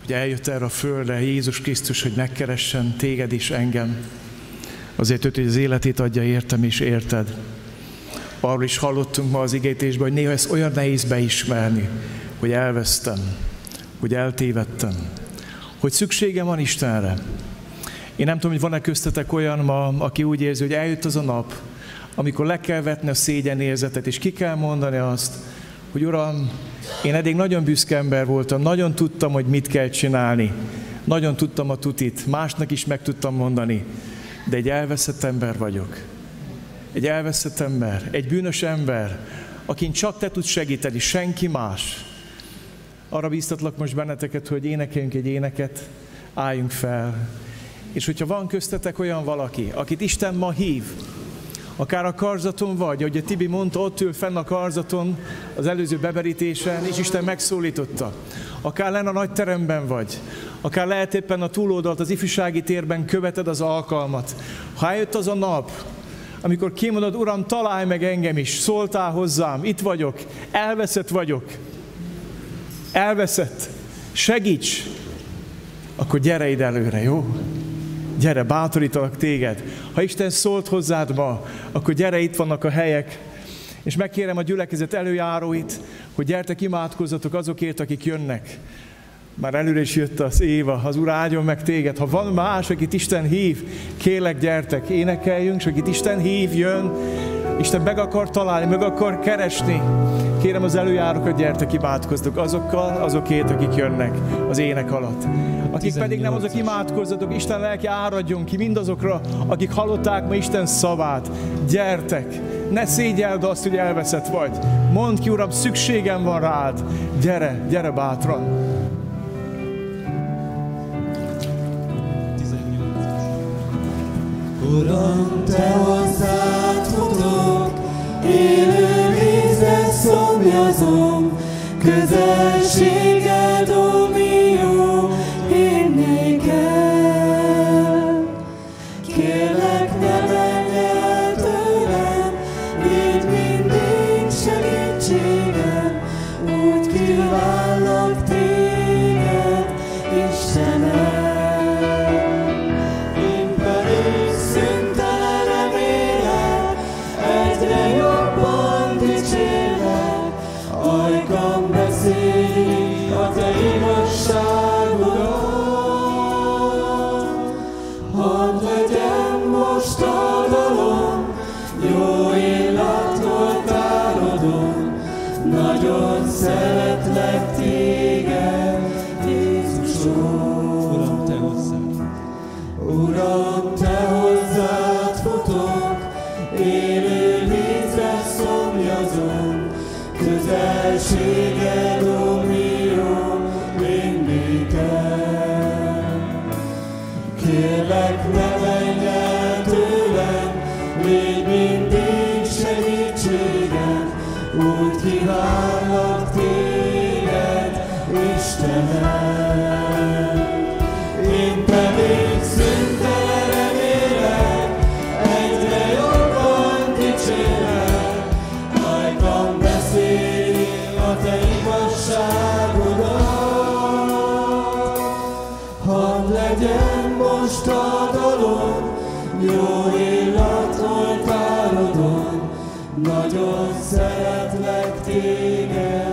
hogy eljött erre a földre Jézus Krisztus, hogy megkeressen téged is, engem. Azért őt, hogy az életét adja, értem és érted. Arról is hallottunk ma az igétésben, hogy néha ezt olyan nehéz beismerni, hogy elvesztem, hogy eltévedtem, hogy szükségem van Istenre. Én nem tudom, hogy van-e köztetek olyan ma, aki úgy érzi, hogy eljött az a nap, amikor le kell vetni a szégyenérzetet, és ki kell mondani azt, hogy Uram, én eddig nagyon büszke ember voltam, nagyon tudtam, hogy mit kell csinálni, nagyon tudtam a tutit, másnak is meg tudtam mondani, de egy elveszett ember vagyok. Egy elveszett ember, egy bűnös ember, akin csak te tudsz segíteni, senki más. Arra bíztatlak most benneteket, hogy énekeljünk egy éneket, álljunk fel. És hogyha van köztetek olyan valaki, akit Isten ma hív, akár a karzaton vagy, ahogy a Tibi mondta, ott ül fenn a karzaton az előző beberítésen, és Isten megszólította. Akár lenn a nagy teremben vagy, akár lehet éppen a túloldalt, az ifjúsági térben követed az alkalmat. Ha eljött az a nap, amikor kimondod, Uram, találj meg engem is, szóltál hozzám, itt vagyok, elveszett vagyok, elveszett, segíts, akkor gyere ide előre, jó? Gyere, bátorítalak téged. Ha Isten szólt hozzád ma, akkor gyere, itt vannak a helyek. És megkérem a gyülekezet előjáróit, hogy gyertek, imádkozzatok azokért, akik jönnek. Már előre is jött az Éva, az Úr áldjon meg téged. Ha van más, akit Isten hív, kérlek, gyertek, énekeljünk, és akit Isten hív, jön. Isten meg akar találni, meg akar keresni. Kérem az előjárókat, gyertek, imádkozzatok azokkal, azokért, akik jönnek az ének alatt. Akik pedig nem, azok imádkozzatok, Isten lelke áradjon ki mindazokra, akik hallották ma Isten szavát. Gyertek, ne szégyeld azt, hogy elveszett vagy. Mondd ki, Uram, szükségem van rád. Gyere, gyere bátran. Uram, te hozzád futok, élő vízre szomjazom, közelséged, ó, mi jó, hinnék el. Kérlek, ne menj el tőlem, így mindig segítségem, úgy kívánlak téged, Istenem. Szeretlek téged, Jézusom. Uram, te hozzád. Uram, te hozzád futok, élő vízre szomjazom, közelséged, ó, mi jó, mindig el. Kérlek, ne menj el tőlem, légy mindig segítséged, úgy kívánlak téged, Istenem. Én pedig szüntelen remélek, egyre jobban dicsérlek, ajkam beszéli a te igazságodat. Hadd legyen most a dalom, jó illat oltárodon, nagyon szeretlek téged.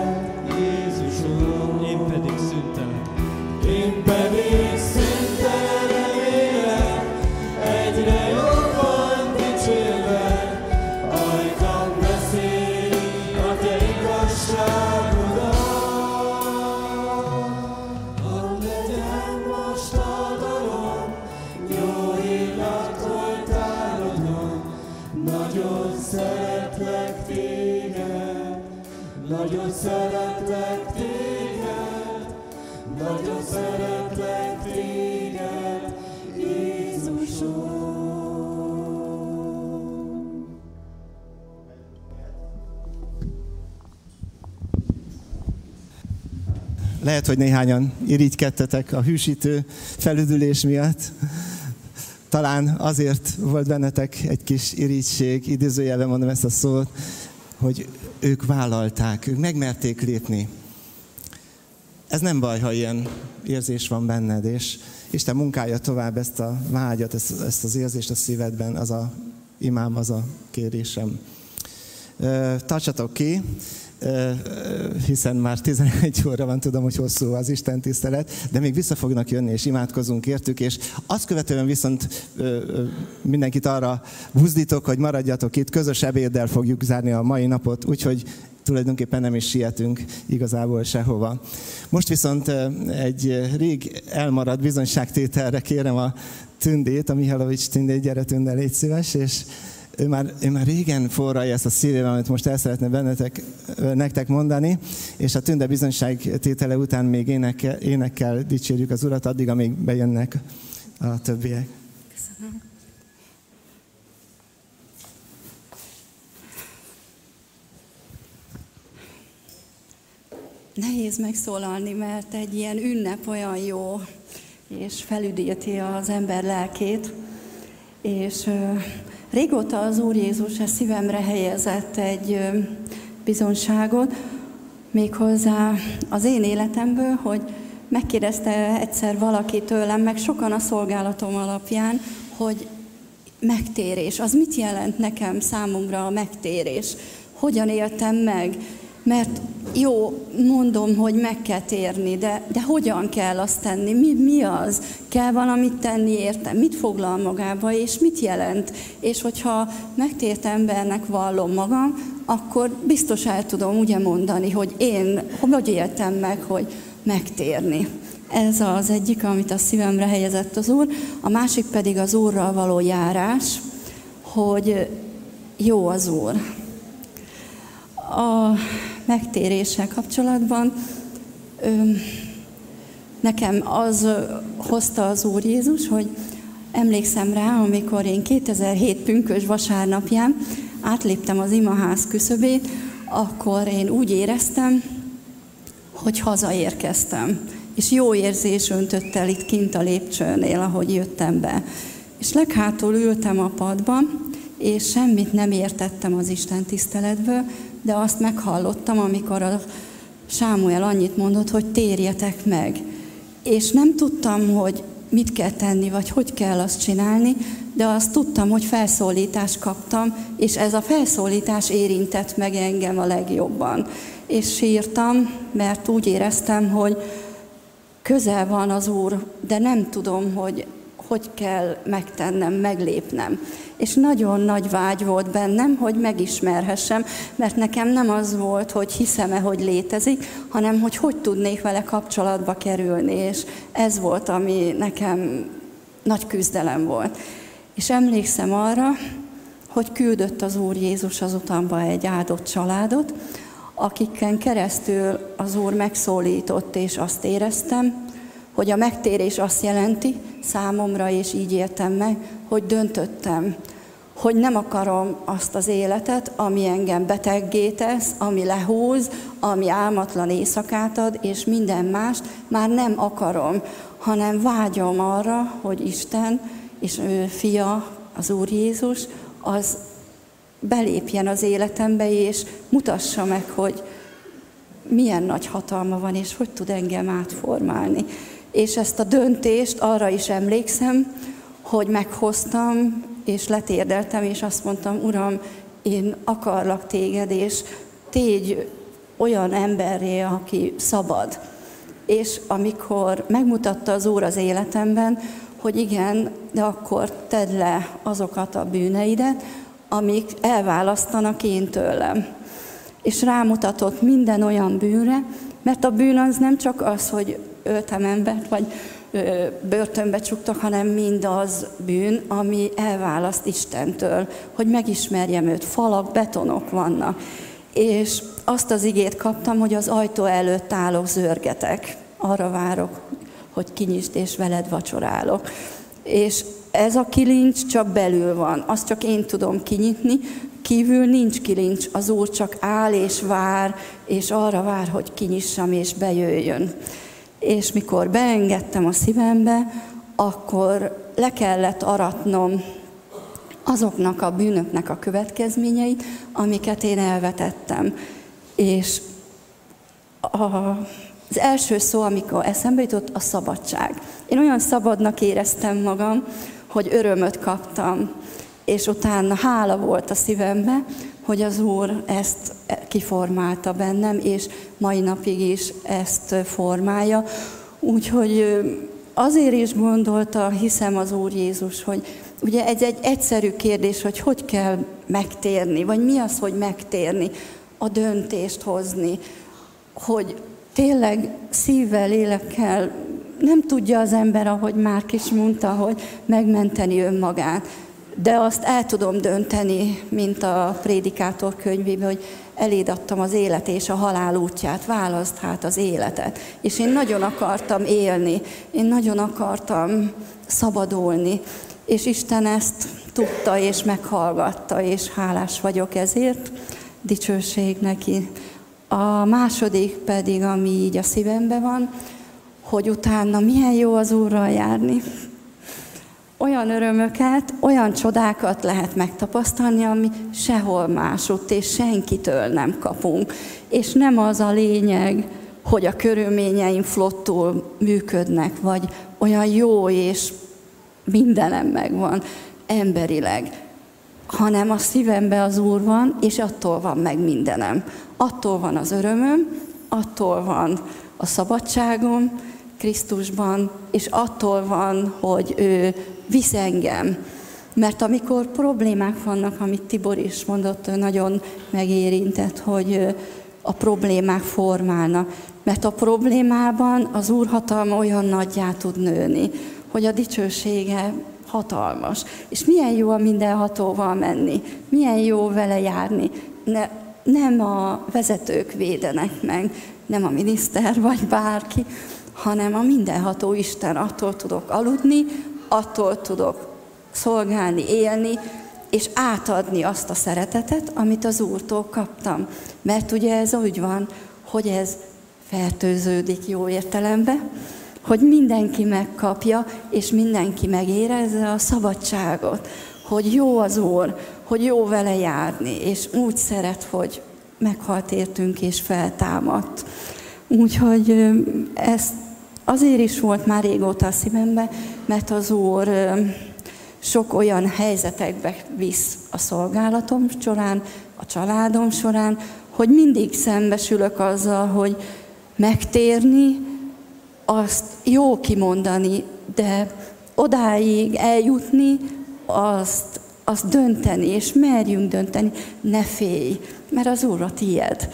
Nagyon szeretlek téged, nagyon szeretlek téged, Jézusom. Lehet, hogy néhányan irigykedtetek a hűsítő felüdülés miatt. Talán azért volt bennetek egy kis irigység, idézőjelben mondom ezt a szót, hogy ők vállalták, ők megmerték lépni. Ez nem baj, ha ilyen érzés van benned, és Isten munkálja tovább ezt a vágyat, ezt, ezt az érzést a szívedben, az a imám, az a kérésem. Tartsatok ki, hiszen már tizenegy óra van, tudom, hogy hosszú az Isten tisztelet, de még vissza fognak jönni, és imádkozunk értük, és azt követően viszont mindenkit arra buzdítok, hogy maradjatok itt, közös ebéddel fogjuk zárni a mai napot, úgyhogy tulajdonképpen nem is sietünk igazából sehova. Most viszont egy rég elmaradt bizonyságtételre kérem a Tündét, a Mihalovics Tündét, gyere Tünde, légy szíves, és ő már, ő már régen forralja ezt a szívében, amit most el szeretne bennetek, nektek mondani, és a Tünde bizonyságtétele után még énekkel, énekkel dicsérjük az Urat, addig, amíg bejönnek a többiek. Köszönöm. Nehéz megszólalni, mert egy ilyen ünnep olyan jó, és felüdíti az ember lelkét, és régóta az Úr Jézus a szívemre helyezett egy bizonságot, méghozzá az én életemből, hogy megkérdezte egyszer valaki tőlem, meg sokan a szolgálatom alapján, hogy megtérés, az mit jelent nekem, számomra a megtérés, hogyan éltem meg, mert jó, mondom, hogy meg kell térni, de, de hogyan kell azt tenni, mi, mi az? Kell valamit tenni, értem, mit foglal magába, és mit jelent? És hogyha megtért embernek vallom magam, akkor biztos el tudom ugye mondani, hogy én hogy éltem meg, hogy megtérni. Ez az egyik, amit a szívemre helyezett az Úr, a másik pedig az Úrral való járás, hogy jó az Úr. A megtéréssel kapcsolatban ö, nekem az ö, hozta az Úr Jézus, hogy emlékszem rá, amikor én kétezer-hét pünkös vasárnapján átléptem az imaház küszöbét, akkor én úgy éreztem, hogy hazaérkeztem. És jó érzés öntött el itt kint a lépcsőnél, ahogy jöttem be. És leghátul ültem a padban, és semmit nem értettem az Isten tiszteletből, de azt meghallottam, amikor a Sámuel annyit mondott, hogy térjetek meg. És nem tudtam, hogy mit kell tenni, vagy hogy kell azt csinálni, de azt tudtam, hogy felszólítást kaptam, és ez a felszólítás érintett meg engem a legjobban. És sírtam, mert úgy éreztem, hogy közel van az Úr, de nem tudom, hogy hogy kell megtennem, meglépnem. És nagyon nagy vágy volt bennem, hogy megismerhessem, mert nekem nem az volt, hogy hiszem-e, hogy létezik, hanem hogy hogy tudnék vele kapcsolatba kerülni, és ez volt, ami nekem nagy küzdelem volt. És emlékszem arra, hogy küldött az Úr Jézus az utamba egy áldott családot, akiken keresztül az Úr megszólított, és azt éreztem, hogy a megtérés azt jelenti számomra, és így értem meg, hogy döntöttem, hogy nem akarom azt az életet, ami engem beteggé tesz, ami lehúz, ami álmatlan éjszakát ad, és minden mást már nem akarom, hanem vágyom arra, hogy Isten és ő fia, az Úr Jézus, az belépjen az életembe, és mutassa meg, hogy milyen nagy hatalma van, és hogy tud engem átformálni. És ezt a döntést arra is emlékszem, hogy meghoztam, és letérdeltem, és azt mondtam, Uram, én akarlak téged, és tégy olyan emberré, aki szabad. És amikor megmutatta az Úr az életemben, hogy igen, de akkor tedd le azokat a bűneidet, amik elválasztanak én tőlem. És rámutatott minden olyan bűnre, mert a bűn az nem csak az, hogy öltem embert, vagy ö, börtönbe csuktak, hanem mindaz bűn, ami elválaszt Istentől, hogy megismerjem őt, falak, betonok vannak. És azt az igét kaptam, hogy az ajtó előtt állok, zörgetek, arra várok, hogy kinyisd és veled vacsorálok. És ez a kilincs csak belül van, azt csak én tudom kinyitni, kívül nincs kilincs, az Úr csak áll és vár, és arra vár, hogy kinyissam és bejöjjön. És mikor beengedtem a szívembe, akkor le kellett aratnom azoknak a bűnöknek a következményeit, amiket én elvetettem. És az első szó, amikor eszembe jutott, a szabadság. Én olyan szabadnak éreztem magam, hogy örömöt kaptam, és utána hála volt a szívembe, hogy az Úr ezt kiformálta bennem, és mai napig is ezt formálja. Úgyhogy azért is gondolta, hiszem az Úr Jézus, hogy ugye egy, egy egyszerű kérdés, hogy hogy kell megtérni, vagy mi az, hogy megtérni, a döntést hozni, hogy tényleg szívvel, lélekkel nem tudja az ember, ahogy Márk is mondta, hogy megmenteni önmagát. De azt el tudom dönteni, mint a Prédikátor könyvében, hogy eléd adtam az élet és a halál útját, válaszd hát az életet. És én nagyon akartam élni, én nagyon akartam szabadulni, és Isten ezt tudta és meghallgatta, és hálás vagyok ezért, dicsőség neki. A második pedig, ami így a szívemben van, hogy utána milyen jó az Úrral járni. Olyan örömöket, olyan csodákat lehet megtapasztalni, ami sehol másutt, és senkitől nem kapunk. És nem az a lényeg, hogy a körülményeim flottul működnek, vagy olyan jó, és mindenem megvan emberileg, hanem a szívemben az Úr van, és attól van meg mindenem. Attól van az örömöm, attól van a szabadságom Krisztusban, és attól van, hogy ő visz engem. Mert amikor problémák vannak, amit Tibor is mondott, nagyon megérintett, hogy a problémák formálnak. Mert a problémában az Úr hatalma olyan nagyjá tud nőni, hogy a dicsősége hatalmas. És milyen jó a mindenhatóval menni, milyen jó vele járni. Ne, nem a vezetők védenek meg, nem a miniszter vagy bárki, hanem a mindenható Isten. Attól tudok aludni, attól tudok szolgálni, élni, és átadni azt a szeretetet, amit az Úrtól kaptam. Mert ugye ez úgy van, hogy ez fertőződik jó értelemben, hogy mindenki megkapja, és mindenki megérezze a szabadságot, hogy jó az Úr, hogy jó vele járni, és úgy szeret, hogy meghalt értünk és feltámadt. Úgyhogy ez azért is volt már régóta a szívemben, mert az Úr sok olyan helyzetekbe visz a szolgálatom során, a családom során, hogy mindig szembesülök azzal, hogy megtérni, azt jó kimondani, de odáig eljutni, azt, azt dönteni, és merjünk dönteni, ne félj, mert az Úr a tiéd,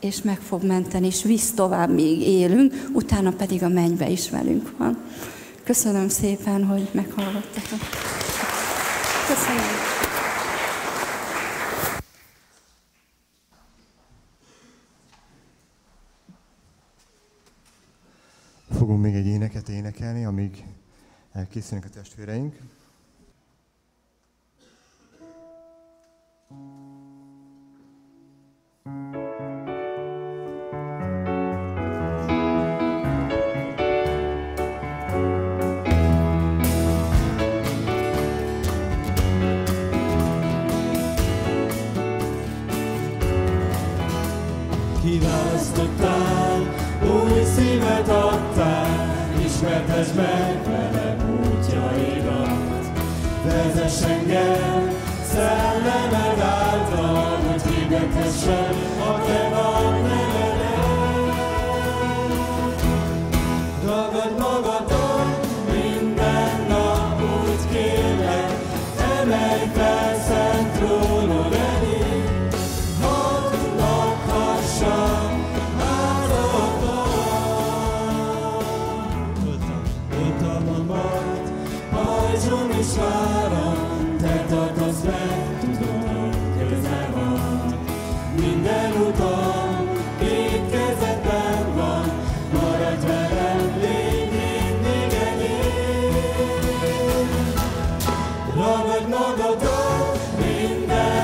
és meg fog menteni, és visz tovább, még élünk, utána pedig a mennybe is velünk van. Köszönöm szépen, hogy meghallgattatok. Köszönöm. Fogunk még egy éneket énekelni, amíg elkészülnek a testvéreink. Kiválasztottál, új szívet adtál, ismertesd meg velem útjaidat. Vezess engem, szellemed által, hogy hirdethessem a te nagy nevedet. Ragad magadon minden nap, úgy kérlek, emelj fel szent trónod elé, hadd lakhassam. Várom, te tartasz meg, tudom, közel van. Minden utam, két kezedben van, maradj velem, légy mindig enyém. Ragadj magadat, minden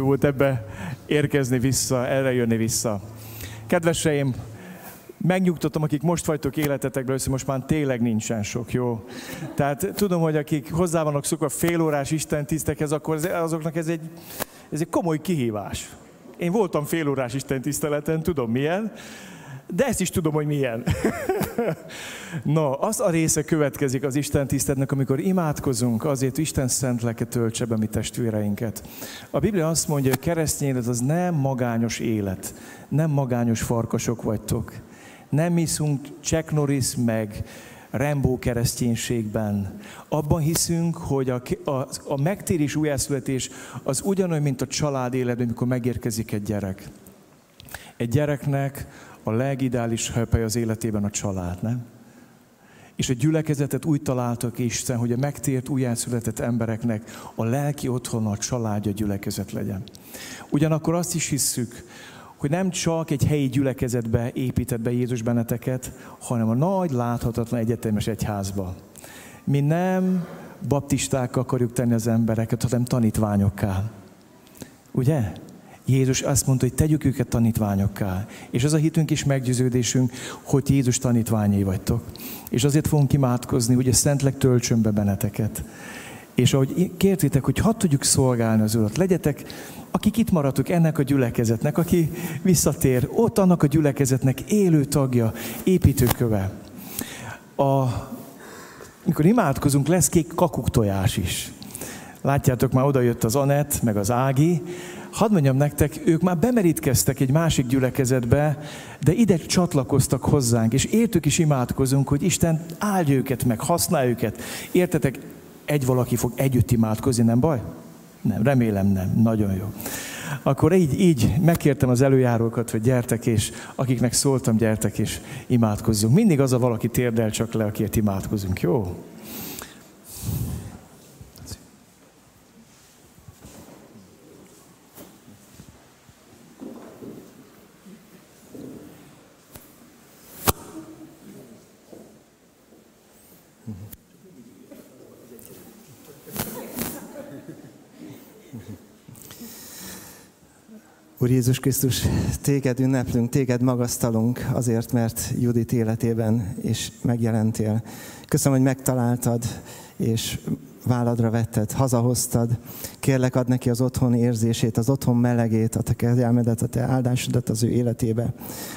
Volt ebbe érkezni vissza, erre jönni vissza. Kedveseim, megnyugtatom, akik most vagytok életetekből, hogy most már tényleg nincsen sok, jó? Tehát tudom, hogy akik hozzá vannak szokva félórás istentisztekhez, akkor azoknak ez egy, ez egy komoly kihívás. Én voltam félórás istentiszteleten, tudom milyen, de ezt is tudom, hogy milyen. Na, az a része következik az Isten tiszteletnek, amikor imádkozunk, azért Isten szent lelke töltse be mi testvéreinket. A Biblia azt mondja, hogy keresztény élet az nem magányos élet, nem magányos farkasok vagytok. Nem hiszünk Chuck Norris meg Rambo kereszténységben. Abban hiszünk, hogy a, a, a megtérés, újjászületés az ugyanolyan, mint a család életben, amikor megérkezik egy gyerek. Egy gyereknek a legideálisabb hely az életében a család, nem? És a gyülekezetet úgy találtak Isten, hogy a megtért, újjászületett embereknek a lelki otthona, a családja, gyülekezet legyen. Ugyanakkor azt is hisszük, hogy nem csak egy helyi gyülekezetbe épített be Jézus benneteket, hanem a nagy, láthatatlan egyetemes egyházba. Mi nem baptistákkal akarjuk tenni az embereket, hanem tanítványokká. Ugye? Jézus azt mondta, hogy tegyük őket tanítványokká. És az a hitünk és meggyőződésünk, hogy Jézus tanítványai vagytok. És azért fogunk imádkozni, hogy a Szentlélek töltsön be benneteket. És ahogy kértétek, hogy hadd tudjuk szolgálni az Urat, legyetek, akik itt maradtok ennek a gyülekezetnek, aki visszatér, ott annak a gyülekezetnek élő tagja, építőköve. A, mikor imádkozunk, lesz kék kakuktojás is. Látjátok, már odajött az Anett, meg az Ági. Hadd mondjam nektek, ők már bemerítkeztek egy másik gyülekezetbe, de ide csatlakoztak hozzánk, és értük is imádkozunk, hogy Isten áldja őket meg, használja őket. Értetek, egy valaki fog együtt imádkozni, nem baj? Nem, remélem nem, nagyon jó. Akkor így, így megkértem az előjárókat, hogy gyertek, és akiknek szóltam, gyertek, és imádkozzunk. Mindig az a valaki térdel csak le, akiért imádkozunk, jó? Úr Jézus Krisztus, téged ünneplünk, téged magasztalunk azért, mert Judit életében is megjelentél. Köszönöm, hogy megtaláltad, és váladra vetted, hazahoztad. Kérlek, add neki az otthon érzését, az otthon melegét, a te kegyelmedet, a te áldásodat az ő életébe.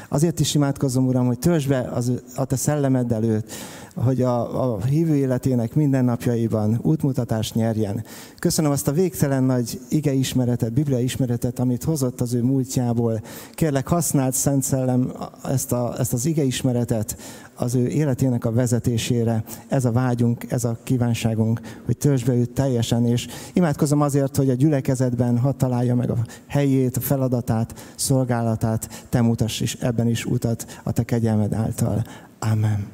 Azért is imádkozom, Uram, hogy töltsd be az, a te szellemeddel őt, hogy a, a hívő életének mindennapjaiban útmutatást nyerjen. Köszönöm azt a végtelen nagy igeismeretet, Biblia ismeretet, amit hozott az ő múltjából. Kérlek, használd, Szent Szellem, ezt, a, ezt az igeismeretet az ő életének a vezetésére. Ez a vágyunk, ez a kívánságunk, hogy töltsd be őt teljesen, és imádkozom azért, hogy a gyülekezetben hadd találja meg a helyét, a feladatát, szolgálatát, te mutass is ebben is utat a te kegyelmed által. Amen.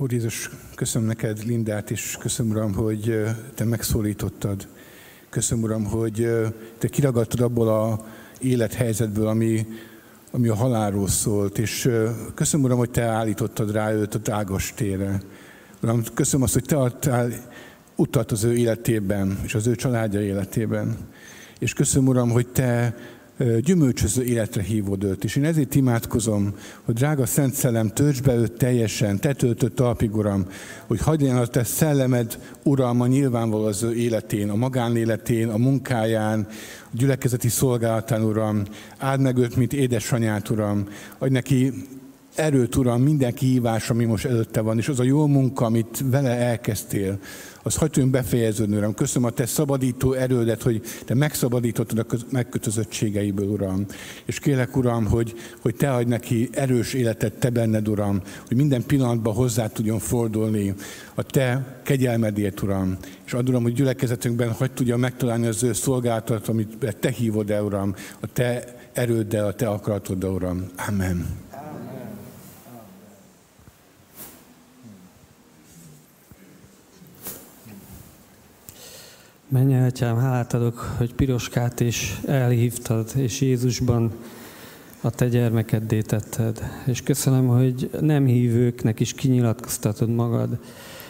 Úr Jézus, köszönöm neked Lindát, és köszönöm, Uram, hogy te megszólítottad. Köszönöm, Uram, hogy te kiragadtad abból a élethelyzetből, ami, ami a halálról szólt. És köszönöm, Uram, hogy te állítottad rá őt a tágas térre. Uram, köszönöm azt, hogy te adtál utat az ő életében, és az ő családja életében. És köszönöm, Uram, hogy te gyümölcsöző életre hívod őt. És én ezért imádkozom, hogy drága Szent Szellem, töltsd be őt teljesen, te töltöd talpig, Uram, hogy hagyd legyen a te szellemed uralma nyilvánvaló az ő életén, a magánéletén, a munkáján, a gyülekezeti szolgálatán, Uram. Áld meg őt, mint édesanyát, Uram. Adj neki erőt, Uram, minden kihívás, ami most előtte van, és az a jó munka, amit vele elkezdtél, az hagyjon befejeződni, Uram. Köszönöm a te szabadító erődet, hogy te megszabadítottad a megkötözöttségeiből, Uram. És kérlek, Uram, hogy, hogy te adj neki erős életet, te benned, Uram, hogy minden pillanatban hozzá tudjon fordulni a te kegyelmedért, Uram. És add, Uram, hogy gyülekezetünkben hagyd tudja megtalálni az ő szolgálatot, amit te hívod el, Uram, a te erőddel, a te akaratoddal, Uram. Amen. Menjen, Atyám, hálát adok, hogy Piroskát is elhívtad, és Jézusban a te gyermekeddé tetted. És köszönöm, hogy nem hívőknek is kinyilatkoztatod magad.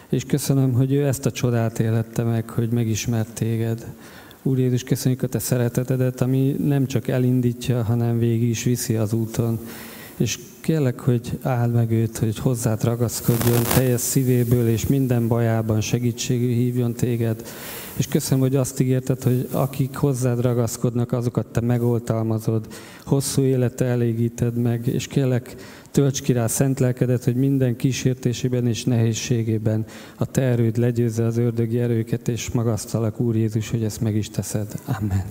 És köszönöm, hogy ő ezt a csodát élhette meg, hogy megismert téged. Úr Jézus, köszönjük a te szeretetedet, ami nem csak elindítja, hanem végig is viszi az úton. És kérlek, hogy áld meg őt, hogy hozzád ragaszkodjon, teljes szívéből és minden bajában segítségül hívjon téged. És köszönöm, hogy azt ígérted, hogy akik hozzád ragaszkodnak, azokat te megoltalmazod, hosszú élete elégíted meg, és kérlek, tölts ki rá szent lelkedet, hogy minden kísértésében és nehézségében a te erőd legyőzze az ördögi erőket, és magasztalak, Úr Jézus, hogy ezt meg is teszed. Amen.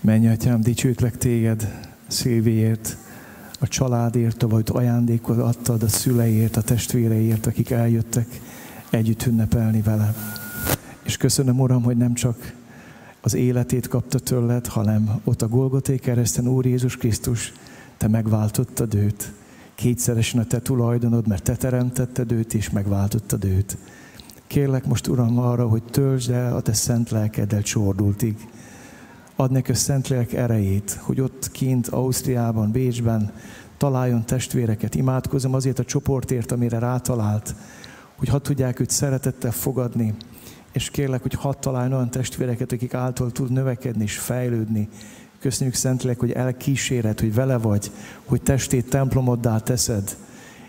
Menj, Atyám, dicsőtlek téged Szilviért, a családért, vagy ajándékot adtad a szüleiért, a testvéreiért, akik eljöttek együtt ünnepelni velem. És köszönöm, Uram, hogy nem csak az életét kapta tőled, hanem ott a Golgothai kereszten, Úr Jézus Krisztus, te megváltottad őt. Kétszeresen a te tulajdonod, mert te teremtetted őt, és megváltottad őt. Kérlek most, Uram, arra, hogy töltsd el a te szent lelkeddel csordultig. Add neki a Szentlélek erejét, hogy ott kint, Ausztriában, Bécsben találjon testvéreket. Imádkozom azért a csoportért, amire rátalált, hogy hadd tudják őt szeretettel fogadni, és kérlek, hogy hadd találjon olyan testvéreket, akik által tud növekedni és fejlődni. Köszönjük, Szentlélek, hogy elkíséred, hogy vele vagy, hogy testét templomoddá teszed.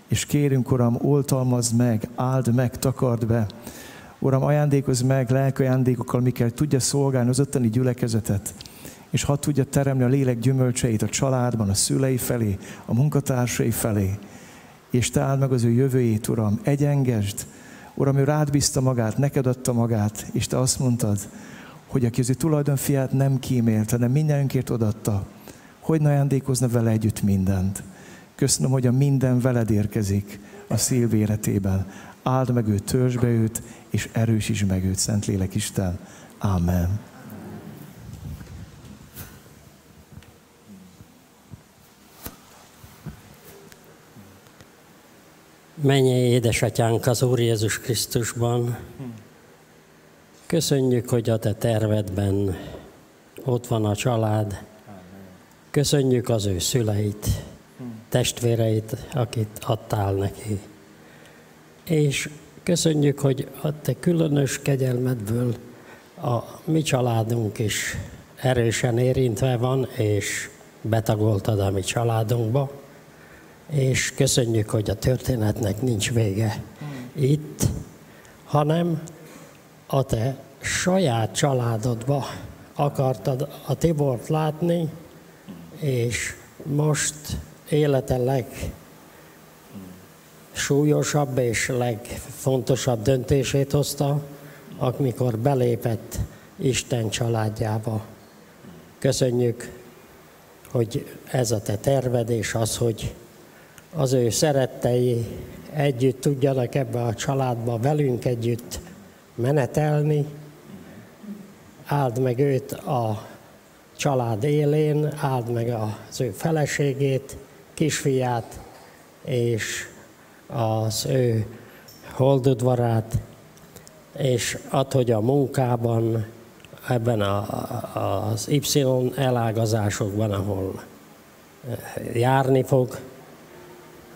És kérünk, Uram, oltalmazd meg, áld meg, takard be. Uram, ajándékozz meg lelkajándékokkal, mikkel tudja szolgálni az ottani gyülekezetet, és hadd tudja teremni a lélek gyümölcseit a családban, a szülei felé, a munkatársai felé. És te áld meg az ő jövőjét, Uram, egyengesd. Uram, ő rád bízta magát, neked adta magát, és te azt mondtad, hogy aki az ő tulajdonfiát nem kímélt, hanem mindenünkért odatta, hogyan ajándékozna vele együtt mindent. Köszönöm, hogy a minden veled érkezik a Szilv életében. Áld meg őt, töltsd be őt, és erősítsd meg őt, Szentlélek Isten. Amen. Mennyei édesatyánk az Úr Jézus Krisztusban, köszönjük, hogy a te tervedben ott van a család. Köszönjük az ő szüleit, testvéreit, akit adtál neki. És köszönjük, hogy a te különös kegyelmedből a mi családunk is erősen érintve van, és betagoltad a mi családunkba, és köszönjük, hogy a történetnek nincs vége itt, hanem a te saját családodba akartad a Tibort látni, és most élete leg súlyosabb és legfontosabb döntését hozta, amikor belépett Isten családjába. Köszönjük, hogy ez a te terved, és az, hogy az ő szerettei együtt tudjanak ebbe a családba velünk együtt menetelni. Áld meg őt a család élén, áld meg az ő feleségét, kisfiát, és az ő holdudvarát, és add, hogy a munkában, ebben a, az Y elágazásokban, ahol járni fog,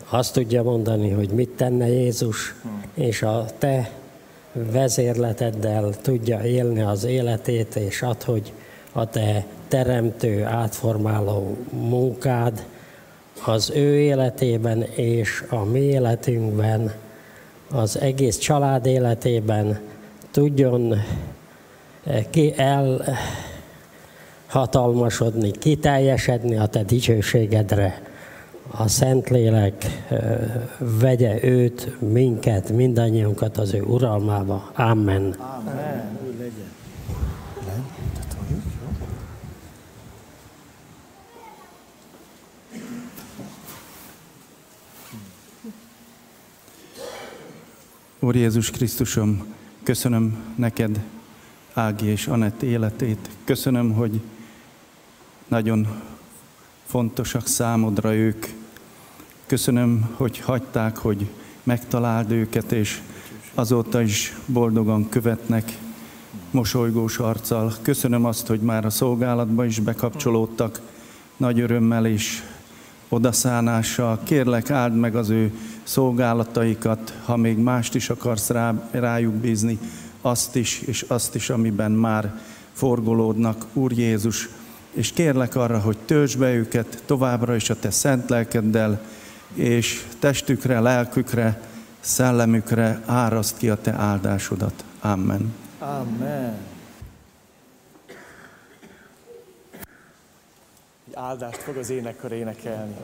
azt tudja mondani, hogy mit tenne Jézus, és a te vezérleteddel tudja élni az életét, és ad, hogy a te teremtő, átformáló munkád az ő életében és a mi életünkben, az egész család életében tudjon ki elhatalmasodni, kiteljesedni a te dicsőségedre. A Szentlélek vegye őt, minket, mindannyiunkat az ő uralmába. Amen. Amen. Úr Jézus Krisztusom, köszönöm neked Ági és Anett életét. Köszönöm, hogy nagyon fontosak számodra ők. Köszönöm, hogy hagyták, hogy megtaláld őket, és azóta is boldogan követnek, mosolygós arccal. Köszönöm azt, hogy már a szolgálatba is bekapcsolódtak, nagy örömmel és odaszánással. Kérlek, áld meg az ő szolgálataikat, ha még mást is akarsz rá, rájuk bízni, azt is, és azt is, amiben már forgolódnak, Úr Jézus. És kérlek arra, hogy töltsd be őket továbbra is a te szent lelkeddel, és testükre, lelkükre, szellemükre áraszd ki a te áldásodat. Amen. Amen. Egy áldást fog az énekkör énekelni.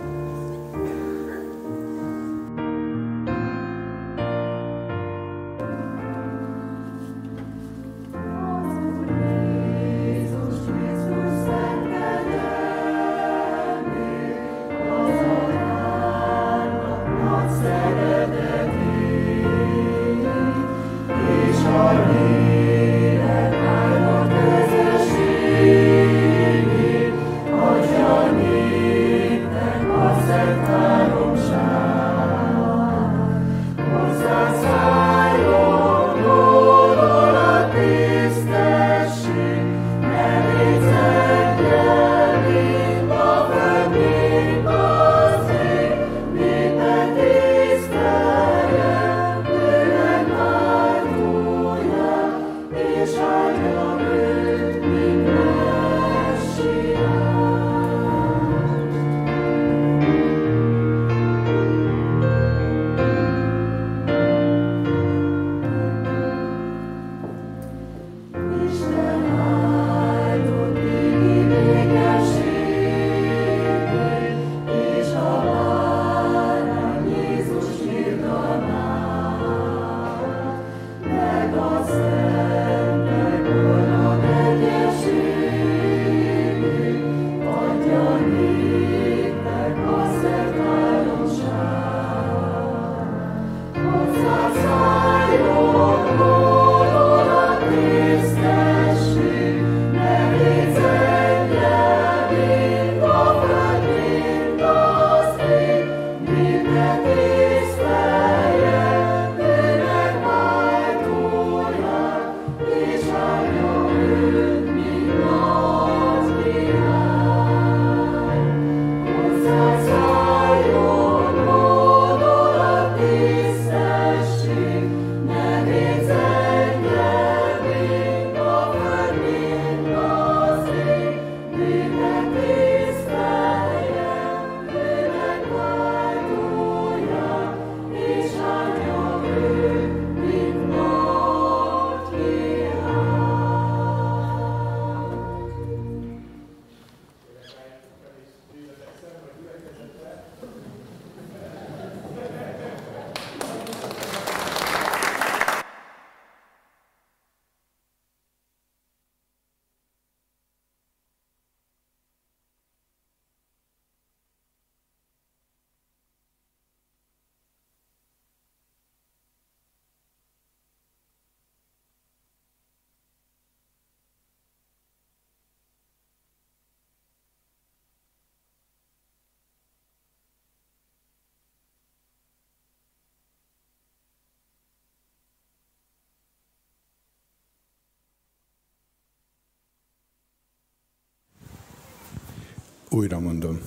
Újra mondom.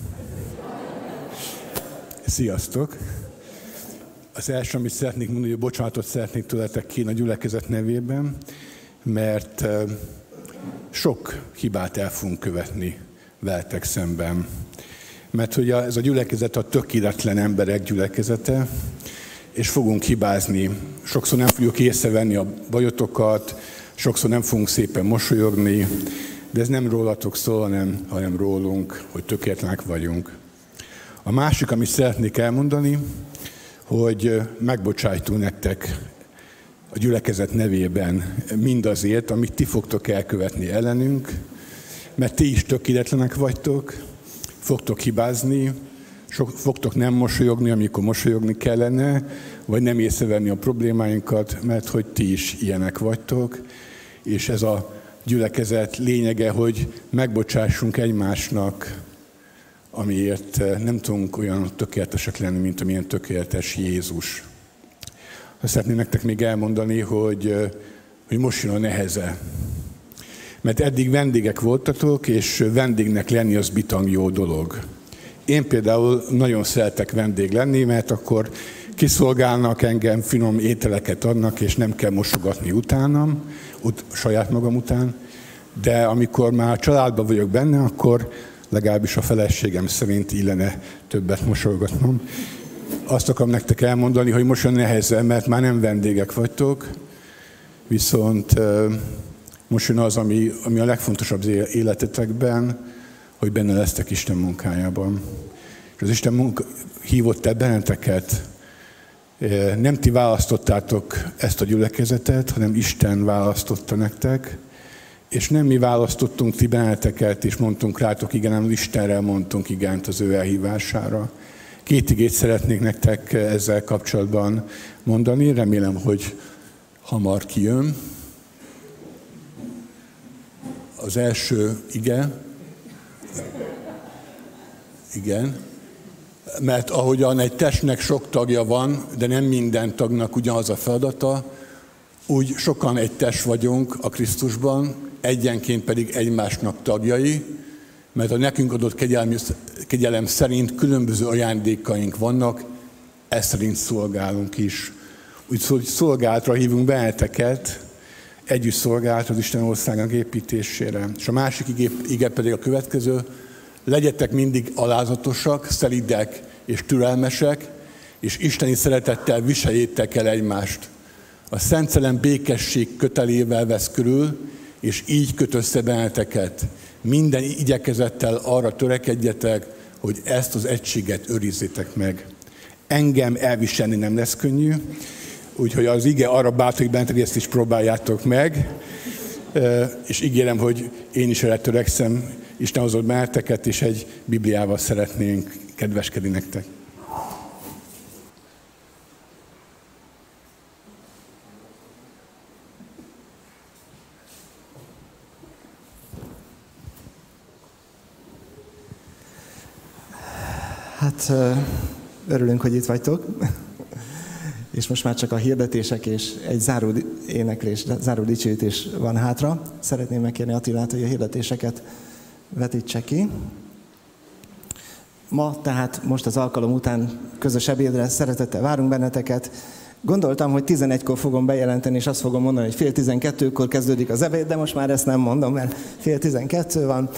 Sziasztok! Az első, amit szeretnék mondani, hogy bocsánatot szeretnék tőletek kérni a gyülekezet nevében, mert sok hibát el fogunk követni veletek szemben. Mert hogy ez a gyülekezet a tökéletlen emberek gyülekezete, és fogunk hibázni. Sokszor nem fogjuk észrevenni a bajotokat, sokszor nem fogunk szépen mosolyogni, de ez nem rólatok szól, hanem, hanem rólunk, hogy tökéletlenek vagyunk. A másik, amit szeretnék elmondani, hogy megbocsájtunk nektek a gyülekezet nevében mindazért, amit ti fogtok elkövetni ellenünk, mert ti is tökéletlenek vagytok, fogtok hibázni, sok, fogtok nem mosolyogni, amikor mosolyogni kellene, vagy nem észrevenni a problémáinkat, mert hogy ti is ilyenek vagytok, és ez a gyülekezet lényege, hogy megbocsássunk egymásnak, amiért nem tudunk olyan tökéletesek lenni, mint amilyen tökéletes Jézus. Azt szeretném nektek még elmondani, hogy, hogy most jön a neheze. Mert eddig vendégek voltatok, és vendégnek lenni az bitang jó dolog. Én például nagyon szeretek vendég lenni, mert akkor kiszolgálnak engem, finom ételeket adnak, és nem kell mosogatni utánam, ut- saját magam után. De amikor már családban vagyok benne, akkor legalábbis a feleségem szerint illene többet mosolgatnom. Azt akarom nektek elmondani, hogy most jön nehezen, mert már nem vendégek vagytok, viszont most jön az, ami, ami a legfontosabb életetekben, hogy benne lesztek Isten munkájában. És az Isten munka hívott el benneteket. Nem ti választottátok ezt a gyülekezetet, hanem Isten választotta nektek, és nem mi választottunk ti benneteket, és mondtunk rátok igen, hanem Istenrel mondtunk igent az ő elhívására. Két igét szeretnék nektek ezzel kapcsolatban mondani, remélem, hogy hamar kijön. Az első ige, igen, mert ahogyan egy testnek sok tagja van, de nem minden tagnak ugyanaz a feladata, úgy sokan egy test vagyunk a Krisztusban, egyenként pedig egymásnak tagjai, mert a nekünk adott kegyelmi, kegyelem szerint különböző ajándékaink vannak, ez szerint szolgálunk is. Úgyhogy szolgálatra hívunk benneteket, együtt szolgált az Isten országának építésére. És a másik ige, ige pedig a következő, legyetek mindig alázatosak, szelidek és türelmesek, és isteni szeretettel viseljétek el egymást. A Szent Szellem békesség kötelével vesz körül, és így köt össze benneteket. Minden igyekezettel arra törekedjetek, hogy ezt az egységet őrizzétek meg. Engem elviselni nem lesz könnyű, úgyhogy az ige arra bátorít benneteket, hogy ezt is próbáljátok meg, és ígérem, hogy én is erre törekszem, Isten hozott benneteket, és egy Bibliával szeretnénk kedveskedni nektek. Hát örülünk, hogy itt vagytok, és most már csak a hirdetések és egy záró éneklés, záró dicsőítés van hátra. Szeretném megkérni Attilát, hogy a hirdetéseket vetítse ki. Ma tehát most az alkalom után közös ebédre szeretettel várunk benneteket. Gondoltam, hogy tizenegykor fogom bejelenteni, és azt fogom mondani, hogy fél tizenkettőkor kezdődik az ebéd, de most már ezt nem mondom, mert fél tizenkettő van.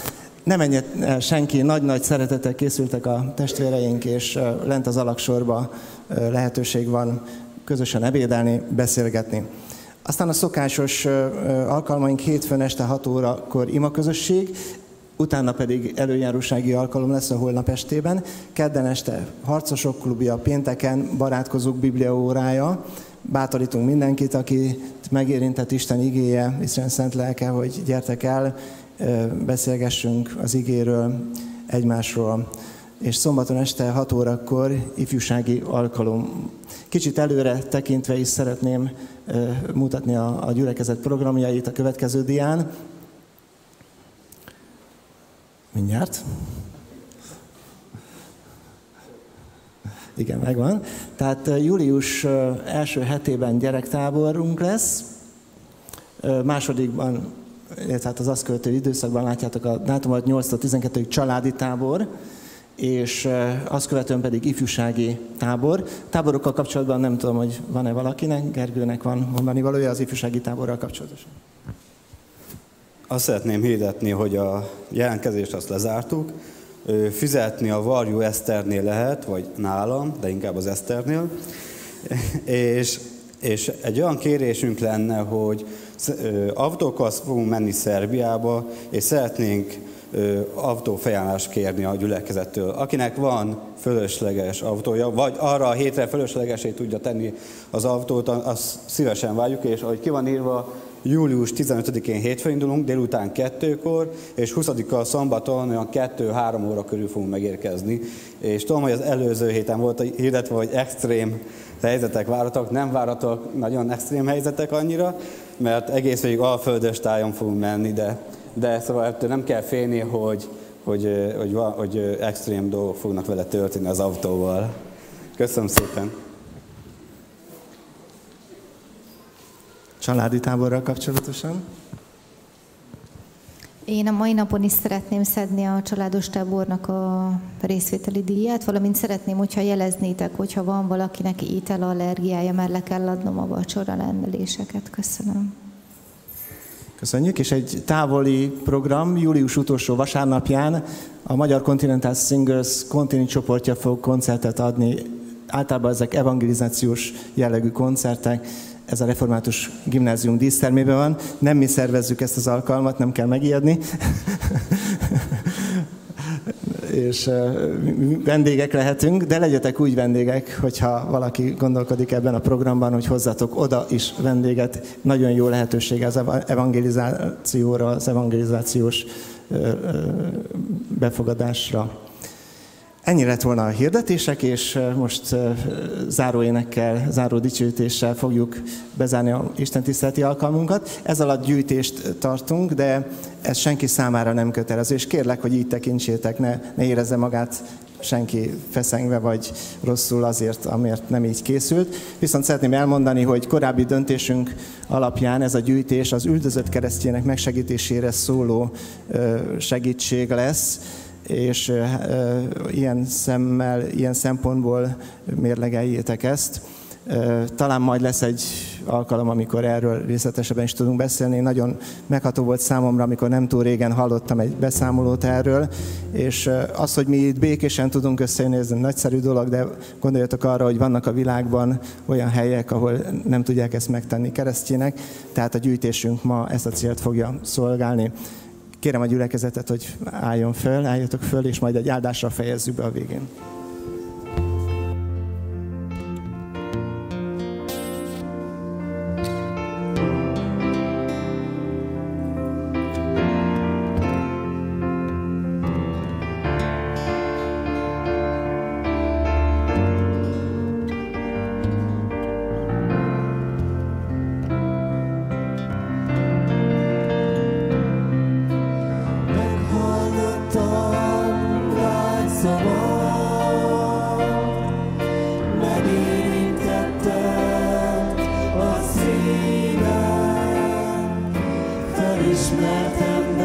Nem menjen el senki, nagy-nagy szeretettel készültek a testvéreink, és lent az alagsorba lehetőség van közösen ebédelni, beszélgetni. Aztán a szokásos alkalmaink hétfőn este hat órakor imaközösség, utána pedig előjárósági alkalom lesz a holnap estében, kedden este harcosok klubja, pénteken barátkozók bibliaórája. Bátorítunk mindenkit, akit megérintett Isten igéje, Isten szent lelke, hogy gyertek el, beszélgessünk az igéről, egymásról. És szombaton este hat órakor ifjúsági alkalom. Kicsit előre tekintve is szeretném mutatni a, a gyülekezet programjait a következő dián. Mindjárt. Igen, megvan. Tehát július első hetében gyerektáborunk lesz. Másodikban, tehát az azt követő időszakban látjátok a dátumot nyolctól tizenkettőig családi tábor, és azt követően pedig ifjúsági tábor. Táborokkal kapcsolatban nem tudom, hogy van-e valakinek, Gergőnek van mondani valója az ifjúsági táborral kapcsolatosan. Azt szeretném hirdetni, hogy a jelentkezést azt lezártuk. Fizetni a Varjú Eszternél lehet, vagy nálam, de inkább az Eszternél. És, és egy olyan kérésünk lenne, hogy autókkal fogunk menni Szerbiába, és szeretnénk autófejánlást kérni a gyülekezettől. Akinek van fölösleges autója, vagy arra a hétre fölöslegesé tudja tenni az autót, azt szívesen várjuk, és ahogy ki van írva, július tizenötödikén hétfőn indulunk, délután kettőkor, és huszadika szombaton olyan kettő-három óra körül fogunk megérkezni. És tudom, hogy az előző héten volt hirdetve, hogy extrém helyzetek váratok, nem váratok nagyon extrém helyzetek annyira, mert egész végig alföldös tájon fogunk menni, de, de szóval ettől nem kell félni, hogy, hogy, hogy, hogy, hogy extrém dolgok fognak vele történni az autóval. Köszönöm szépen! Családi táborral kapcsolatosan? Én a mai napon is szeretném szedni a családos tábornak a részvételi díját, valamint szeretném, hogyha jeleznétek, hogyha van valakinek ételallergiája, mert le kell adnom a vacsora rendeléseket. Köszönöm. Köszönjük, és egy távoli program július utolsó vasárnapján a Magyar Continental Singers Contini csoportja fog koncertet adni. Általában ezek evangelizációs jellegű koncertek. Ez a református gimnázium dísztermében van. Nem mi szervezzük ezt az alkalmat, nem kell megijedni. És vendégek lehetünk, de legyetek úgy vendégek, hogyha valaki gondolkodik ebben a programban, hogy hozzatok oda is vendéget. Nagyon jó lehetőség az evangelizációra, az evangelizációs befogadásra. Ennyi lett volna a hirdetések, és most záró énekkel, záró dicsőítéssel fogjuk bezárni a istentiszteleti alkalmunkat. Ez alatt gyűjtést tartunk, de ez senki számára nem kötelező, és kérlek, hogy így tekintsétek, ne, ne érezze magát senki feszengve vagy rosszul azért, amiért nem így készült. Viszont szeretném elmondani, hogy korábbi döntésünk alapján ez a gyűjtés az üldözött keresztjének megsegítésére szóló segítség lesz, és e, e, ilyen szemmel, ilyen szempontból mérlegeljétek ezt. E, talán majd lesz egy alkalom, amikor erről részletesebben is tudunk beszélni. Nagyon megható volt számomra, amikor nem túl régen hallottam egy beszámolót erről, és az, hogy mi itt békésen tudunk összejönni, ez nagyszerű dolog, de gondoljatok arra, hogy vannak a világban olyan helyek, ahol nem tudják ezt megtenni keresztjének, tehát a gyűjtésünk ma ezt a célt fogja szolgálni. Kérem a gyülekezetet, hogy álljon föl, álljatok föl, és majd egy áldásra fejezzük be a végén. Amen.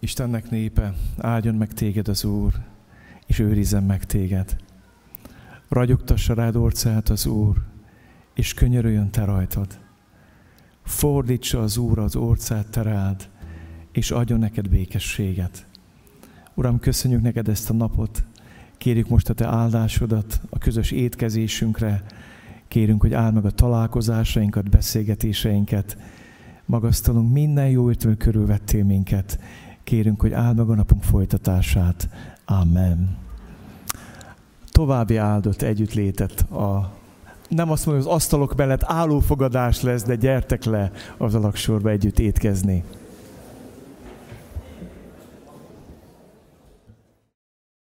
Istennek népe, áldjon meg téged az Úr, és őrizzen meg téged. Ragyogtassa rád orcát az Úr, és könyörüljön te rajtad. Fordítsa az Úr az orcát te rád, és adjon neked békességet. Uram, köszönjük neked ezt a napot, kérjük most a te áldásodat a közös étkezésünkre, kérünk, hogy áld meg a találkozásainkat, beszélgetéseinket, magasztalunk, minden jóért, hogy körülvettél minket. Kérünk, hogy áld meg a napunk folytatását. Amen. További áldott együttlétet a... Nem azt mondom, hogy az asztalok mellett állófogadás lesz, de gyertek le az alagsorba együtt étkezni.